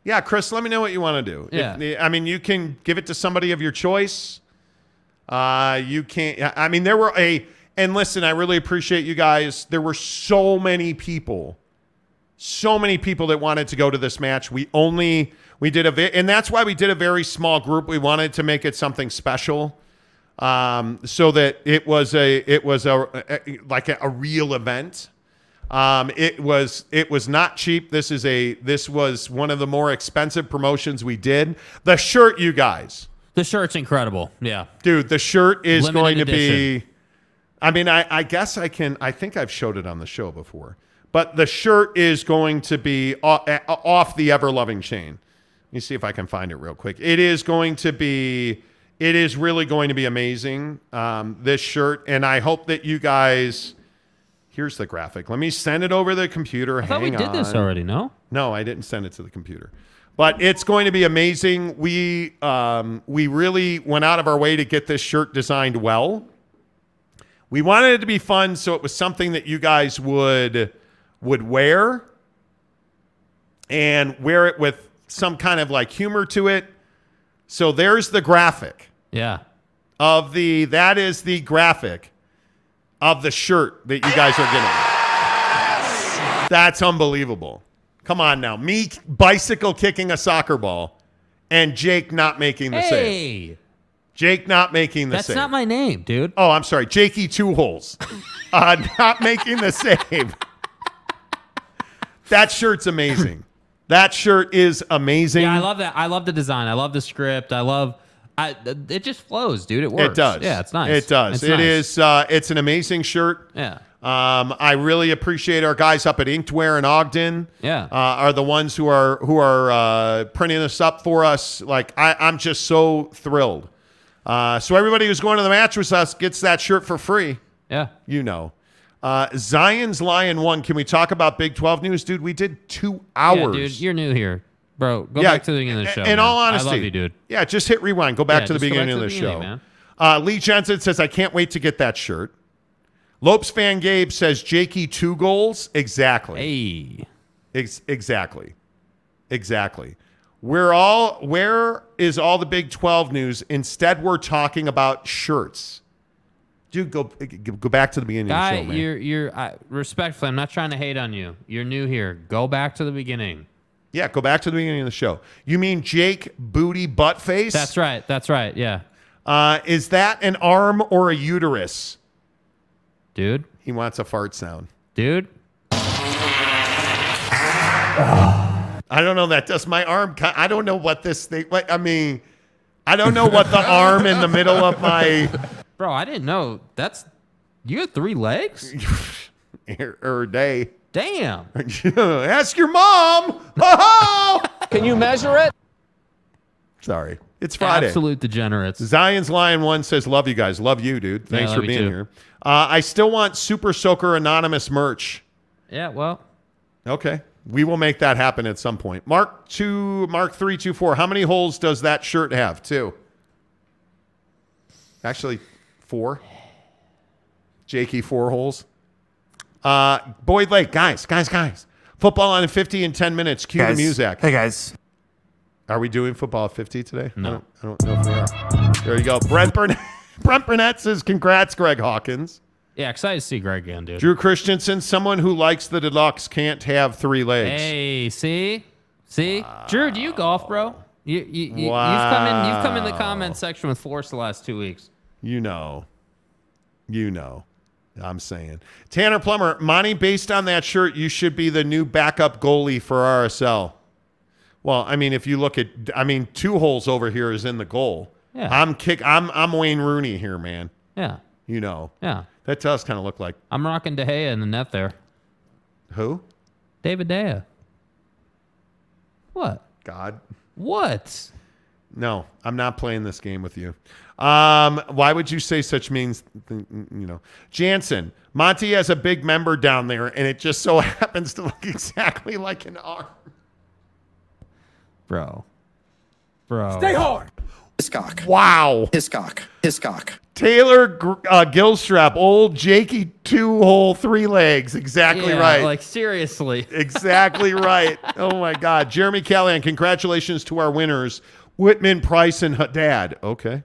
Yeah, Chris, let me know what you want to do. Yeah. If, I mean, you can give it to somebody of your choice. Uh, you can't. I mean, there were a... And listen, I really appreciate you guys. There were so many people. So many people that wanted to go to this match. We only... We did a... And that's why we did a very small group. We wanted to make it something special. Um, so that it was a, it was a, a like a, a real event. Um, it was, it was not cheap. This is a, this was one of the more expensive promotions we did. The shirt, you guys, the shirt's incredible. Yeah, dude, the shirt is Limited going to edition. be, I mean, I, I guess I can, I think I've showed it on the show before, but the shirt is going to be off, off the ever loving chain. Let me see if I can find it real quick. It is going to be, It is really going to be amazing, um, this shirt. And I hope that you guys... Here's the graphic. Let me send it over the computer. I thought Hang we did on. this already, no? No, I didn't send it to the computer. But it's going to be amazing. We um, we really went out of our way to get this shirt designed well. We wanted it to be fun, so it was something that you guys would would wear and wear it with some kind of like humor to it. So there's the graphic. Yeah. Of the that is the graphic of the shirt that you guys are getting. That's unbelievable. Come on now. Me bicycle kicking a soccer ball and Jake not making the hey. save. Jake not making the That's save. That's not my name, dude. Oh, I'm sorry. Jakey Two Holes. uh, not making the save. That shirt's amazing. That shirt is amazing. Yeah, I love that. I love the design. I love the script. I love I it just flows, dude. It works. It does. Yeah, it's nice. It does. It's it nice. is uh, it's an amazing shirt. Yeah. Um, I really appreciate our guys up at Inktware in Ogden. Yeah, uh, are the ones who are who are uh, printing this up for us. Like I, I'm just so thrilled. Uh, so everybody who's going to the match with us gets that shirt for free. Yeah, you know. Uh, Zion's Lion One. Can we talk about Big twelve news, dude? We did two hours. Yeah, dude, you're new here, bro. Go yeah, back to the beginning of the show. In man. all honesty, I love you, dude. Yeah, just hit rewind. Go back yeah, to the beginning of the, the beginning, show. Man. Uh, Lee Jensen says, "I can't wait to get that shirt." Lopes Van Gabe says, Jakey, two goals. Exactly. Hey. Ex- exactly. Exactly. We're all, where is all the Big twelve news? Instead, we're talking about shirts. Dude, go go back to the beginning Guy, of the show, man. You're, you're, I, respectfully, I'm not trying to hate on you. You're new here. Go back to the beginning. Yeah, go back to the beginning of the show. You mean Jake Booty Buttface? That's right. That's right. Yeah. Uh, is that an arm or a uterus? Dude. He wants a fart sound. Dude. I don't know. That does my arm. I don't know what this thing. What, I mean, I don't know what the arm in the middle of my. Bro, I didn't know. That's. You have three legs? Every day. Damn. Ask your mom. Oh, can you measure it? Sorry. It's Friday. Absolute degenerates. Zion's Lion One says, love you guys. Love you, dude. Thanks yeah, for being here. Uh, I still want Super Soaker Anonymous merch. Yeah, well. Okay. We will make that happen at some point. Mark two, Mark three, two, four. How many holes does that shirt have? Two. Actually, four. Jakey, four holes. Uh, Boyd Lake. Guys, guys, guys. Football on fifty in ten minutes. Cue guys. the music. Hey, guys. Are we doing football at fifty today? No. I don't, I don't know if we are. There you go. Brent Burnett, Brent Burnett says, congrats, Greg Hawkins. Yeah, excited to see Greg again, dude. Drew Christensen, someone who likes the deluxe can't have three legs. Hey, see? See? Wow. Drew, do you golf, bro? You, you, you, wow. You've come in, you've come in the comment section with force the last two weeks. You know. You know. I'm saying. Tanner Plummer, Monty, based on that shirt, you should be the new backup goalie for R S L. Well, I mean, if you look at, I mean, two holes over here is in the goal. Yeah. I'm kick. I'm I'm Wayne Rooney here, man. Yeah. You know. Yeah. That does kind of look like. I'm rocking De Gea in the net there. Who? David De Gea. What? God. What? No, I'm not playing this game with you. Um, why would you say such means, you know? Jansen, Monty has a big member down there, and it just so happens to look exactly like an arm. Bro. Bro. Stay hard. Hiscock. Wow. Hiscock. Hiscock. Taylor uh, Gilstrap, old Jakey two-hole three legs. Exactly yeah, right. Like, seriously. Exactly right. Oh, my God. Jeremy Callahan, congratulations to our winners, Whitman, Price, and Haddad. Okay.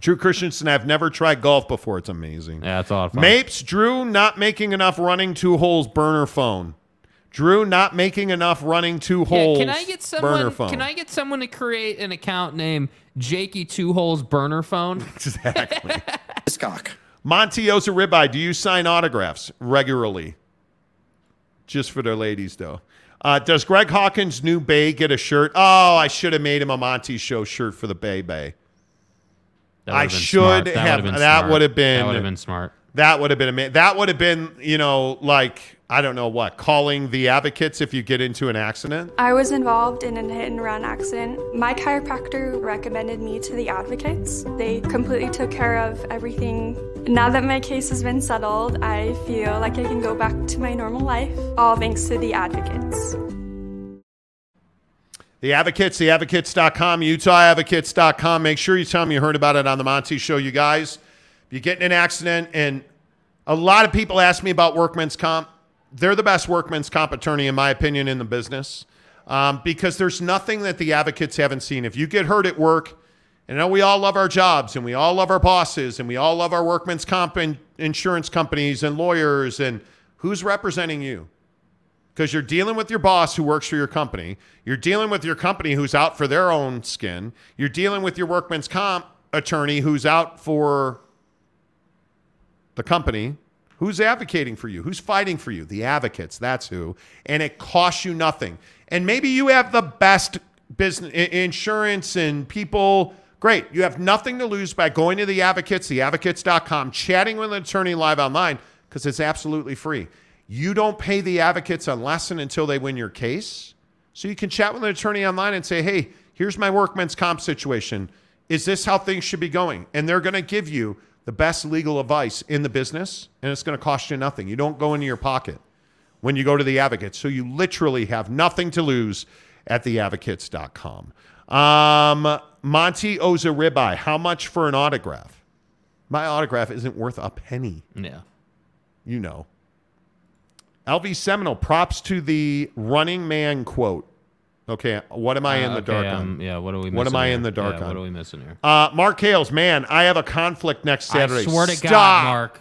Drew Christensen, I've never tried golf before. It's amazing. Yeah, it's a lot of fun. Mapes, Drew, not making enough running two holes, burner phone. Drew not making enough running two holes. Yeah, can I get someone? Burner phone. Can I get someone to create an account named Jakey Two Holes Burner Phone? Exactly. Hiscock. Monty Oza Ribeye, do you sign autographs regularly? Just for the ladies, though. Uh, does Greg Hawkins' new Bay get a shirt? Oh, I should have made him a Monty Show shirt for the Bay Bay. I should have. That would have been. That would have been smart. That would have been amazing. That would have been, you know, like, I don't know what, calling the Advocates if you get into an accident. I was involved in a hit and run accident. My chiropractor recommended me to the Advocates. They completely took care of everything. Now that my case has been settled, I feel like I can go back to my normal life. All thanks to the Advocates. The Advocates, the advocates dot com, utah advocates dot com. Make sure you tell them you heard about it on the Monty Show, you guys. You get in an accident, and a lot of people ask me about workman's comp. They're the best workman's comp attorney, in my opinion, in the business, um, because there's nothing that the Advocates haven't seen. If you get hurt at work, and I know we all love our jobs, and we all love our bosses, and we all love our workman's comp and insurance companies and lawyers, and who's representing you? Because you're dealing with your boss who works for your company. You're dealing with your company who's out for their own skin. You're dealing with your workman's comp attorney who's out for the company. Who's advocating for you? Who's fighting for you? The Advocates, that's who. And it costs you nothing. And maybe you have the best business insurance and people. Great. You have nothing to lose by going to the Advocates, the advocates dot com, chatting with an attorney live online, because it's absolutely free. You don't pay the advocates unless and until they win your case. So you can chat with an attorney online and say, hey, here's my workman's comp situation. Is this how things should be going? And they're going to give you the best legal advice in the business, and it's going to cost you nothing. You don't go into your pocket when you go to the advocates. So you literally have nothing to lose at the advocates dot com. Um, Monty owes a ribeye. How much for an autograph? My autograph isn't worth a penny. Yeah. You know. L V Seminole, props to the running man quote. Okay, what am I in uh, the okay, dark um, on? Yeah, what are we missing What am I here? in the dark yeah, on? What are we missing here? Uh, Mark Hales, man, I have a conflict next Saturday. I swear to Stop. God, Mark.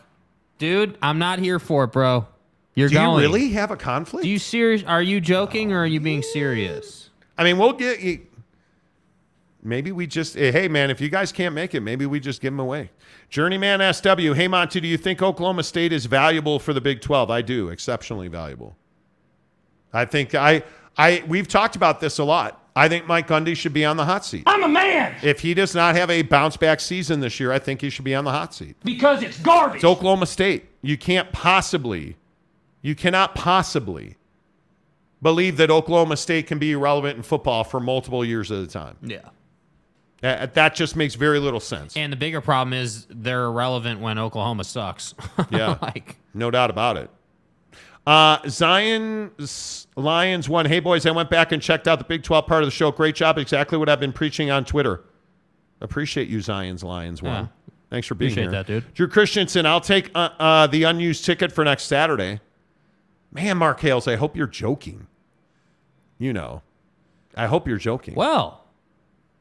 Dude, I'm not here for it, bro. You're Do going. Do you really have a conflict? Do you serious? Are you joking oh, or are you being serious? I mean, we'll get... You, Maybe we just, hey, man, if you guys can't make it, maybe we just give them away. Journeyman S W, hey, Monty, do you think Oklahoma State is valuable for the Big twelve? I do, exceptionally valuable. I think I, I, we've talked about this a lot. I think Mike Gundy should be on the hot seat. I'm a man. If he does not have a bounce-back season this year, I think he should be on the hot seat. Because it's garbage. It's Oklahoma State. You can't possibly, you cannot possibly believe that Oklahoma State can be irrelevant in football for multiple years at a time. Yeah. Uh, that just makes very little sense. And the bigger problem is they're irrelevant when Oklahoma sucks. Yeah, like no doubt about it. Uh, Zion Lions won. Hey, boys, I went back and checked out the Big twelve part of the show. Great job. Exactly what I've been preaching on Twitter. Appreciate you, Zion's Lions won. Yeah. Thanks for being Appreciate here. Appreciate that, dude. Drew Christensen, I'll take uh, uh, the unused ticket for next Saturday. Man, Mark Hales, I hope you're joking. You know, I hope you're joking. Well.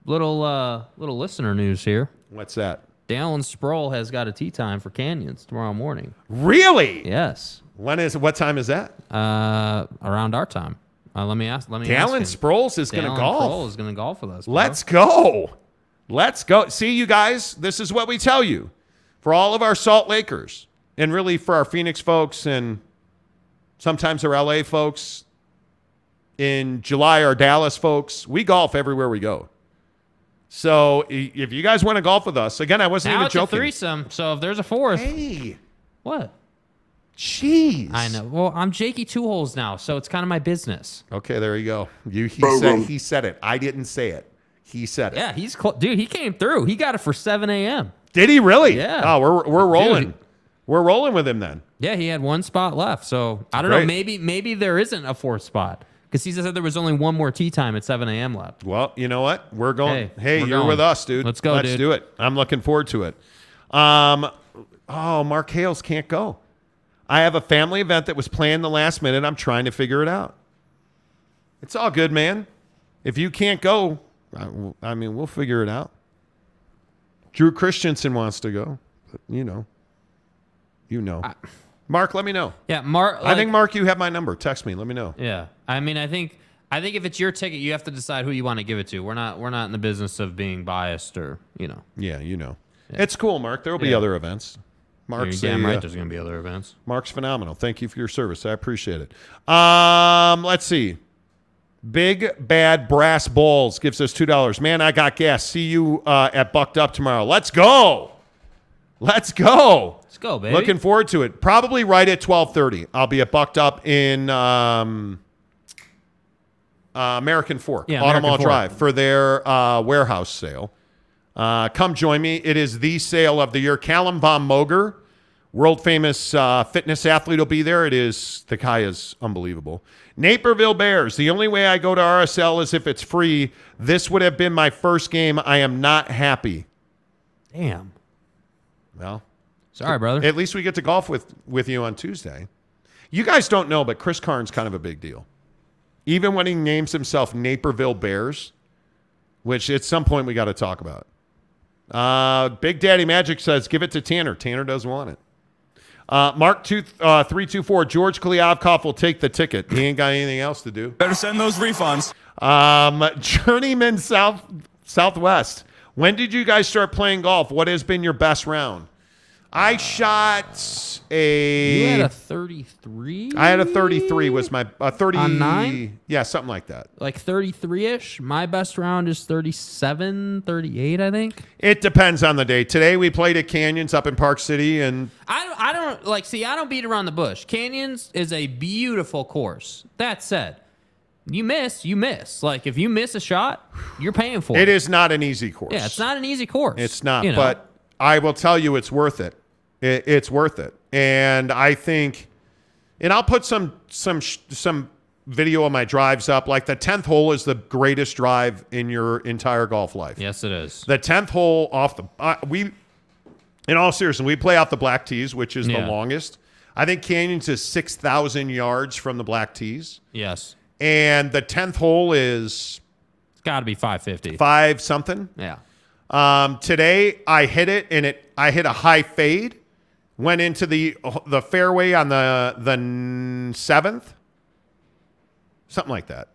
Little uh, little listener news here. What's that? Dallin Sproul has got a tee time for Canyons tomorrow morning. Really? Yes. When is what time is that? Uh, around our time. Uh, let me ask. Let me. Dallin Sproul's is going to golf. Dallin Sproul is going to golf with us. Bro. Let's go. Let's go. See you guys. This is what we tell you for all of our Salt Lakers and really for our Phoenix folks and sometimes our L A folks. In July, our Dallas folks. We golf everywhere we go. So if you guys want to golf with us, again, I wasn't now even joking. Now it's a threesome, so if there's a fourth. Hey. What? Jeez. I know. Well, I'm Jakey Two Holes now, so it's kind of my business. Okay, there you go. You He, said, he said it. I didn't say it. He said it. Yeah, he's cl- dude, he came through. He got it for seven a.m. Did he really? Yeah. Oh, we're we're rolling. Dude. We're rolling with him then. Yeah, he had one spot left, so I don't Great. know. Maybe Maybe there isn't a fourth spot. Because he said there was only one more tea time at seven a.m. left. Well, you know what? We're going. Hey, hey we're you're going. with us, dude. Let's go, Let's dude. Let's do it. I'm looking forward to it. Um, oh, Mark Hales can't go. I have a family event that was planned the last minute. I'm trying to figure it out. It's all good, man. If you can't go, I, I mean, we'll figure it out. Drew Christensen wants to go. But you know. You know. I- Mark, let me know. Yeah, Mark. Like, I think, Mark, you have my number. Text me. Let me know. Yeah. I mean, I think I think if it's your ticket, you have to decide who you want to give it to. We're not we're not in the business of being biased or, you know. Yeah, you know. Yeah. It's cool, Mark. There will be yeah. other events. Mark's You're damn a, right there's going to be other events. Mark's phenomenal. Thank you for your service. I appreciate it. Um, let's see. Big Bad Brass Balls gives us two dollars. Man, I got gas. See you uh, at Bucked Up tomorrow. Let's go. Let's go. Let's go, baby. Looking forward to it. Probably right at twelve thirty. I'll be at Bucked Up in um, uh, American Fork, yeah, Automall Drive, for their uh, warehouse sale. Uh, come join me. It is the sale of the year. Callum Von Moger, world-famous uh, fitness athlete, will be there. It is, the guy is unbelievable. Naperville Bears, the only way I go to R S L is if it's free. This would have been my first game. I am not happy. Damn. Well, sorry, brother. At least we get to golf with, with you on Tuesday. You guys don't know, but Chris Karn's kind of a big deal. Even when he names himself Naperville Bears, which at some point we got to talk about. Uh, Big Daddy Magic says, give it to Tanner. Tanner doesn't want it. Uh, Mark two, uh, three two four, George Kliavkoff will take the ticket. He ain't got anything else to do. Better send those refunds. Um, Journeyman South Southwest. When did you guys start playing golf? What has been your best round? I shot a... You had a thirty-three? I had a thirty-three was my... A thirty, on nine? Yeah, something like that. Like thirty-three-ish? My best round is thirty-seven, thirty-eight, I think. It depends on the day. Today we played at Canyons up in Park City, and... I, I don't don't like. See, I don't beat around the bush. Canyons is a beautiful course. That said, you miss, you miss. Like if you miss a shot, you're paying for it. It is not an easy course. Yeah, it's not an easy course. It's not. You know? But I will tell you, it's worth it. it. It's worth it. And I think, and I'll put some some some video of my drives up. Like the tenth hole is the greatest drive in your entire golf life. Yes, it is. The tenth hole off the uh, we. In all seriousness, we play out the black tees, which is yeah. the longest. I think Canyons is six thousand yards from the black tees. Yes. And the tenth hole is... It's got to be five fifty. Five something. Yeah. Um, today, I hit it, and it I hit a high fade. Went into the the fairway on the, the seventh. Something like that.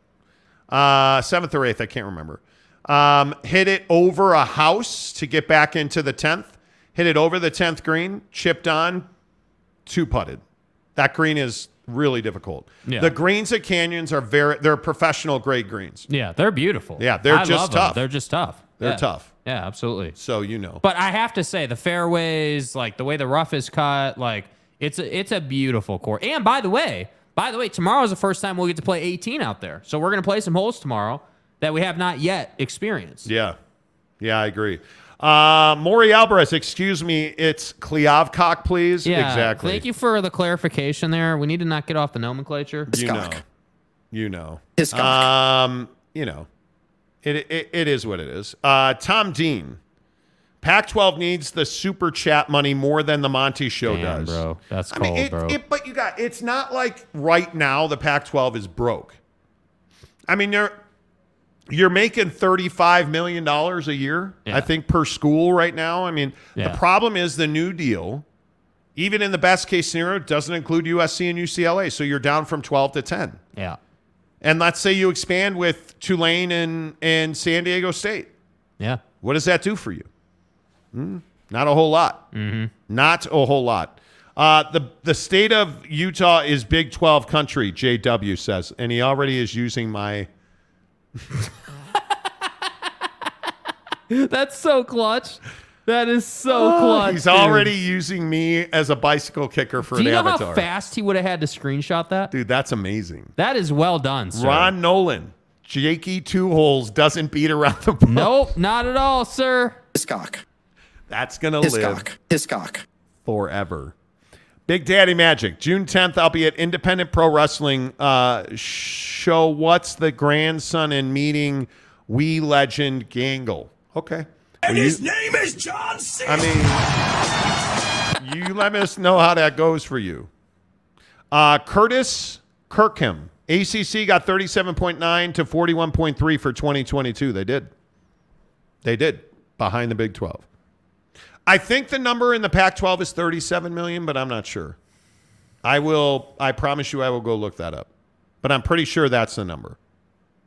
Uh, seventh or eighth, I can't remember. Um, hit it over a house to get back into the tenth. Hit it over the tenth green, chipped on, two-putted. That green is really difficult. Yeah. The greens at Canyons are very, they're professional grade greens. Yeah, they're beautiful. Yeah, they're I just tough. Them. They're just tough. They're yeah. tough. Yeah, absolutely. So, you know. But I have to say, the fairways, like the way the rough is cut, like it's a, it's a beautiful course. And by the way, by the way, tomorrow is the first time we'll get to play eighteen out there. So we're going to play some holes tomorrow that we have not yet experienced. Yeah. Yeah, I agree. Uh, Maury Alvarez, excuse me, it's Kliavkoff, please. Yeah, exactly. Thank you for the clarification there. We need to not get off the nomenclature. You know, you know, um, you know, it, it it is what it is. Uh, Tom Dean, Pac twelve needs the super chat money more than the Monty Show Damn, does. Bro, that's I cold, mean, it, bro. It, but you got it's not like right now the Pac twelve is broke. I mean, they're. You're making thirty-five million dollars a year, yeah. I think, per school right now. I mean, yeah. the problem is the new deal, even in the best-case scenario, doesn't include U S C and U C L A, so you're down from twelve to ten. Yeah. And let's say you expand with Tulane and, and San Diego State. Yeah. What does that do for you? Mm, not a whole lot. Mm-hmm. Not a whole lot. Uh, the, the state of Utah is Big twelve country, J W says, and he already is using my... That's so clutch. That is so oh, clutch. He's dude. already using me as a bicycle kicker for an avatar. Do you know avatar. how fast he would have had to screenshot that? Dude, that's amazing. That is well done, sir. Ron Nolan, Jakey Two Holes doesn't beat around the bush. Nope, not at all, sir. Hiscock. That's going to live Hiscock. forever. Big Daddy Magic, June tenth, I'll be at Independent Pro Wrestling uh, show. What's the grandson and meeting Wee legend Gangle? Okay. And you, his name is John C. I mean, you let us know how that goes for you. Uh, Curtis Kirkham, A C C got thirty-seven point nine to forty-one point three for twenty twenty-two. They did. They did, behind the Big twelve. I think the number in the Pac twelve is thirty-seven million, but I'm not sure. I will. I promise you I will go look that up. But I'm pretty sure that's the number.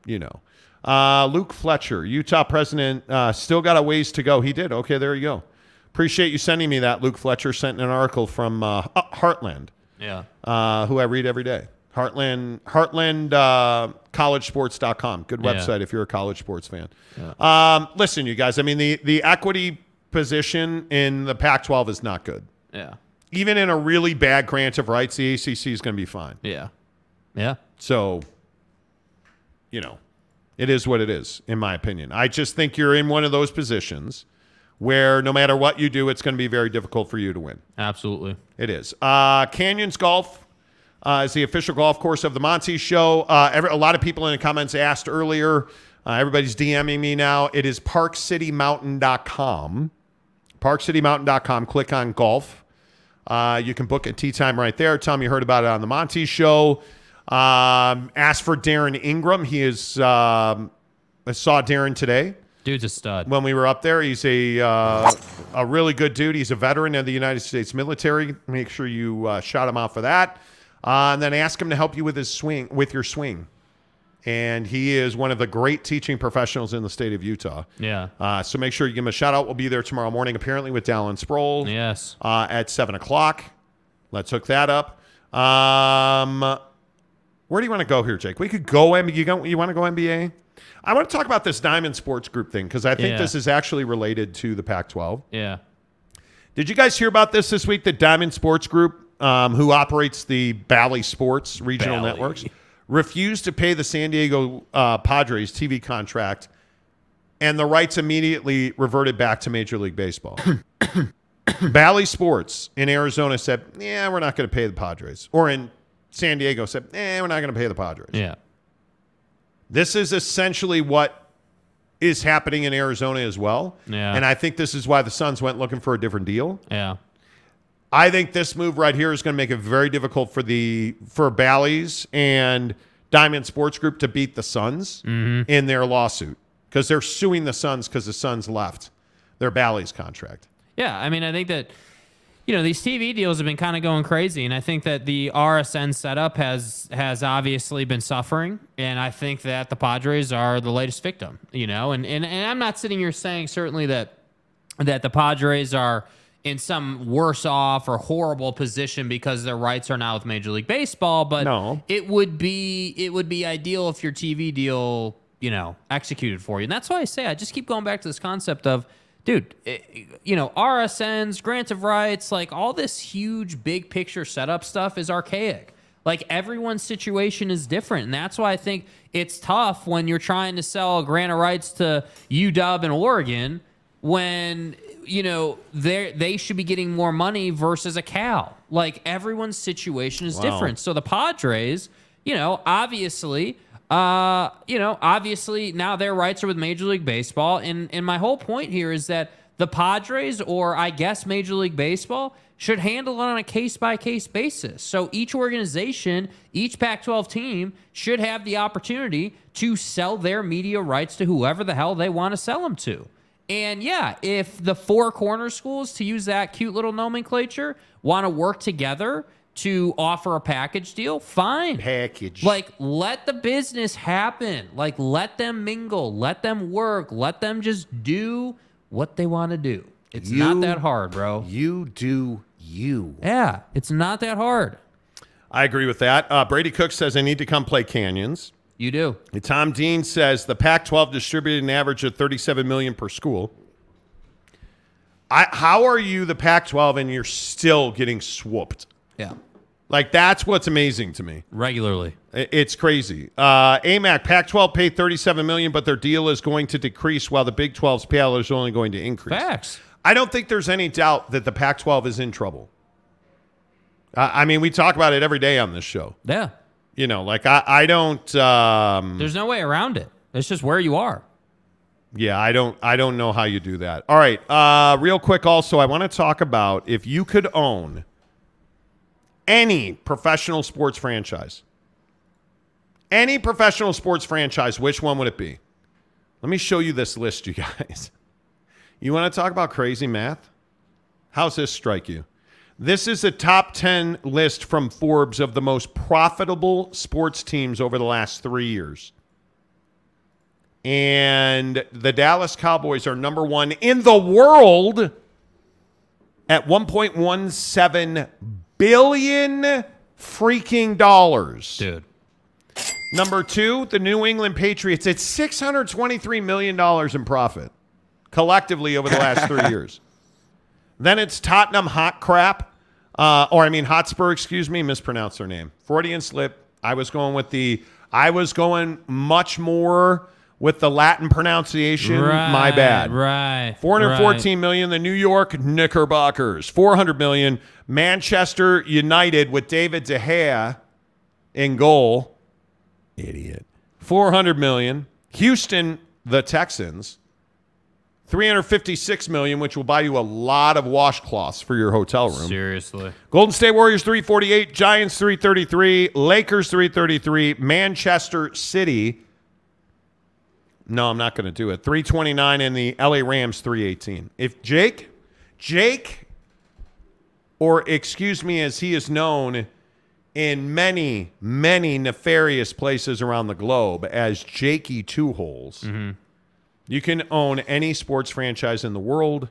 You know. Uh, Luke Fletcher, Utah president, uh, still got a ways to go. He did. Okay, there you go. Appreciate you sending me that. Luke Fletcher sent an article from uh, Heartland. Yeah. Uh, who I read every day. Heartland, Heartland, uh, college sports dot com. Good website yeah. if you're a college sports fan. Yeah. Um, listen, you guys, I mean, the, the equity... position in the Pac twelve is not good. Yeah. Even in a really bad grant of rights, the A C C is going to be fine. Yeah. Yeah. So, you know, it is what it is, in my opinion. I just think you're in one of those positions where no matter what you do, it's going to be very difficult for you to win. Absolutely. It is. Uh, Canyons Golf uh, is the official golf course of the Monty Show. Uh, every, a lot of people in the comments asked earlier. Uh, everybody's DMing me now. It is park city mountain dot com. park city mountain dot com. Click on golf. Uh, you can book a tee time right there. Tell me you heard about it on the Monty Show. Um, ask for Darren Ingram. He is. Um, I saw Darren today. Dude's a stud. When we were up there, he's a uh, a really good dude. He's a veteran of the United States military. Make sure you uh, shout him out for that, uh, and then ask him to help you with his swing, with your swing. And he is one of the great teaching professionals in the state of Utah. Yeah. Uh, so make sure you give him a shout out. We'll be there tomorrow morning, apparently, with Dallin Sproul. Yes. Uh, at seven o'clock. Let's hook that up. Um, where do you want to go here, Jake? We could go M B A. You, go, you want to go N B A? I want to talk about this Diamond Sports Group thing because I think yeah. this is actually related to the Pac twelve. Yeah. Did you guys hear about this this week? The Diamond Sports Group, um, who operates the Bally Sports regional Bally. networks, refused to pay the San Diego uh, Padres T V contract, and the rights immediately reverted back to Major League Baseball. Bally Sports in Arizona said, yeah, we're not going to pay the Padres. Or in San Diego said, eh, we're not going to pay the Padres. Yeah. This is essentially what is happening in Arizona as well. Yeah. And I think this is why the Suns went looking for a different deal. Yeah. I think this move right here is going to make it very difficult for the for Bally's and Diamond Sports Group to beat the Suns mm-hmm. in their lawsuit, because they're suing the Suns because the Suns left their Bally's contract. Yeah, I mean, I think that, you know, these T V deals have been kind of going crazy, and I think that the R S N setup has has obviously been suffering, and I think that the Padres are the latest victim, you know, and and, and I'm not sitting here saying certainly that that the Padres are in some worse off or horrible position because their rights are now with Major League Baseball, but no. it would be it would be ideal if your T V deal, you know, executed for you. And that's why I say I just keep going back to this concept of, dude, you know, R S Ns, grants of rights, like all this huge big picture setup stuff is archaic. Like everyone's situation is different. And that's why I think it's tough when you're trying to sell a grant of rights to U W and Oregon when, you know, they they should be getting more money versus a Cal. Like everyone's situation is wow. different. So the Padres, you know, obviously... Uh, you know, obviously now their rights are with Major League Baseball. And, and my whole point here is that the Padres, or I guess Major League Baseball, should handle it on a case-by-case basis. So each organization, each Pac twelve team should have the opportunity to sell their media rights to whoever the hell they want to sell them to. And yeah, if the four corner schools, to use that cute little nomenclature, want to work together to offer a package deal, fine. Package. Like, let the business happen. Like, let them mingle. Let them work. Let them just do what they want to do. It's you, not that hard, bro. You do you. Yeah, it's not that hard. I agree with that. Uh, Brady Cook says, I need to come play Canyons. You do. And Tom Dean says, the Pac twelve distributed an average of thirty-seven million dollars per school. I, how are you the Pac twelve and you're still getting swooped? Yeah. Like, that's what's amazing to me. Regularly. It's crazy. Uh, A M A C, Pac twelve paid thirty-seven million dollars, but their deal is going to decrease while the Big twelve's payout is only going to increase. Facts. I don't think there's any doubt that the Pac twelve is in trouble. Uh, I mean, we talk about it every day on this show. Yeah. You know, like, I, I don't... Um, there's no way around it. It's just where you are. Yeah, I don't, I don't know how you do that. All right. Uh, real quick, also, I want to talk about if you could own... any professional sports franchise. Any professional sports franchise, which one would it be? Let me show you this list, you guys. You want to talk about crazy math? How's this strike you? This is a top ten list from Forbes of the most profitable sports teams over the last three years. And the Dallas Cowboys are number one in the world at one point one seven billion freaking dollars. Dude. Number two, the New England Patriots at six hundred twenty-three million dollars in profit collectively over the last three years. Then it's Tottenham Hot Crap, uh, or I mean Hotspur, excuse me, mispronounced their name. Freudian slip. I was going with the, I was going much more with the Latin pronunciation, right, my bad. Right. four hundred fourteen right. million. The New York Knickerbockers, four hundred million. Manchester United with David De Gea in goal. Idiot. four hundred million. Houston, the Texans, three hundred fifty-six million, which will buy you a lot of washcloths for your hotel room. Seriously. Golden State Warriors, three forty-eight. Giants, three thirty-three. Lakers, three thirty-three. Manchester City, no, I'm not going to do it. three twenty-nine, and the L A Rams three eighteen. If Jake, Jake, or excuse me, as he is known in many, many nefarious places around the globe as Jakey Two Holes, mm-hmm. you can own any sports franchise in the world.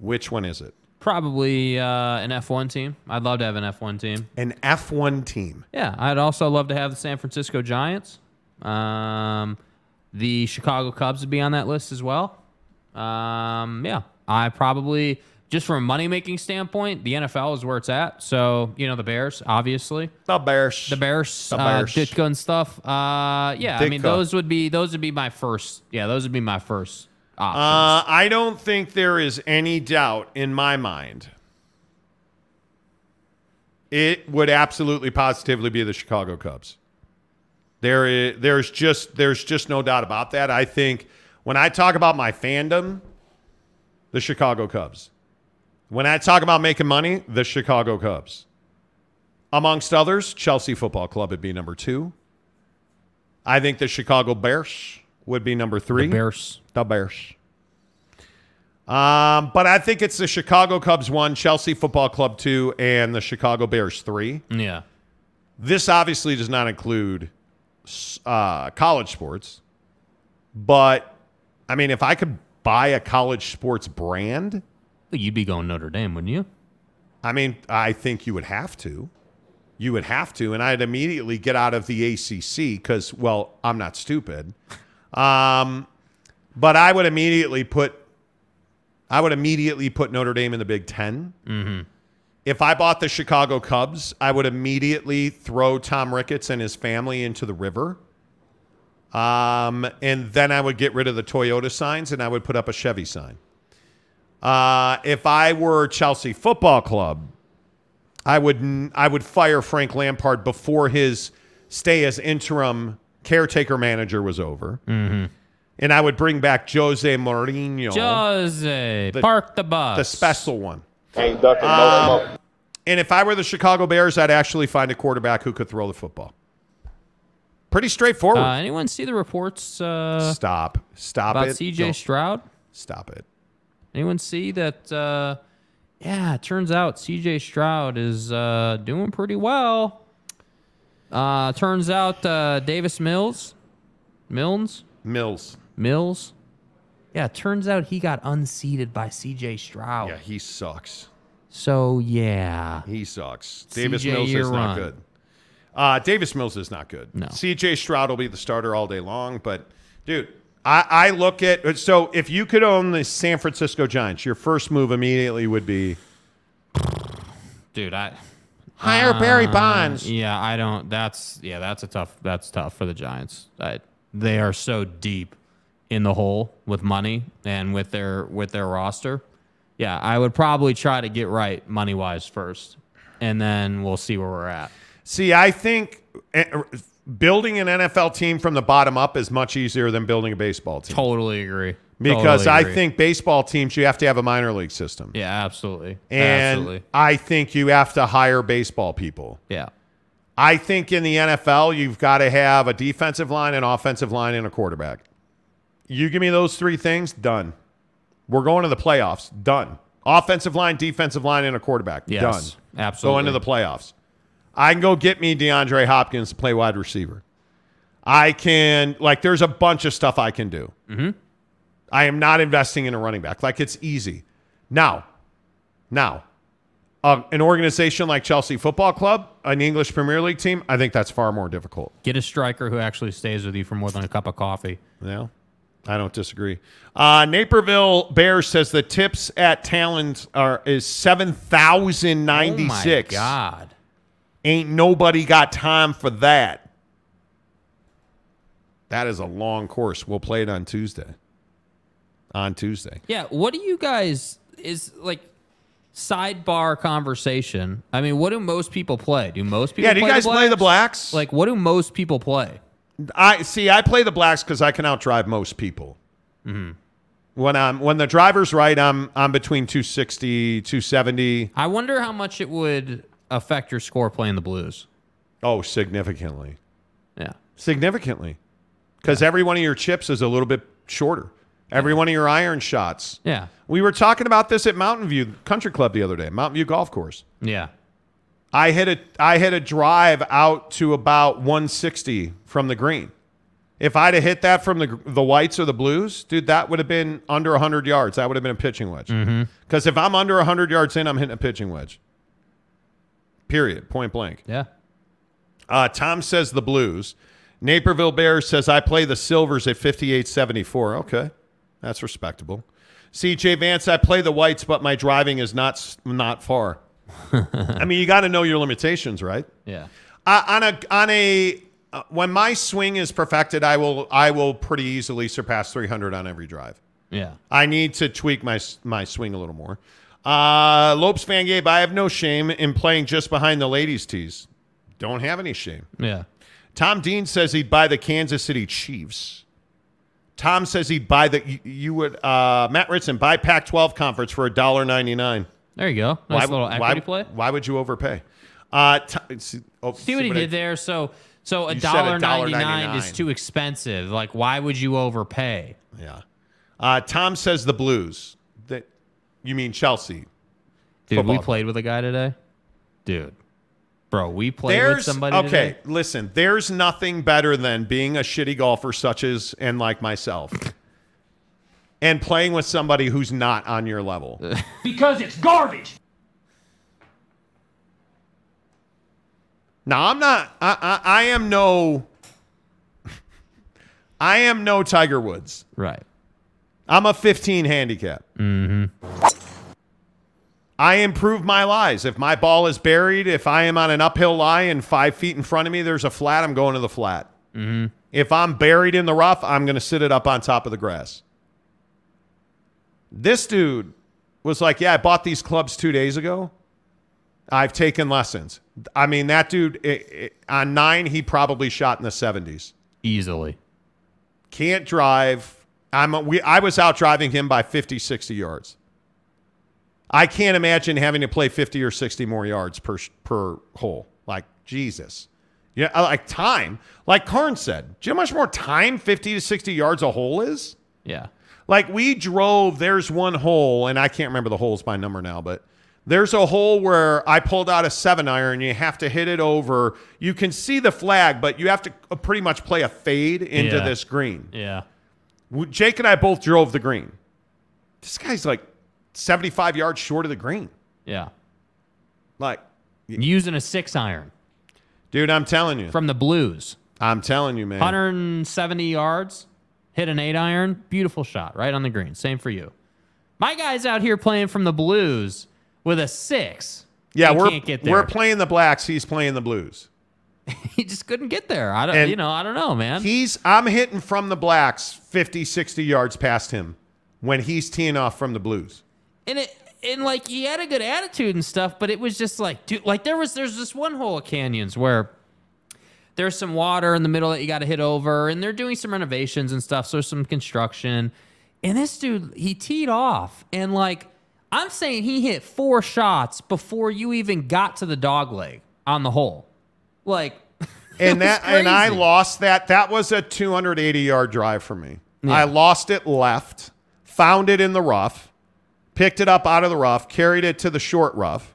Which one is it? Probably uh, an F one team. I'd love to have an F one team. An F one team. Yeah, I'd also love to have the San Francisco Giants. Um... The Chicago Cubs would be on that list as well. Um, yeah, I probably just from a money-making standpoint, the N F L is where it's at. So, you know, the Bears, obviously. The Bears. The Bears. The Bears. Uh, Ditka and stuff. Uh, yeah, Ditka. I mean, those would be those would be my first. Yeah, those would be my first options. Uh, I don't think there is any doubt in my mind. It would absolutely positively be the Chicago Cubs. There is, there's just there's just no doubt about that. I think when I talk about my fandom, the Chicago Cubs. When I talk about making money, the Chicago Cubs. Amongst others, Chelsea Football Club would be number two. I think the Chicago Bears would be number three. The Bears. The Bears. Um, but I think it's the Chicago Cubs one, Chelsea Football Club two, and the Chicago Bears three. Yeah. This obviously does not include uh, college sports. But, I mean, if I could buy a college sports brand... You'd be going Notre Dame, wouldn't you? I mean, I think you would have to. You would have to, and I'd immediately get out of the A C C because, well, I'm not stupid. Um, but I would immediately put, I would immediately put Notre Dame in the Big Ten. Mm-hmm. If I bought the Chicago Cubs, I would immediately throw Tom Ricketts and his family into the river. Um, and then I would get rid of the Toyota signs and I would put up a Chevy sign. Uh, if I were Chelsea Football Club, I would I would fire Frank Lampard before his stay as interim caretaker manager was over. Mm-hmm. And I would bring back Jose Mourinho. Jose, the, park the bus. The special one. Ain't ducking, um, no and if I were the Chicago Bears, I'd actually find a quarterback who could throw the football. Pretty straightforward. Uh, anyone see the reports? Uh, Stop. Stop about it. About C J no. Stroud? Stop it. Anyone see that, uh, yeah, it turns out C J Stroud is uh, doing pretty well. Uh, turns out uh, Davis Mills, Milnes? Mills. Mills. Yeah, it turns out he got unseated by C J Stroud. Yeah, he sucks. So, yeah. He sucks. Davis Mills is not good. Uh, Davis Mills is not good. No. C J Stroud will be the starter all day long, but, dude. I look at, so if you could own the San Francisco Giants, your first move immediately would be, dude, I hire uh, Barry Bonds. Yeah, I don't. That's yeah, that's a tough. That's tough for the Giants. I, they are so deep in the hole with money and with their with their roster. Yeah, I would probably try to get right money wise first, and then we'll see where we're at. See, I think. Uh, Building an N F L team from the bottom up is much easier than building a baseball team. Totally agree. Because totally agree. I think baseball teams, you have to have a minor league system. Yeah, absolutely. And absolutely. I think you have to hire baseball people. Yeah. I think in the N F L, you've got to have a defensive line, an offensive line, and a quarterback. You give me those three things, done. We're going to the playoffs, done. Offensive line, defensive line, and a quarterback, yes, done. Absolutely. Going to the playoffs. I can go get me DeAndre Hopkins to play wide receiver. I can, like, there's a bunch of stuff I can do. Mm-hmm. I am not investing in a running back. Like, it's easy. Now, now, uh, an organization like Chelsea Football Club, an English Premier League team, I think that's far more difficult. Get a striker who actually stays with you for more than a cup of coffee. Yeah, I don't disagree. Uh, Naperville Bears says the tips at Talent are is seven thousand ninety-six. Oh, my God. Ain't nobody got time for that. That is a long course. We'll play it on Tuesday. On Tuesday. Yeah. What do you guys, is like sidebar conversation? I mean, what do most people play? Do most people play the blacks? Yeah, do you guys play the blacks? Like, what do most people play? I see, I play the blacks because I can outdrive most people. Mm-hmm. When I'm when the driver's right, I'm I'm between two sixty, two seventy. I wonder how much it would affect your score playing the blues? Oh, significantly. Yeah. Significantly. Because yeah. every one of your chips is a little bit shorter. Every yeah. one of your iron shots. Yeah. We were talking about this at Mountain View Country Club the other day, Mountain View Golf Course. Yeah. I hit a I hit a drive out to about one sixty from the green. If I'd have hit that from the the whites or the blues, dude, that would have been under one hundred yards. That would have been a pitching wedge. Because mm-hmm. if I'm under one hundred yards in, I'm hitting a pitching wedge. Period. Point blank. Yeah. Uh, Tom says the blues. Naperville Bears says I play the silvers at fifty-eight seventy-four. Okay. That's respectable. C J Vance, I play the whites, but my driving is not not far. I mean, you got to know your limitations, right? Yeah. Uh, on a on a uh, when my swing is perfected, I will I will pretty easily surpass three hundred on every drive. Yeah. I need to tweak my my swing a little more. Uh, Lopes Van Gabe, I have no shame in playing just behind the ladies' tees. Don't have any shame. Yeah. Tom Dean says he'd buy the Kansas City Chiefs. Tom says he'd buy the you, you would uh, Matt Ritson buy Pac twelve conference for one dollar ninety-nine. There you go. Nice why, little equity why, play. Why would you overpay? Uh, t- see, oh, see, see what he did I, there. So so one dollar ninety-nine is too expensive. Like, why would you overpay? Yeah. Uh, Tom says the Blues. That you mean Chelsea? Dude, we played with a guy today. Dude. Bro, we played there's, with somebody okay, today. Okay, listen, there's nothing better than being a shitty golfer such as and like myself and playing with somebody who's not on your level. Because it's garbage. Now, I'm not, I, I, I am no, I am no Tiger Woods. Right. I'm a fifteen handicap. Mm-hmm. I improve my lies. If my ball is buried, if I am on an uphill lie and five feet in front of me, there's a flat, I'm going to the flat. Mm-hmm. If I'm buried in the rough, I'm going to sit it up on top of the grass. This dude was like, yeah, I bought these clubs two days ago. I've taken lessons. I mean, that dude, it, it, on nine, he probably shot in the seventies. Easily. Can't drive. I'm a, we, I was out driving him by fifty, sixty yards. I can't imagine having to play fifty or sixty more yards per per hole. Like, Jesus. Yeah, like time. Like Karn said, do you know how much more time fifty to sixty yards a hole is? Yeah. Like, we drove, there's one hole, and I can't remember the holes by number now, but there's a hole where I pulled out a seven iron. You have to hit it over. You can see the flag, but you have to pretty much play a fade into yeah. this green. Yeah. Jake and I both drove the green. This guy's like seventy-five yards short of the green. Yeah. Like. Using a six iron. Dude, I'm telling you. From the Blues. I'm telling you, man. one hundred seventy yards, hit an eight iron, beautiful shot right on the green. Same for you. My guy's out here playing from the Blues with a six. Yeah, he we're, can't get there. We're playing the Blacks. He's playing the Blues. He just couldn't get there. I don't, and you know, I don't know, man. He's I'm hitting from the Blacks fifty, sixty yards past him when he's teeing off from the Blues. And it and like he had a good attitude and stuff, but it was just like, dude, like there was there's this one hole at Canyons where there's some water in the middle that you got to hit over, and they're doing some renovations and stuff, so there's some construction. And this dude, he teed off, and like I'm saying, he hit four shots before you even got to the dog leg on the hole, like. And that crazy. And I lost that. That was a two hundred eighty yard drive for me. Yeah. I lost it left, found it in the rough. Picked it up out of the rough, carried it to the short rough,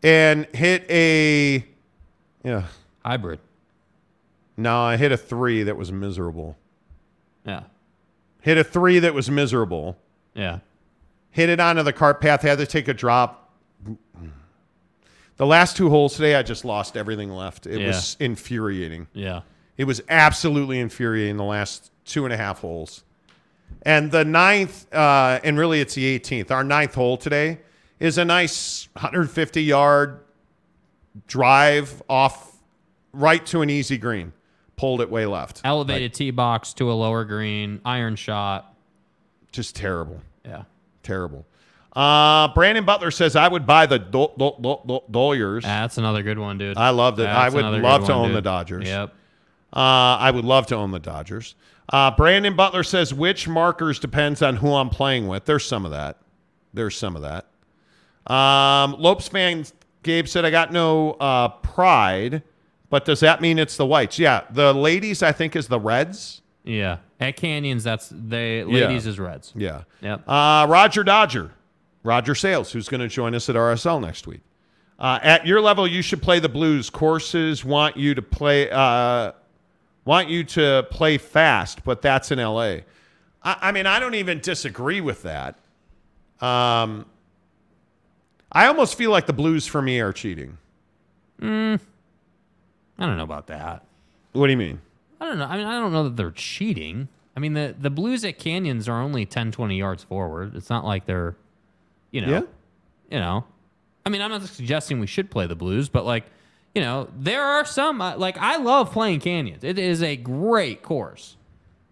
and hit a yeah hybrid. No, I hit a three that was miserable. Yeah. Hit a three that was miserable. Yeah. Hit it onto the cart path, had to take a drop. The last two holes today, I just lost everything left. It yeah. was infuriating. Yeah. It was absolutely infuriating the last two and a half holes. And the ninth, uh, and really it's the eighteenth, our ninth hole today is a nice one hundred fifty-yard drive off right to an easy green. Pulled it way left. Elevated like, tee box to a lower green, iron shot. Just terrible. Yeah. Terrible. Uh, Brandon Butler says, I would buy the do- do- do- do- Dodgers. Ah, that's another good one, dude. I love that. That's I would love to one, own dude. the Dodgers. Yep. Uh, I would love to own the Dodgers. Uh, Brandon Butler says, which markers depends on who I'm playing with. There's some of that. There's some of that. Um, Lopes Van Gabe said, I got no uh, pride, but does that mean it's the whites? Yeah, the ladies, I think, is the reds. Yeah. At Canyons, that's the ladies yeah. is reds. Yeah. Yep. Uh, Roger Dodger, Roger Sales, who's going to join us at R S L next week. Uh, at your level, you should play the Blues. Courses want you to play... Uh, want you to play fast, but that's in L A. I, I mean, I don't even disagree with that. Um, I almost feel like the Blues for me are cheating. Mm, I don't know about that. What do you mean? I don't know. I mean, I don't know that they're cheating. I mean, the, the Blues at Canyons are only ten, twenty yards forward. It's not like they're, you know, yeah. you know. I mean, I'm not suggesting we should play the Blues, but, like, you know, there are some, like, I love playing Canyons. It is a great course.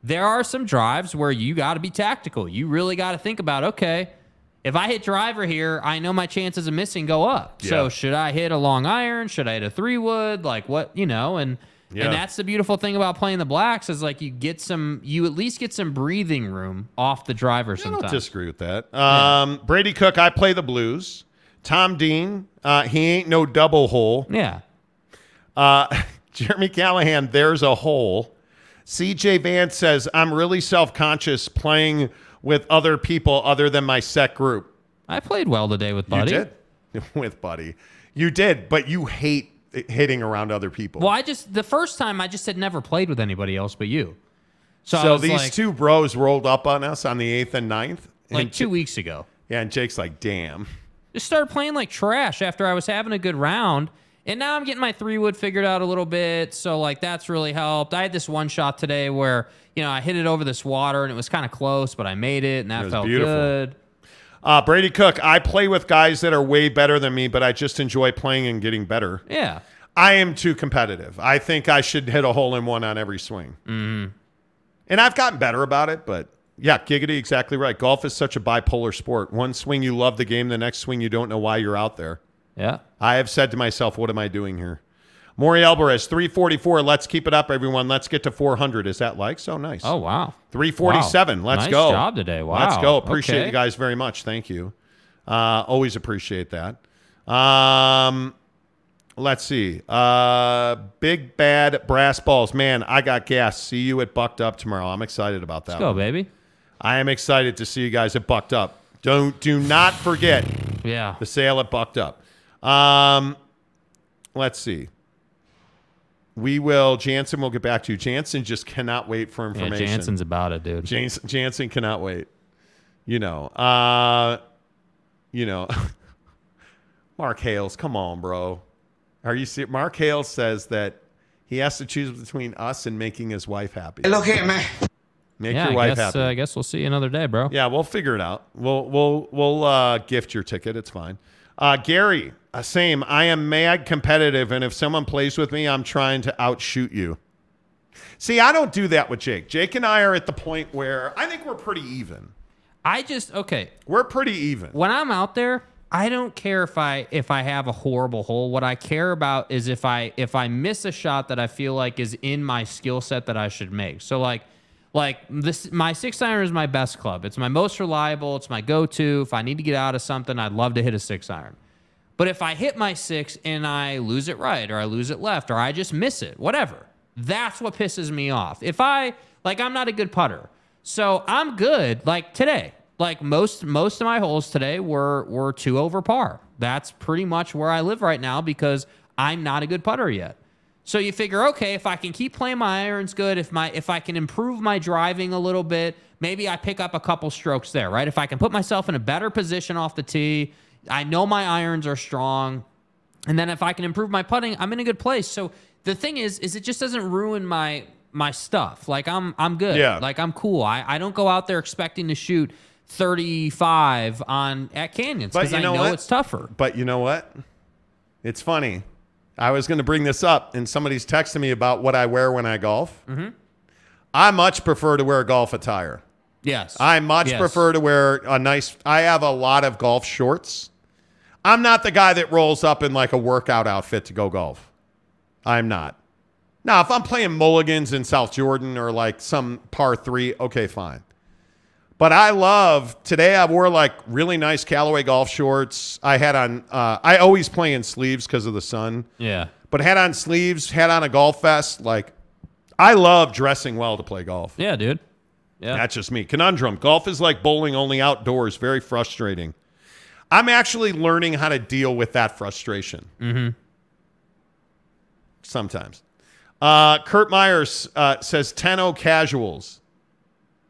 There are some drives where you got to be tactical. You really got to think about, okay, if I hit driver here, I know my chances of missing go up. Yeah. So should I hit a long iron? Should I hit a three wood? Like, what, you know, and yeah. and that's the beautiful thing about playing the Blacks is, like, you get some, you at least get some breathing room off the driver yeah, sometimes. I don't disagree with that. Um, yeah. Brady Cook, I play the Blues. Tom Dean, uh, he ain't no double hole. Yeah. Uh, Jeremy Callahan, there's a hole. C J Vance says, I'm really self-conscious playing with other people other than my set group. I played well today with Buddy. You did? With Buddy. You did, but you hate hitting around other people. Well, I just, the first time I just had never played with anybody else but you. So, so these like, two bros rolled up on us on the eighth and ninth. Like and two J- weeks ago. Yeah, and Jake's like, damn. Just started playing like trash after I was having a good round. And now I'm getting my three-wood figured out a little bit, so, like, that's really helped. I had this one shot today where, you know, I hit it over this water, and it was kind of close, but I made it, and that it felt beautiful. Good. Uh, Brady Cook, I play with guys that are way better than me, but I just enjoy playing and getting better. Yeah. I am too competitive. I think I should hit a hole-in-one on every swing. Mm-hmm. And I've gotten better about it, but... Yeah, Giggity, exactly right. Golf is such a bipolar sport. One swing you love the game, the next swing you don't know why you're out there. Yeah. I have said to myself, what am I doing here? Maury Alvarez, three forty-four. Let's keep it up, everyone. Let's get to four hundred. Is that like so? Nice. Oh, wow. three forty-seven. Wow. Let's nice go. Nice job today. Wow. Let's go. Appreciate okay. you guys very much. Thank you. Uh, always appreciate that. Um, let's see. Uh, big Bad Brass Balls. Man, I got gas. See you at Bucked Up tomorrow. I'm excited about that. Let's go, one. baby. I am excited to see you guys at Bucked Up. Don't do not forget yeah. the sale at Bucked Up. Um, let's see. We will, Jansen will get back to you. Jansen just cannot wait for information. Yeah, Jansen's about it, dude. Jans, Jansen cannot wait. You know, uh, you know, Mark Hales, come on, bro. Are you see? Mark Hales says that he has to choose between us and making his wife happy. Look at me. Make yeah, your wife I guess, happy. Uh, I guess we'll see you another day, bro. Yeah, we'll figure it out. We'll we'll we'll uh, gift your ticket. It's fine. Uh, Gary, uh, same. I am mad competitive, and if someone plays with me, I'm trying to outshoot you. See, I don't do that with Jake. Jake and I are at the point where I think we're pretty even. I just okay. We're pretty even. When I'm out there, I don't care if I if I have a horrible hole. What I care about is if I if I miss a shot that I feel like is in my skill set that I should make. So like. Like, this, my six iron is my best club. It's my most reliable. It's my go-to. If I need to get out of something, I'd love to hit a six iron. But if I hit my six and I lose it right or I lose it left or I just miss it, whatever, that's what pisses me off. If I, like, I'm not a good putter. So I'm good, like, today. Like, most most of my holes today were were two over par. That's pretty much where I live right now because I'm not a good putter yet. So you figure, okay, if I can keep playing my irons good, if my if I can improve my driving a little bit, maybe I pick up a couple strokes there, right? If I can put myself in a better position off the tee, I know my irons are strong, and then if I can improve my putting, I'm in a good place. So the thing is, is it just doesn't ruin my my stuff. Like, I'm I'm good. Yeah. Like, I'm cool. I, I don't go out there expecting to shoot thirty-five on at Canyons because I know what? It's tougher. But you know what? It's funny. I was going to bring this up, and somebody's texting me about what I wear when I golf. Mm-hmm. I much prefer to wear golf attire. Yes. I much yes. prefer to wear a nice... I have a lot of golf shorts. I'm not the guy that rolls up in like a workout outfit to go golf. I'm not. Now, if I'm playing mulligans in South Jordan or like some par three, okay, fine. But I love... Today I wore like really nice Callaway golf shorts. I had on... Uh, I always play in sleeves because of the sun. Yeah. But had on sleeves, had on a golf vest. Like, I love dressing well to play golf. Yeah, dude. Yeah. That's just me. Conundrum. Golf is like bowling, only outdoors. Very frustrating. I'm actually learning how to deal with that frustration. Mm-hmm. Sometimes. Uh, Kurt Myers uh, says ten oh casuals.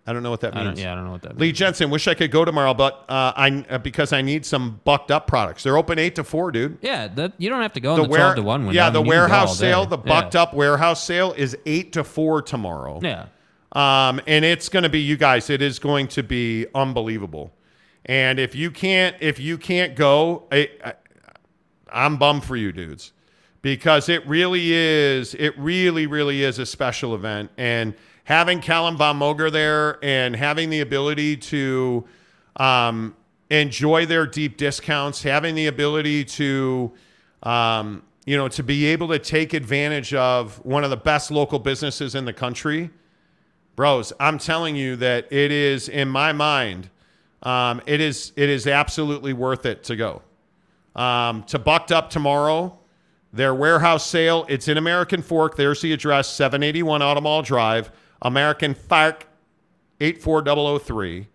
I don't know what that means. I don't, yeah, I don't know what that means. Lee Jensen, wish I could go tomorrow, but uh, I uh, because I need some Bucked Up products. They're open eight to four, dude. Yeah, that, you don't have to go the in the where, twelve to one window. Yeah, I mean, the warehouse sale, the Bucked yeah. Up warehouse sale is eight to four tomorrow. Yeah. Um, and it's going to be, you guys, it is going to be unbelievable. And if you can't, if you can't go, I, I, I'm bummed for you dudes, because it really is, it really, really is a special event. And having Callum Von Moger there and having the ability to um, enjoy their deep discounts, having the ability to, um, you know, to be able to take advantage of one of the best local businesses in the country, bros, I'm telling you that it is, in my mind, um, it is it is absolutely worth it to go. Um, to Bucked Up tomorrow, their warehouse sale, it's in American Fork. There's the address, seven eighty-one Automall Drive, American Fork, eight four zero zero three.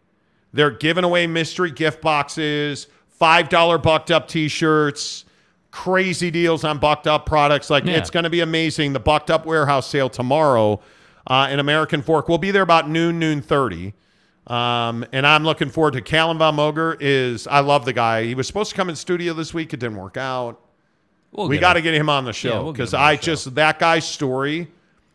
They're giving away mystery gift boxes, five dollar Bucked Up t-shirts, crazy deals on Bucked Up products. Like, yeah. It's going to be amazing. The Bucked Up warehouse sale tomorrow uh, in American Fork. We'll be there about noon, noon thirty. Um, and I'm looking forward to Callum Von Moger. Is, I love the guy. He was supposed to come in studio this week. It didn't work out. We'll we got to get him on the show, because yeah, we'll I show. just, that guy's story.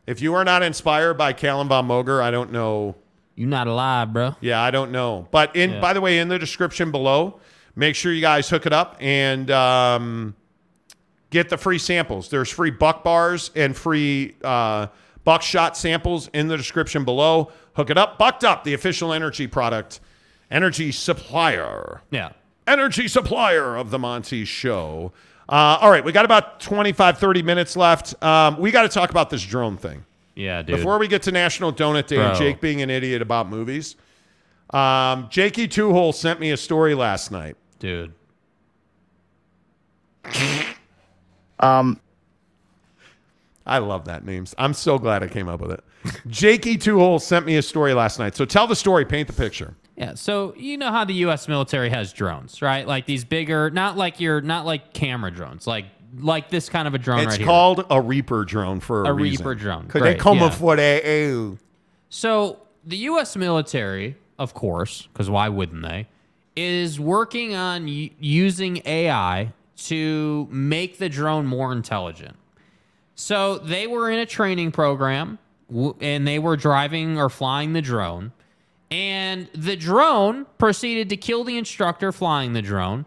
If you are not inspired by Callum Von Moger, I don't know. You're not alive, bro. Yeah, I don't know. But in, yeah. by the way, in the description below, make sure you guys hook it up and um, get the free samples. There's free Buck bars and free uh, Buckshot samples in the description below. Hook it up. Bucked Up, the official energy product, energy supplier. Yeah. Energy supplier of the Monty Show. Uh, all right, we got about twenty-five, thirty minutes left. Um, we got to talk about this drone thing. Yeah, dude. Before we get to National Donut Day Bro. and Jake being an idiot about movies, um, Jakey Two-Hole sent me a story last night. Dude. um, I love that name. I'm so glad I came up with it. Jakey Two-Hole sent me a story last night. So tell the story. Paint the picture. Yeah, so you know how the U S military has drones, right? Like these bigger, not like your, not like camera drones, like like this kind of a drone. It's right here. It's called a Reaper drone for a, a reason. Reaper drone. Because right, they come yeah. for the A A U. So the U S military, of course, because why wouldn't they, is working on y- using A I to make the drone more intelligent. So they were in a training program, w- and they were driving or flying the drone. And the drone proceeded to kill the instructor flying the drone.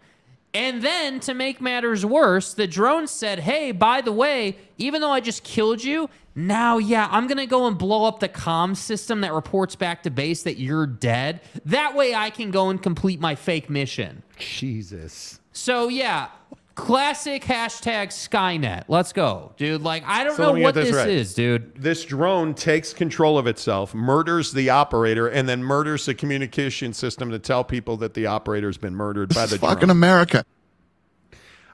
And then, to make matters worse, the drone said, hey, by the way, even though I just killed you, now, yeah, I'm going to go and blow up the comm system that reports back to base that you're dead. That way I can go and complete my fake mission. Jesus. So, yeah, classic hashtag Skynet. Let's go, dude. Like, I don't so know what this, this right. is, dude. This drone takes control of itself, murders the operator, and then murders the communication system to tell people that the operator's been murdered by the this drone. Fucking America.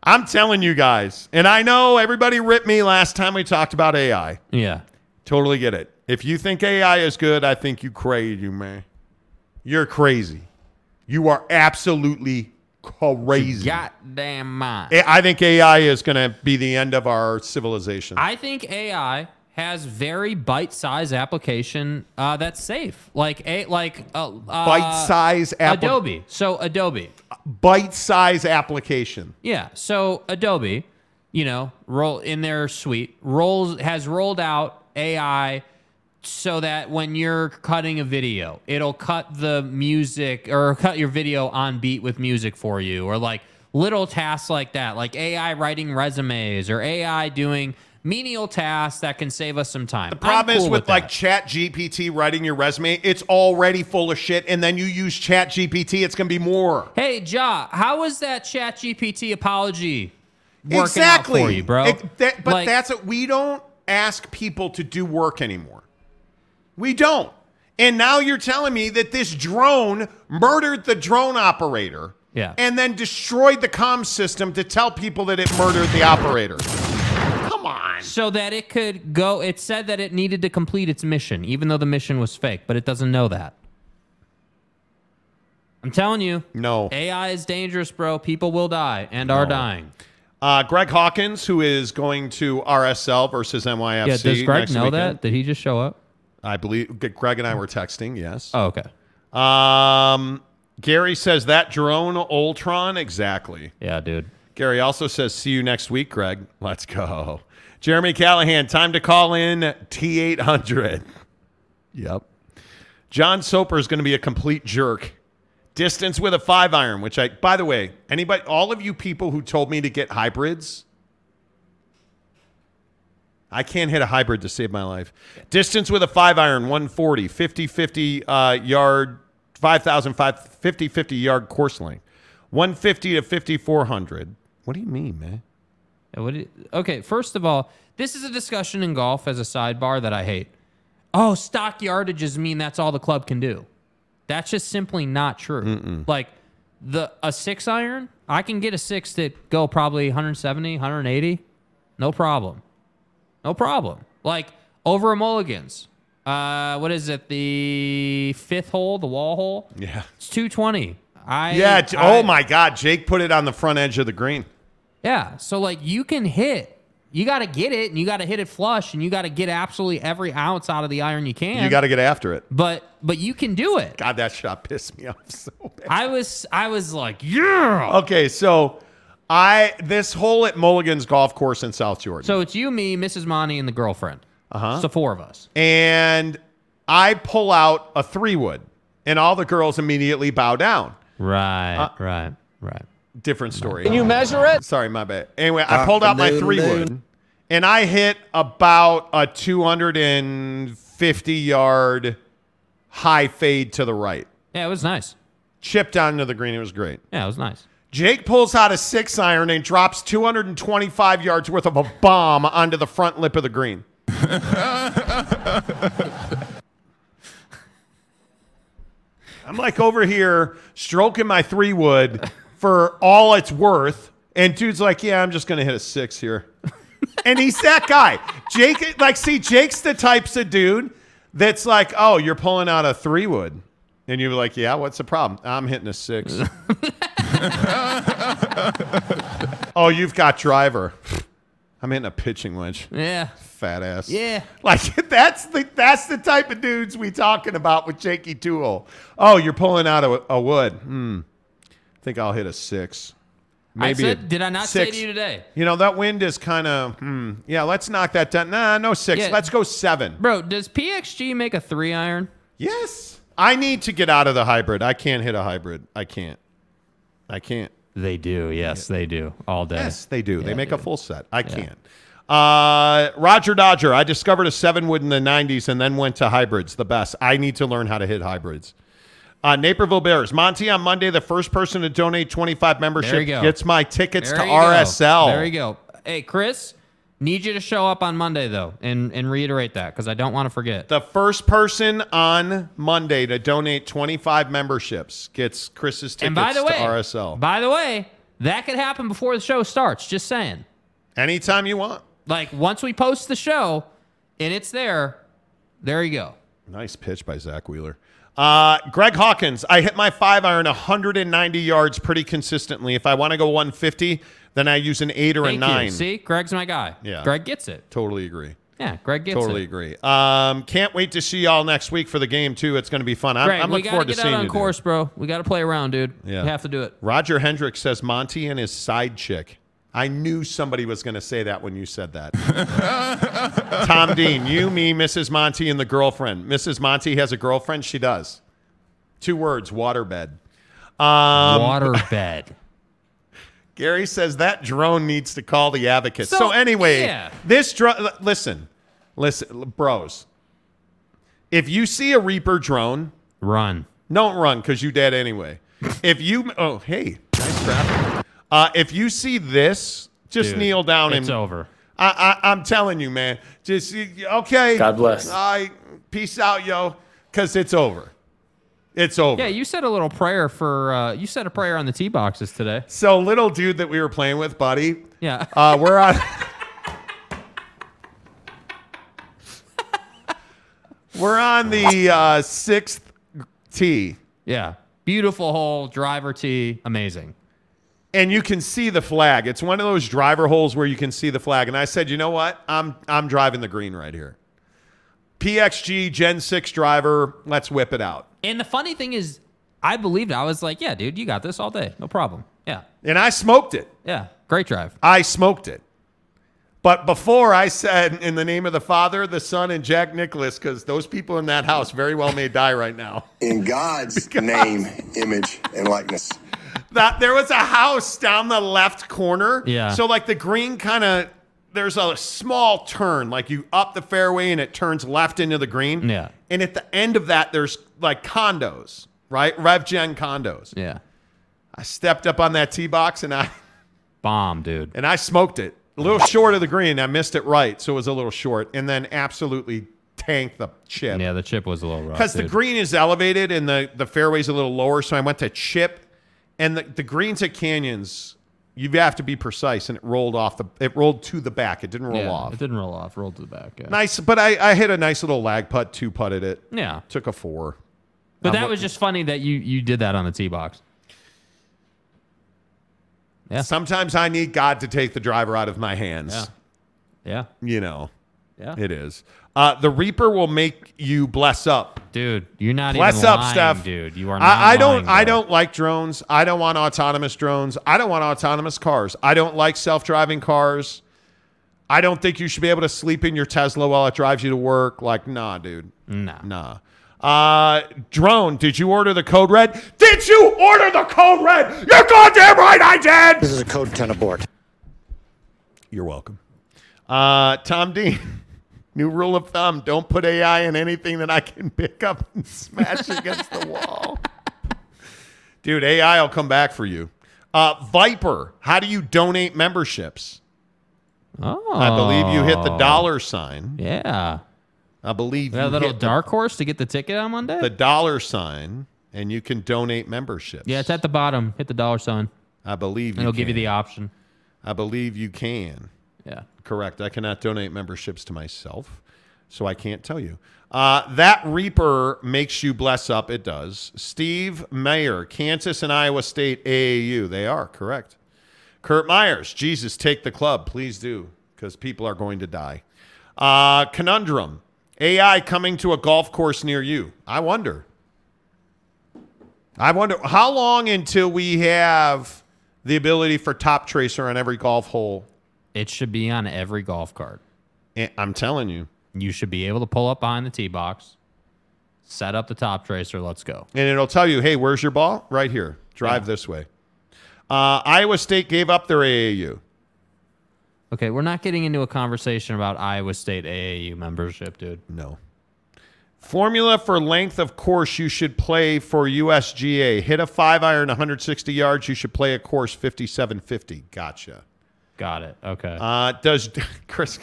I'm telling you guys, and I know everybody ripped me last time we talked about A I. Yeah. Totally get it. If you think A I is good, I think you crazy, man. You're crazy. You are absolutely crazy. Goddamn mind. I think A I is going to be the end of our civilization. I think A I has very bite-sized application uh, that's safe. Like a like uh, bite-sized uh, app- Adobe. So Adobe. Bite-sized application. Yeah. So Adobe, you know, roll in their suite rolls has rolled out A I. So that when you're cutting a video, it'll cut the music or cut your video on beat with music for you, or like little tasks like that, like A I writing resumes or A I doing menial tasks that can save us some time. The problem cool is with, with like Chat G P T writing your resume, it's already full of shit, and then you use Chat G P T, it's going to be more. Hey, Ja, how was that Chat G P T apology working exactly. out for you, bro? It, that, but like, that's it. We don't ask people to do work anymore. We don't. And now you're telling me that this drone murdered the drone operator yeah. and then destroyed the comm system to tell people that it murdered the operator. Come on. So that it could go, it said that it needed to complete its mission, even though the mission was fake, but it doesn't know that. I'm telling you. No. A I is dangerous, bro. People will die and no. are dying. Uh, Greg Hawkins, who is going to R S L versus N Y F C. Yeah, does Greg know weekend? that? Did he just show up? I believe Greg and I were texting, yes. Oh, okay. Um, Gary says, that drone, Ultron, exactly. Yeah, dude. Gary also says, see you next week, Greg. Let's go. Jeremy Callahan, time to call in T eight hundred. Yep. John Soper is going to be a complete jerk. Distance with a five iron, which I, by the way, anybody, all of you people who told me to get hybrids, I can't hit a hybrid to save my life. Distance with a five iron, one forty, fifty fifty uh, yard, five thousand fifty yard course length, one fifty to fifty-four hundred. What do you mean, man? What you, okay, first of all, this is a discussion in golf as a sidebar that I hate. Oh, stock yardages mean that's all the club can do. That's just simply not true. Mm-mm. Like the a six iron, I can get a six that go probably one seventy, one eighty. No problem. No problem. Like over a Mulligan's. Uh, what is it? The fifth hole, the wall hole? Yeah. It's two twenty. I Yeah, it's, I, oh my God, Jake put it on the front edge of the green. Yeah, so like you can hit. You got to get it, and you got to hit it flush, and you got to get absolutely every ounce out of the iron you can. You got to get after it. But but you can do it. God, that shot pissed me off so bad. I was I was like, yeah. Okay, so I this hole at Mulligan's Golf Course in South Jordan. So it's you, me, Missus Monty, and the girlfriend. Uh-huh. So four of us. And I pull out a three wood, and all the girls immediately bow down. Right, uh, right, right. Different story. Can you measure it? Sorry, my bad. Anyway, I pulled out my three wood and I hit about a two fifty yard high fade to the right. Yeah, it was nice. Chipped down to the green. It was great. Yeah, it was nice. Jake pulls out a six iron and drops two twenty-five yards worth of a bomb onto the front lip of the green. I'm like over here stroking my three wood for all it's worth, and dude's like, yeah, I'm just going to hit a six here. And he's that guy. Jake, like, see, Jake's the types of dude that's like, oh, you're pulling out a three wood. And you're like, yeah, what's the problem? I'm hitting a six. Oh, you've got driver. I'm hitting a pitching wedge. Yeah. Fat ass. Yeah. Like, that's the that's the type of dudes we talking about with Jakey Tool. Oh, you're pulling out a, a wood. Hmm. I think I'll hit a six. Maybe I said, did I not six. Say to you today? You know, that wind is kind of, hmm, yeah, let's knock that down. Nah, no six. Yeah. Let's go seven. Bro, does P X G make a three iron? Yes. I need to get out of the hybrid. I can't hit a hybrid. I can't. I can't. They do. Yes, they do. All day. Yes, they do. Yeah, they make dude. a full set. I yeah. can't. Uh, Roger Dodger, I discovered a seven wood in the nineties and then went to hybrids. The best. I need to learn how to hit hybrids. Uh, Naperville Bears. Monty, on Monday, the first person to donate twenty-five membership gets my tickets there to R S L. Go. There you go. Hey, Chris, need you to show up on Monday, though, and, and reiterate that because I don't want to forget. The first person on Monday to donate twenty-five memberships gets Chris's tickets and by the way, to R S L. By the way, that could happen before the show starts. Just saying. Anytime you want. Like, once we post the show and it's there, there you go. Nice pitch by Zach Wheeler. Uh, Greg Hawkins, I hit my five iron one ninety yards pretty consistently. If I want to go one fifty, then I use an eight or Thank a nine. You. See, Greg's my guy. Yeah. Greg gets it. Totally agree. Yeah, Greg gets totally it. Totally agree. Um, can't wait to see y'all next week for the game, too. It's going to be fun. I'm, Greg, I'm looking forward to seeing you. We got to get out on course, dude. Bro. We got to play around, dude. Yeah. We have to do it. Roger Hendricks says Monty and his side chick. I knew somebody was going to say that when you said that. Tom Dean, you, me, Missus Monty, and the girlfriend. Missus Monty has a girlfriend? She does. Two words, waterbed. Um, waterbed. Gary says that drone needs to call the advocates. So, so anyway, yeah. this drone, listen, listen, bros. If you see a Reaper drone, run. Don't run because you're dead anyway. If you, oh, hey, nice traffic. Uh, if you see this, just Dude, kneel down. It's and, over. I, I, I'm telling you, man. Just okay. God bless. All right, peace out, yo. Because it's over. It's over. Yeah, you said a little prayer for. Uh, you said a prayer on the tee boxes today. So little dude that we were playing with, buddy. Yeah. Uh, we're on. we're on the uh, sixth tee. Yeah. Beautiful hole, driver tee, amazing. And you can see the flag. It's one of those driver holes where you can see the flag. And I said, you know what? I'm I'm driving the green right here. P X G Gen six driver. Let's whip it out. And the funny thing is, I believed it. I was like, yeah, dude, you got this all day. No problem. Yeah. And I smoked it. Yeah. Great drive. I smoked it. But before I said, in the name of the Father, the Son, and Jack Nicklaus, because those people in that house very well may die right now. In God's because... name, image, and likeness. That there was a house down the left corner. Yeah. So like the green kind of, there's a small turn. Like you up the fairway and it turns left into the green. Yeah. And at the end of that, there's like condos, right? Rev Gen condos. Yeah. I stepped up on that tee box and I... Bomb, dude. And I smoked it. A little short of the green. I missed it right, so it was a little short. And then absolutely tanked the chip. Yeah, the chip was a little rough. Because the green is elevated and the, the fairway's a little lower, so I went to chip. And the, the greens at Canyons, you have to be precise, and it rolled off the it rolled to the back. It didn't roll yeah, off. It didn't roll off, rolled to the back. Yeah. Nice, but I, I hit a nice little lag putt, two putted it. Yeah. Took a four. But I'm that looking. was just funny that you you did that on the tee box. Yeah. Sometimes I need God to take the driver out of my hands. Yeah. Yeah. You know. Yeah. It is. Uh, the Reaper will make you bless up. Dude, you're not bless even up, lying, Steph. Dude. You are not I, I don't lying, I don't like drones. I don't want autonomous drones. I don't want autonomous cars. I don't like self-driving cars. I don't think you should be able to sleep in your Tesla while it drives you to work. Like, nah, dude. Nah. Nah. Uh, drone, did you order the code red? Did you order the code red? You're goddamn right I did! This is a code ten abort. You're welcome. Uh, Tom Dean, new rule of thumb, don't put A I in anything that I can pick up and smash against the wall. Dude, A I will come back for you. Uh, Viper, how do you donate memberships? Oh. I believe you hit the dollar sign. Yeah. I believe that little dark horse to get the ticket on Monday. The dollar sign, and you can donate memberships. Yeah, it's at the bottom. Hit the dollar sign. I believe you can. It'll give you the option. I believe you can. Yeah. Correct. I cannot donate memberships to myself, so I can't tell you. Uh, that Reaper makes you bless up. It does. Steve Mayer, Kansas and Iowa State A A U. They are. Correct. Kurt Myers, Jesus, take the club. Please do, because people are going to die. Uh, Conundrum. A I coming to a golf course near you. I wonder. I wonder how long until we have the ability for Top Tracer on every golf hole. It should be on every golf cart. I'm telling you. You should be able to pull up behind the tee box, set up the Top Tracer, let's go. And it'll tell you, hey, where's your ball? Right here. Drive yeah. this way. Uh, Iowa State gave up their A A U. Okay, we're not getting into a conversation about Iowa State A A U membership, dude. No. Formula for length of course you should play for U S G A. Hit a five iron one hundred sixty yards. You should play a course fifty-seven fifty. Gotcha. Got it. Okay. Uh, does Chris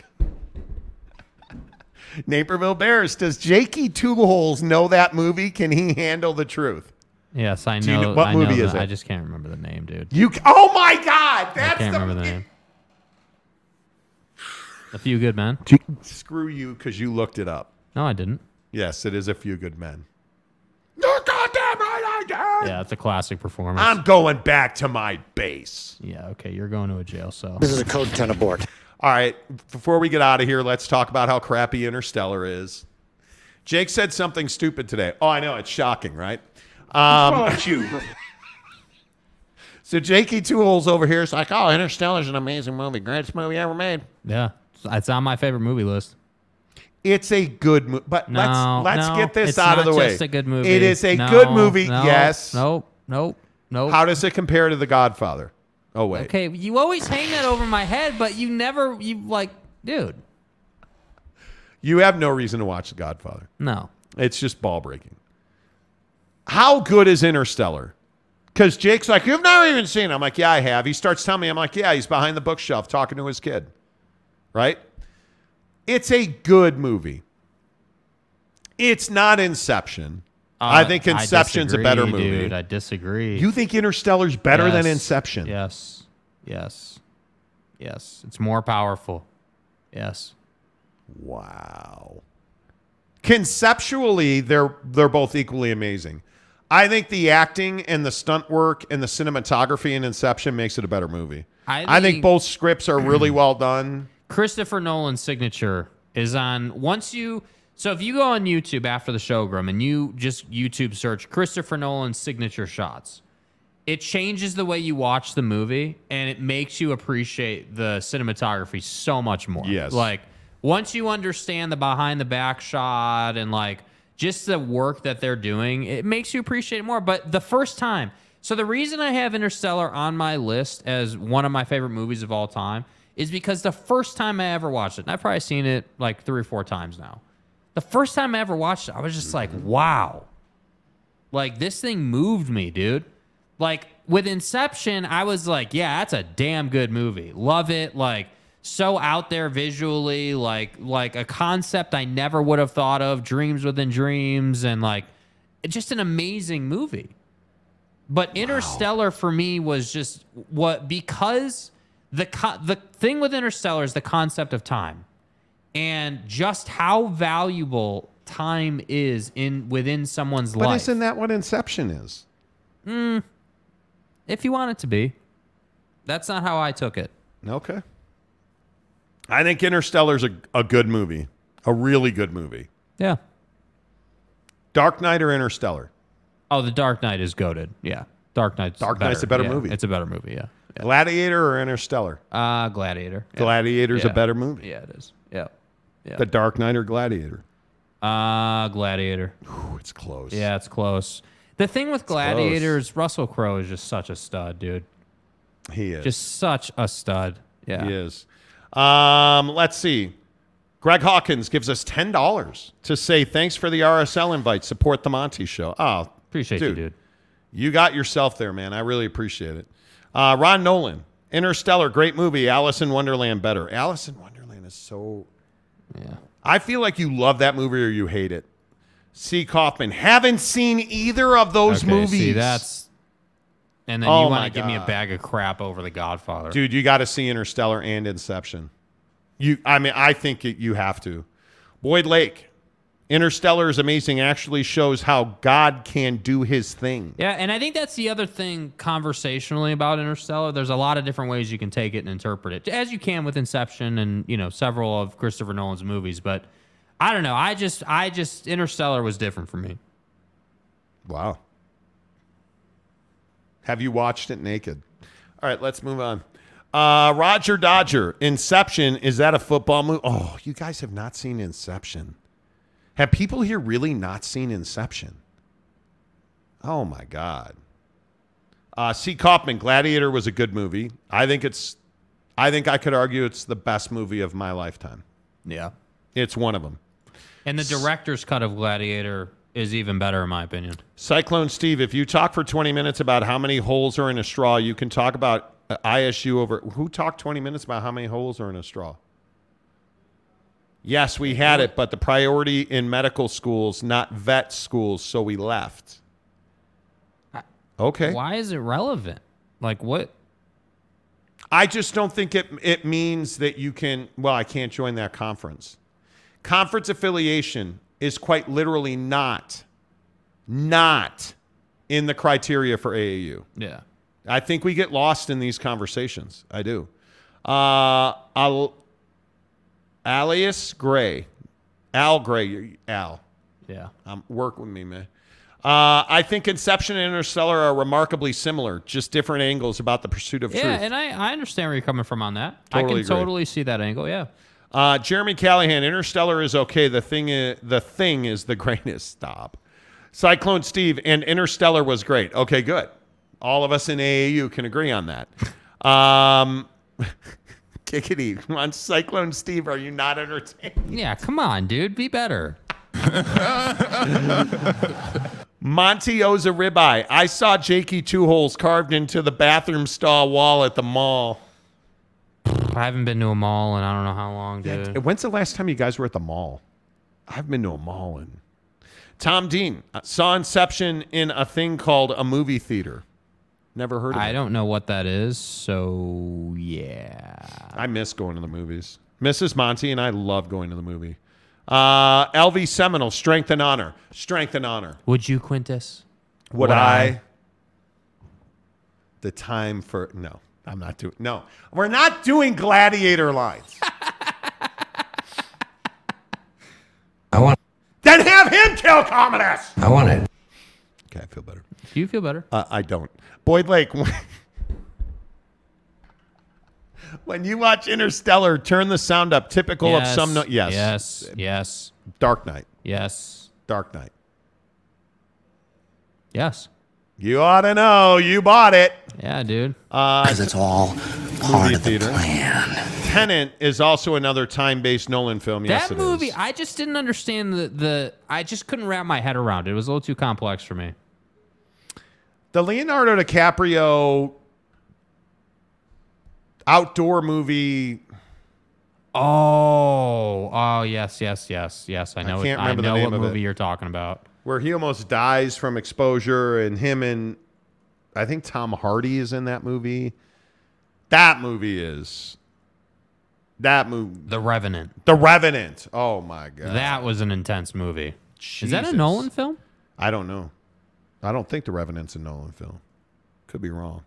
Naperville Bears, does Jakey Two Holes know that movie? Can he handle the truth? Yes, I know. Do you know what I movie know is the, it? I just can't remember the name, dude. You? Oh, my God. That's I can't the, remember the name. A Few Good Men. Screw you, because you looked it up. No, I didn't. Yes, it is A Few Good Men. You're goddamn right, I did. Yeah, it's a classic performance. I'm going back to my base. Yeah, okay, you're going to a jail cell. This is a code ten abort. All right, before we get out of here, let's talk about how crappy Interstellar is. Jake said something stupid today. Oh, I know, it's shocking, right? Um, What's wrong with you? So Jakey Two Holes over here is like, oh, Interstellar's an amazing movie. Greatest movie ever made. Yeah. It's on my favorite movie list. It's a good movie, but no, let's let's no, get this out of the way. It's not just a good movie. It is a no, good movie. No, yes. Nope. Nope. Nope. How does it compare to The Godfather? Oh wait. Okay, you always hang that over my head, but you never you like, dude. You have no reason to watch The Godfather. No. It's just ball breaking. How good is Interstellar? Because Jake's like, you've never even seen it. I'm like, yeah, I have. He starts telling me, I'm like, yeah, he's behind the bookshelf talking to his kid. Right? It's a good movie. It's not Inception. Uh, I think Inception's I disagree, a better movie. Dude, I disagree. You think Interstellar's better yes. than Inception? Yes. Yes. Yes. It's more powerful. Yes. Wow. Conceptually, they're they're both equally amazing. I think the acting and the stunt work and the cinematography in Inception makes it a better movie. I think, I think both scripts are really well done. Christopher Nolan's signature is on once you. So if you go on YouTube after the show, Grum, and you just YouTube search Christopher Nolan's signature shots, it changes the way you watch the movie, and it makes you appreciate the cinematography so much more. Yes. Like, once you understand the behind-the-back shot and, like, just the work that they're doing, it makes you appreciate it more. But the first time... So the reason I have Interstellar on my list as one of my favorite movies of all time is because the first time I ever watched it, and I've probably seen it like three or four times now, the first time I ever watched it, I was just like, wow. Like, this thing moved me, dude. Like, with Inception, I was like, yeah, that's a damn good movie. Love it. Like, so out there visually, like like a concept I never would have thought of, dreams within dreams, and like, just an amazing movie. But Interstellar wow. for me was just what, because the co- the thing with Interstellar is the concept of time and just how valuable time is in within someone's but life. But isn't that what Inception is? Mm, if you want it to be. That's not how I took it. Okay. I think Interstellar's a, a good movie. A really good movie. Yeah. Dark Knight or Interstellar? Oh, The Dark Knight is goated. Yeah. Dark Knight's Dark Knight's a better yeah, movie. It's a better movie, yeah. yeah. Gladiator or Interstellar? Uh, Gladiator. Yeah. Gladiator's yeah. a better movie. Yeah, it is. Yeah. yeah. The Dark Knight or Gladiator? Uh, Gladiator. Ooh, it's close. Yeah, it's close. The thing with Gladiator is Russell Crowe is just such a stud, dude. He is. Just such a stud. Yeah. He is. Um, let's see. Greg Hawkins gives us ten dollars to say thanks for the R S L invite. Support the Monty Show. Oh, Appreciate dude, you, dude. You got yourself there, man. I really appreciate it. Uh, Ron Nolan, Interstellar, great movie. Alice in Wonderland, better. Alice in Wonderland is so... Yeah. I feel like you love that movie or you hate it. C. Kaufman, haven't seen either of those okay, movies. See, that's... And then oh you want to give me a bag of crap over The Godfather. Dude, you got to see Interstellar and Inception. You, I mean, I think it, you have to. Boyd Lake. Interstellar is amazing, actually shows how God can do his thing. Yeah, and I think that's the other thing conversationally about Interstellar. There's a lot of different ways you can take it and interpret it, as you can with Inception and, you know, several of Christopher Nolan's movies. But I don't know. I just, I just, Interstellar was different for me. Wow. Have you watched it naked? All right, let's move on. Uh, Roger Dodger, Inception, is that a football movie? Oh, you guys have not seen Inception. Have people here really not seen Inception? Oh, my God. Uh, C. Kaufman, Gladiator was a good movie. I think it's, I think I could argue it's the best movie of my lifetime. Yeah. It's one of them. And the director's cut of Gladiator is even better, in my opinion. Cyclone Steve, if you talk for twenty minutes about how many holes are in a straw, you can talk about I S U over... Who talked twenty minutes about how many holes are in a straw? Yes, we had it, but the priority in medical schools, not vet schools, so we left. Okay. Why is it relevant? Like, what? I just don't think it it means that you can, well, I can't join that conference. Conference affiliation is quite literally not, not in the criteria for A A U. Yeah. I think we get lost in these conversations. I do. Uh, I'll... Alias Gray. Al Gray. Al. Yeah. Um, work with me, man. Uh, I think Inception and Interstellar are remarkably similar, just different angles about the pursuit of yeah, truth. Yeah, and I, I understand where you're coming from on that. Totally I can agree. Totally see that angle, yeah. Uh, Jeremy Callahan, Interstellar is okay. The thing is, the thing is the greatest. Stop. Cyclone Steve, and Interstellar was great. Okay, good. All of us in A A U can agree on that. Um... Kickity. Come on, Cyclone Steve, are you not entertained? Yeah, come on, dude. Be better. Monty owes a ribeye. I saw Jakey Two Holes carved into the bathroom stall wall at the mall. I haven't been to a mall in I don't know how long, dude. Yeah, when's the last time you guys were at the mall? I haven't been to a mall in... Tom Dean. Saw Inception in a thing called a movie theater. Never heard of it. I don't know what that is, so yeah. I miss going to the movies. Missus Monty and I love going to the movie. Uh, L V Seminole, Strength and Honor. Strength and Honor. Would you, Quintus? Would, Would I? I? The time for... No, I'm not doing... No, we're not doing gladiator lines. I want... Then have him kill communists! I want it. Okay, I feel better. Do you feel better? Uh, I don't. Boyd Lake, when, when you watch Interstellar, turn the sound up. Typical yes, of some... No- yes. Yes. Yes. Dark Knight. Yes. Dark Knight. Yes. You ought to know. You bought it. Yeah, dude. Because uh, it's all part of the theater. plan. Tenet is also another time-based Nolan film. That yes, it movie, is. I just didn't understand the, the... I just couldn't wrap my head around it. It was a little too complex for me. The Leonardo DiCaprio outdoor movie... Oh. Oh, yes, yes, yes, yes. I know, I can't it, remember I know the name what of movie it. You're talking about. Where he almost dies from exposure, and him and... I think Tom Hardy is in that movie. That movie is... That movie. The Revenant. The Revenant. Oh, my God. That was an intense movie. Jesus. Is that a Nolan film? I don't know. I don't think The Revenant's a Nolan film. Could be wrong.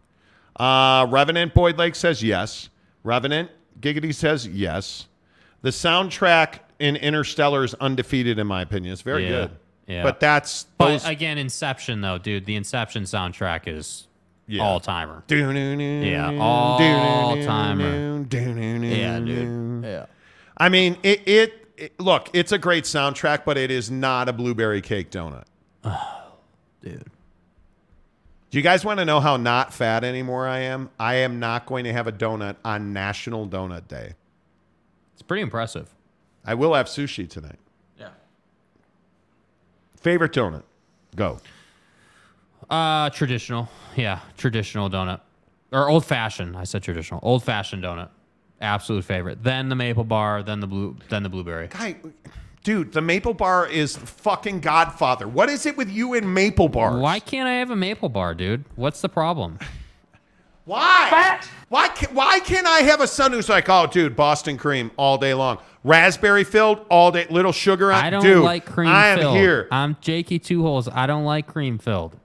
Uh, Revenant, Boyd Lake says yes. Revenant, Giggity says yes. The soundtrack in Interstellar is undefeated, in my opinion. It's very yeah. good. Yeah. But that's... But, those... again, Inception, though, dude. The Inception soundtrack is... Yeah. All-timer. Yeah, all-timer. Yeah, dude. Yeah. I mean, it, it, it... Look, it's a great soundtrack, but it is not a blueberry cake donut. Oh, dude. Do you guys want to know how not fat anymore I am? I am not going to have a donut on National Donut Day. It's pretty impressive. I will have sushi tonight. Yeah. Favorite donut? Go. Uh, traditional. Yeah, traditional donut. Or old-fashioned. I said traditional. Old-fashioned donut. Absolute favorite. Then the maple bar, then the blue, then the blueberry. Guy, dude, the maple bar is fucking Godfather. What is it with you and maple bars? Why can't I have a maple bar, dude? What's the problem? Why? Fat. Why can, why can't I have a son who's like, oh, dude, Boston cream all day long. Raspberry filled all day. Little sugar on. I don't dude, like cream I filled. I am here. I'm Jakey Two Holes. I don't like cream filled.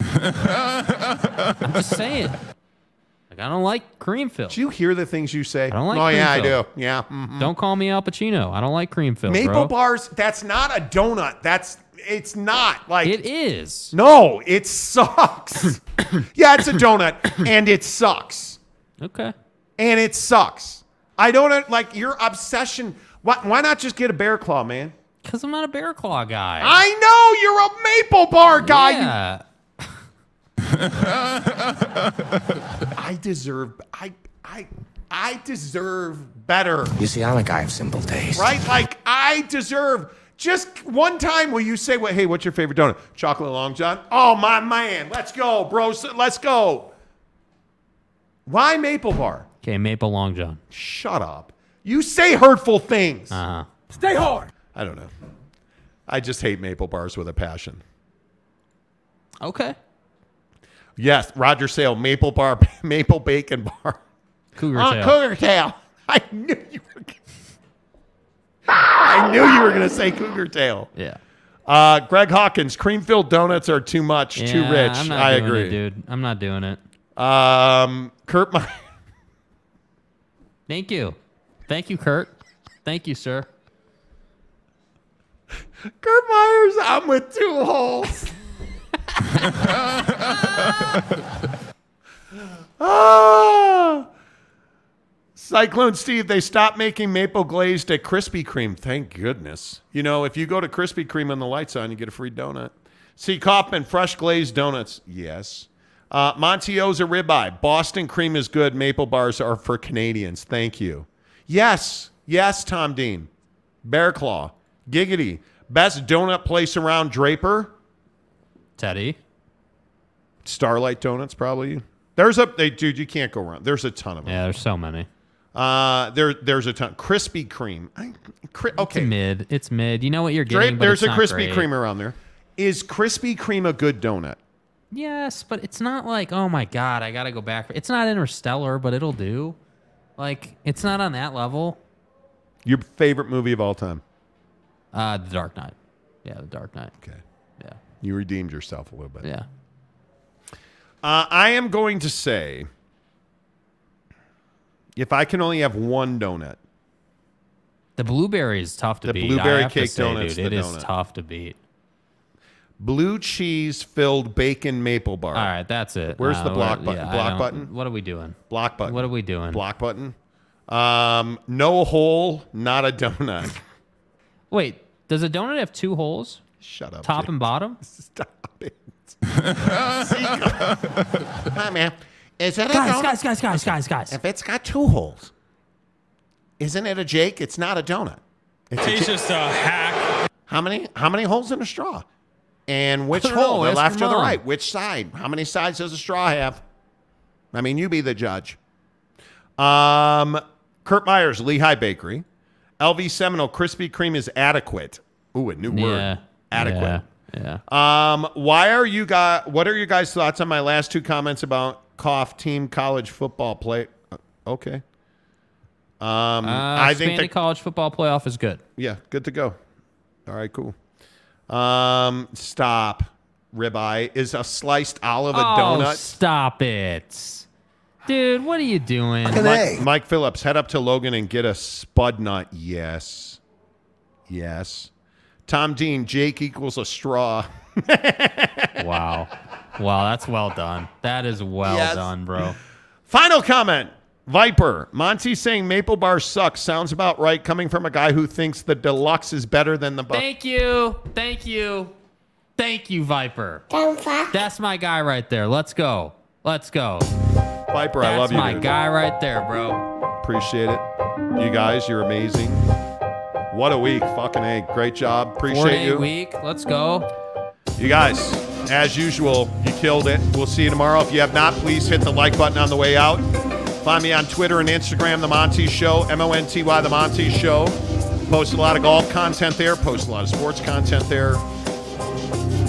I'm just saying. Like, I don't like cream filled. Do you hear the things you say? I don't like oh, cream yeah, filled. I do. Yeah. Mm-hmm. Don't call me Al Pacino. I don't like cream filled. Maple bro. bars, that's not a donut. That's it's not like it is. No, it sucks. Yeah, it's a donut and it sucks. Okay. And it sucks. I don't like your obsession. Why, why not just get a bear claw, man? Because I'm not a bear claw guy. I know you're a maple bar guy. Yeah. You- I deserve I I I deserve better. You see, I'm a guy of simple taste. Right? Like I deserve just one time will you say what well, hey, what's your favorite donut? Chocolate Long John? Oh my man, let's go, bro. Let's go. Why maple bar? Okay, maple long john. Shut up. You say hurtful things. Uh-huh. Stay hard. I don't know. I just hate maple bars with a passion. Okay. Yes, Roger Sale, maple bar, maple bacon bar. Cougar uh, tail. Cougar tail. I knew you were. I knew you were going to say cougar tail. Yeah. Uh, Greg Hawkins, cream-filled donuts are too much, yeah, too rich. I'm not I doing agree, it, dude. I'm not doing it. Um, Kurt, my. Thank you, thank you, Kurt. Thank you, sir. Kurt Myers, I'm with two holes. Oh. Cyclone Steve, they stopped making maple glazed at Krispy Kreme. Thank goodness. You know, if you go to Krispy Kreme and the lights on, you get a free donut. C. Kaufman, fresh glazed donuts. Yes. Uh, Monteo's a ribeye. Boston cream is good. Maple bars are for Canadians. Thank you. Yes. Yes, Tom Dean. Bear Claw. Giggity. Best donut place around Draper. Teddy. Starlight Donuts, probably. There's a they, dude. You can't go wrong. There's a ton of them. Yeah, there's so many. Uh, there, there's a ton. Krispy Kreme. I, cri- okay, it's mid. It's mid. You know what you're getting. Drape, but there's it's a not Krispy great. Kreme around there. Is Krispy Kreme a good donut? Yes, but it's not like oh my god, I gotta go back. For, it's not Interstellar, but it'll do. Like it's not on that level. Your favorite movie of all time? Uh, The Dark Knight. Yeah, The Dark Knight. Okay. Yeah. You redeemed yourself a little bit. Yeah. Uh, I am going to say, if I can only have one donut. The blueberry is tough to the beat. The blueberry I have cake to say, donut's dude, the it donut. It is tough to beat. Blue cheese filled bacon maple bar. All right, that's it. Where's uh, the block what, button? Yeah, block button? What are we doing? Block button. What are we doing? Block button. Um, no hole, not a donut. Wait, does a donut have two holes? Shut up. Top dude. And bottom? Stop it. Hi, man. Is it guys, a donut? Guys, guys, guys, guys, guys. If it's got two holes, isn't it a Jake? It's not a donut. It's He's a just a hack. How many? How many holes in a straw? And which hole, know, the left or the right? Which side? How many sides does a straw have? I mean, you be the judge. Um, Kurt Myers, Lehigh Bakery. L V Seminole, Krispy Kreme is adequate. Ooh, a new yeah. word. Adequate. Yeah. yeah. Um, why are you guys, what are your guys' thoughts on my last two comments about Koff team college football play? Okay. Um, uh, I think the college football playoff is good. Yeah, good to go. All right, cool. Um, stop. Ribeye is a sliced olive a oh, donut. Stop it, dude! What are you doing? Mike, Mike Phillips, head up to Logan and get a spud nut. Yes, yes. Tom Dean, Jake equals a straw. Wow, wow, that's well done. That is well yes. done, bro. Final comment. Viper, Monty saying maple bar sucks sounds about right coming from a guy who thinks the deluxe is better than the buck. Thank you. Thank you. Thank you, Viper. That's my guy right there. Let's go. Let's go. Viper, I love you. That's my guy right there, bro. Appreciate it. You guys, you're amazing. What a week. Fucking A. Great job. Appreciate you. What a week. Let's go. You guys, as usual, you killed it. We'll see you tomorrow. If you have not, please hit the like button on the way out. Find me on Twitter and Instagram, The Monty Show, M O N T Y, The Monty Show. Post a lot of golf content there. Post a lot of sports content there.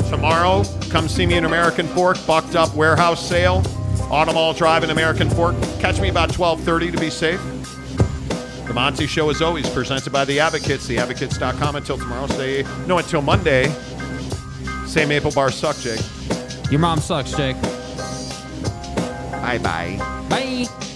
Tomorrow, come see me in American Fork, Bucked Up Warehouse Sale, Automall Drive in American Fork. Catch me about twelve thirty to be safe. The Monty Show is always presented by The Advocates, the advocates dot com. Until tomorrow, say, no, until Monday, say maple bars suck, Jake. Your mom sucks, Jake. Bye-bye. Bye.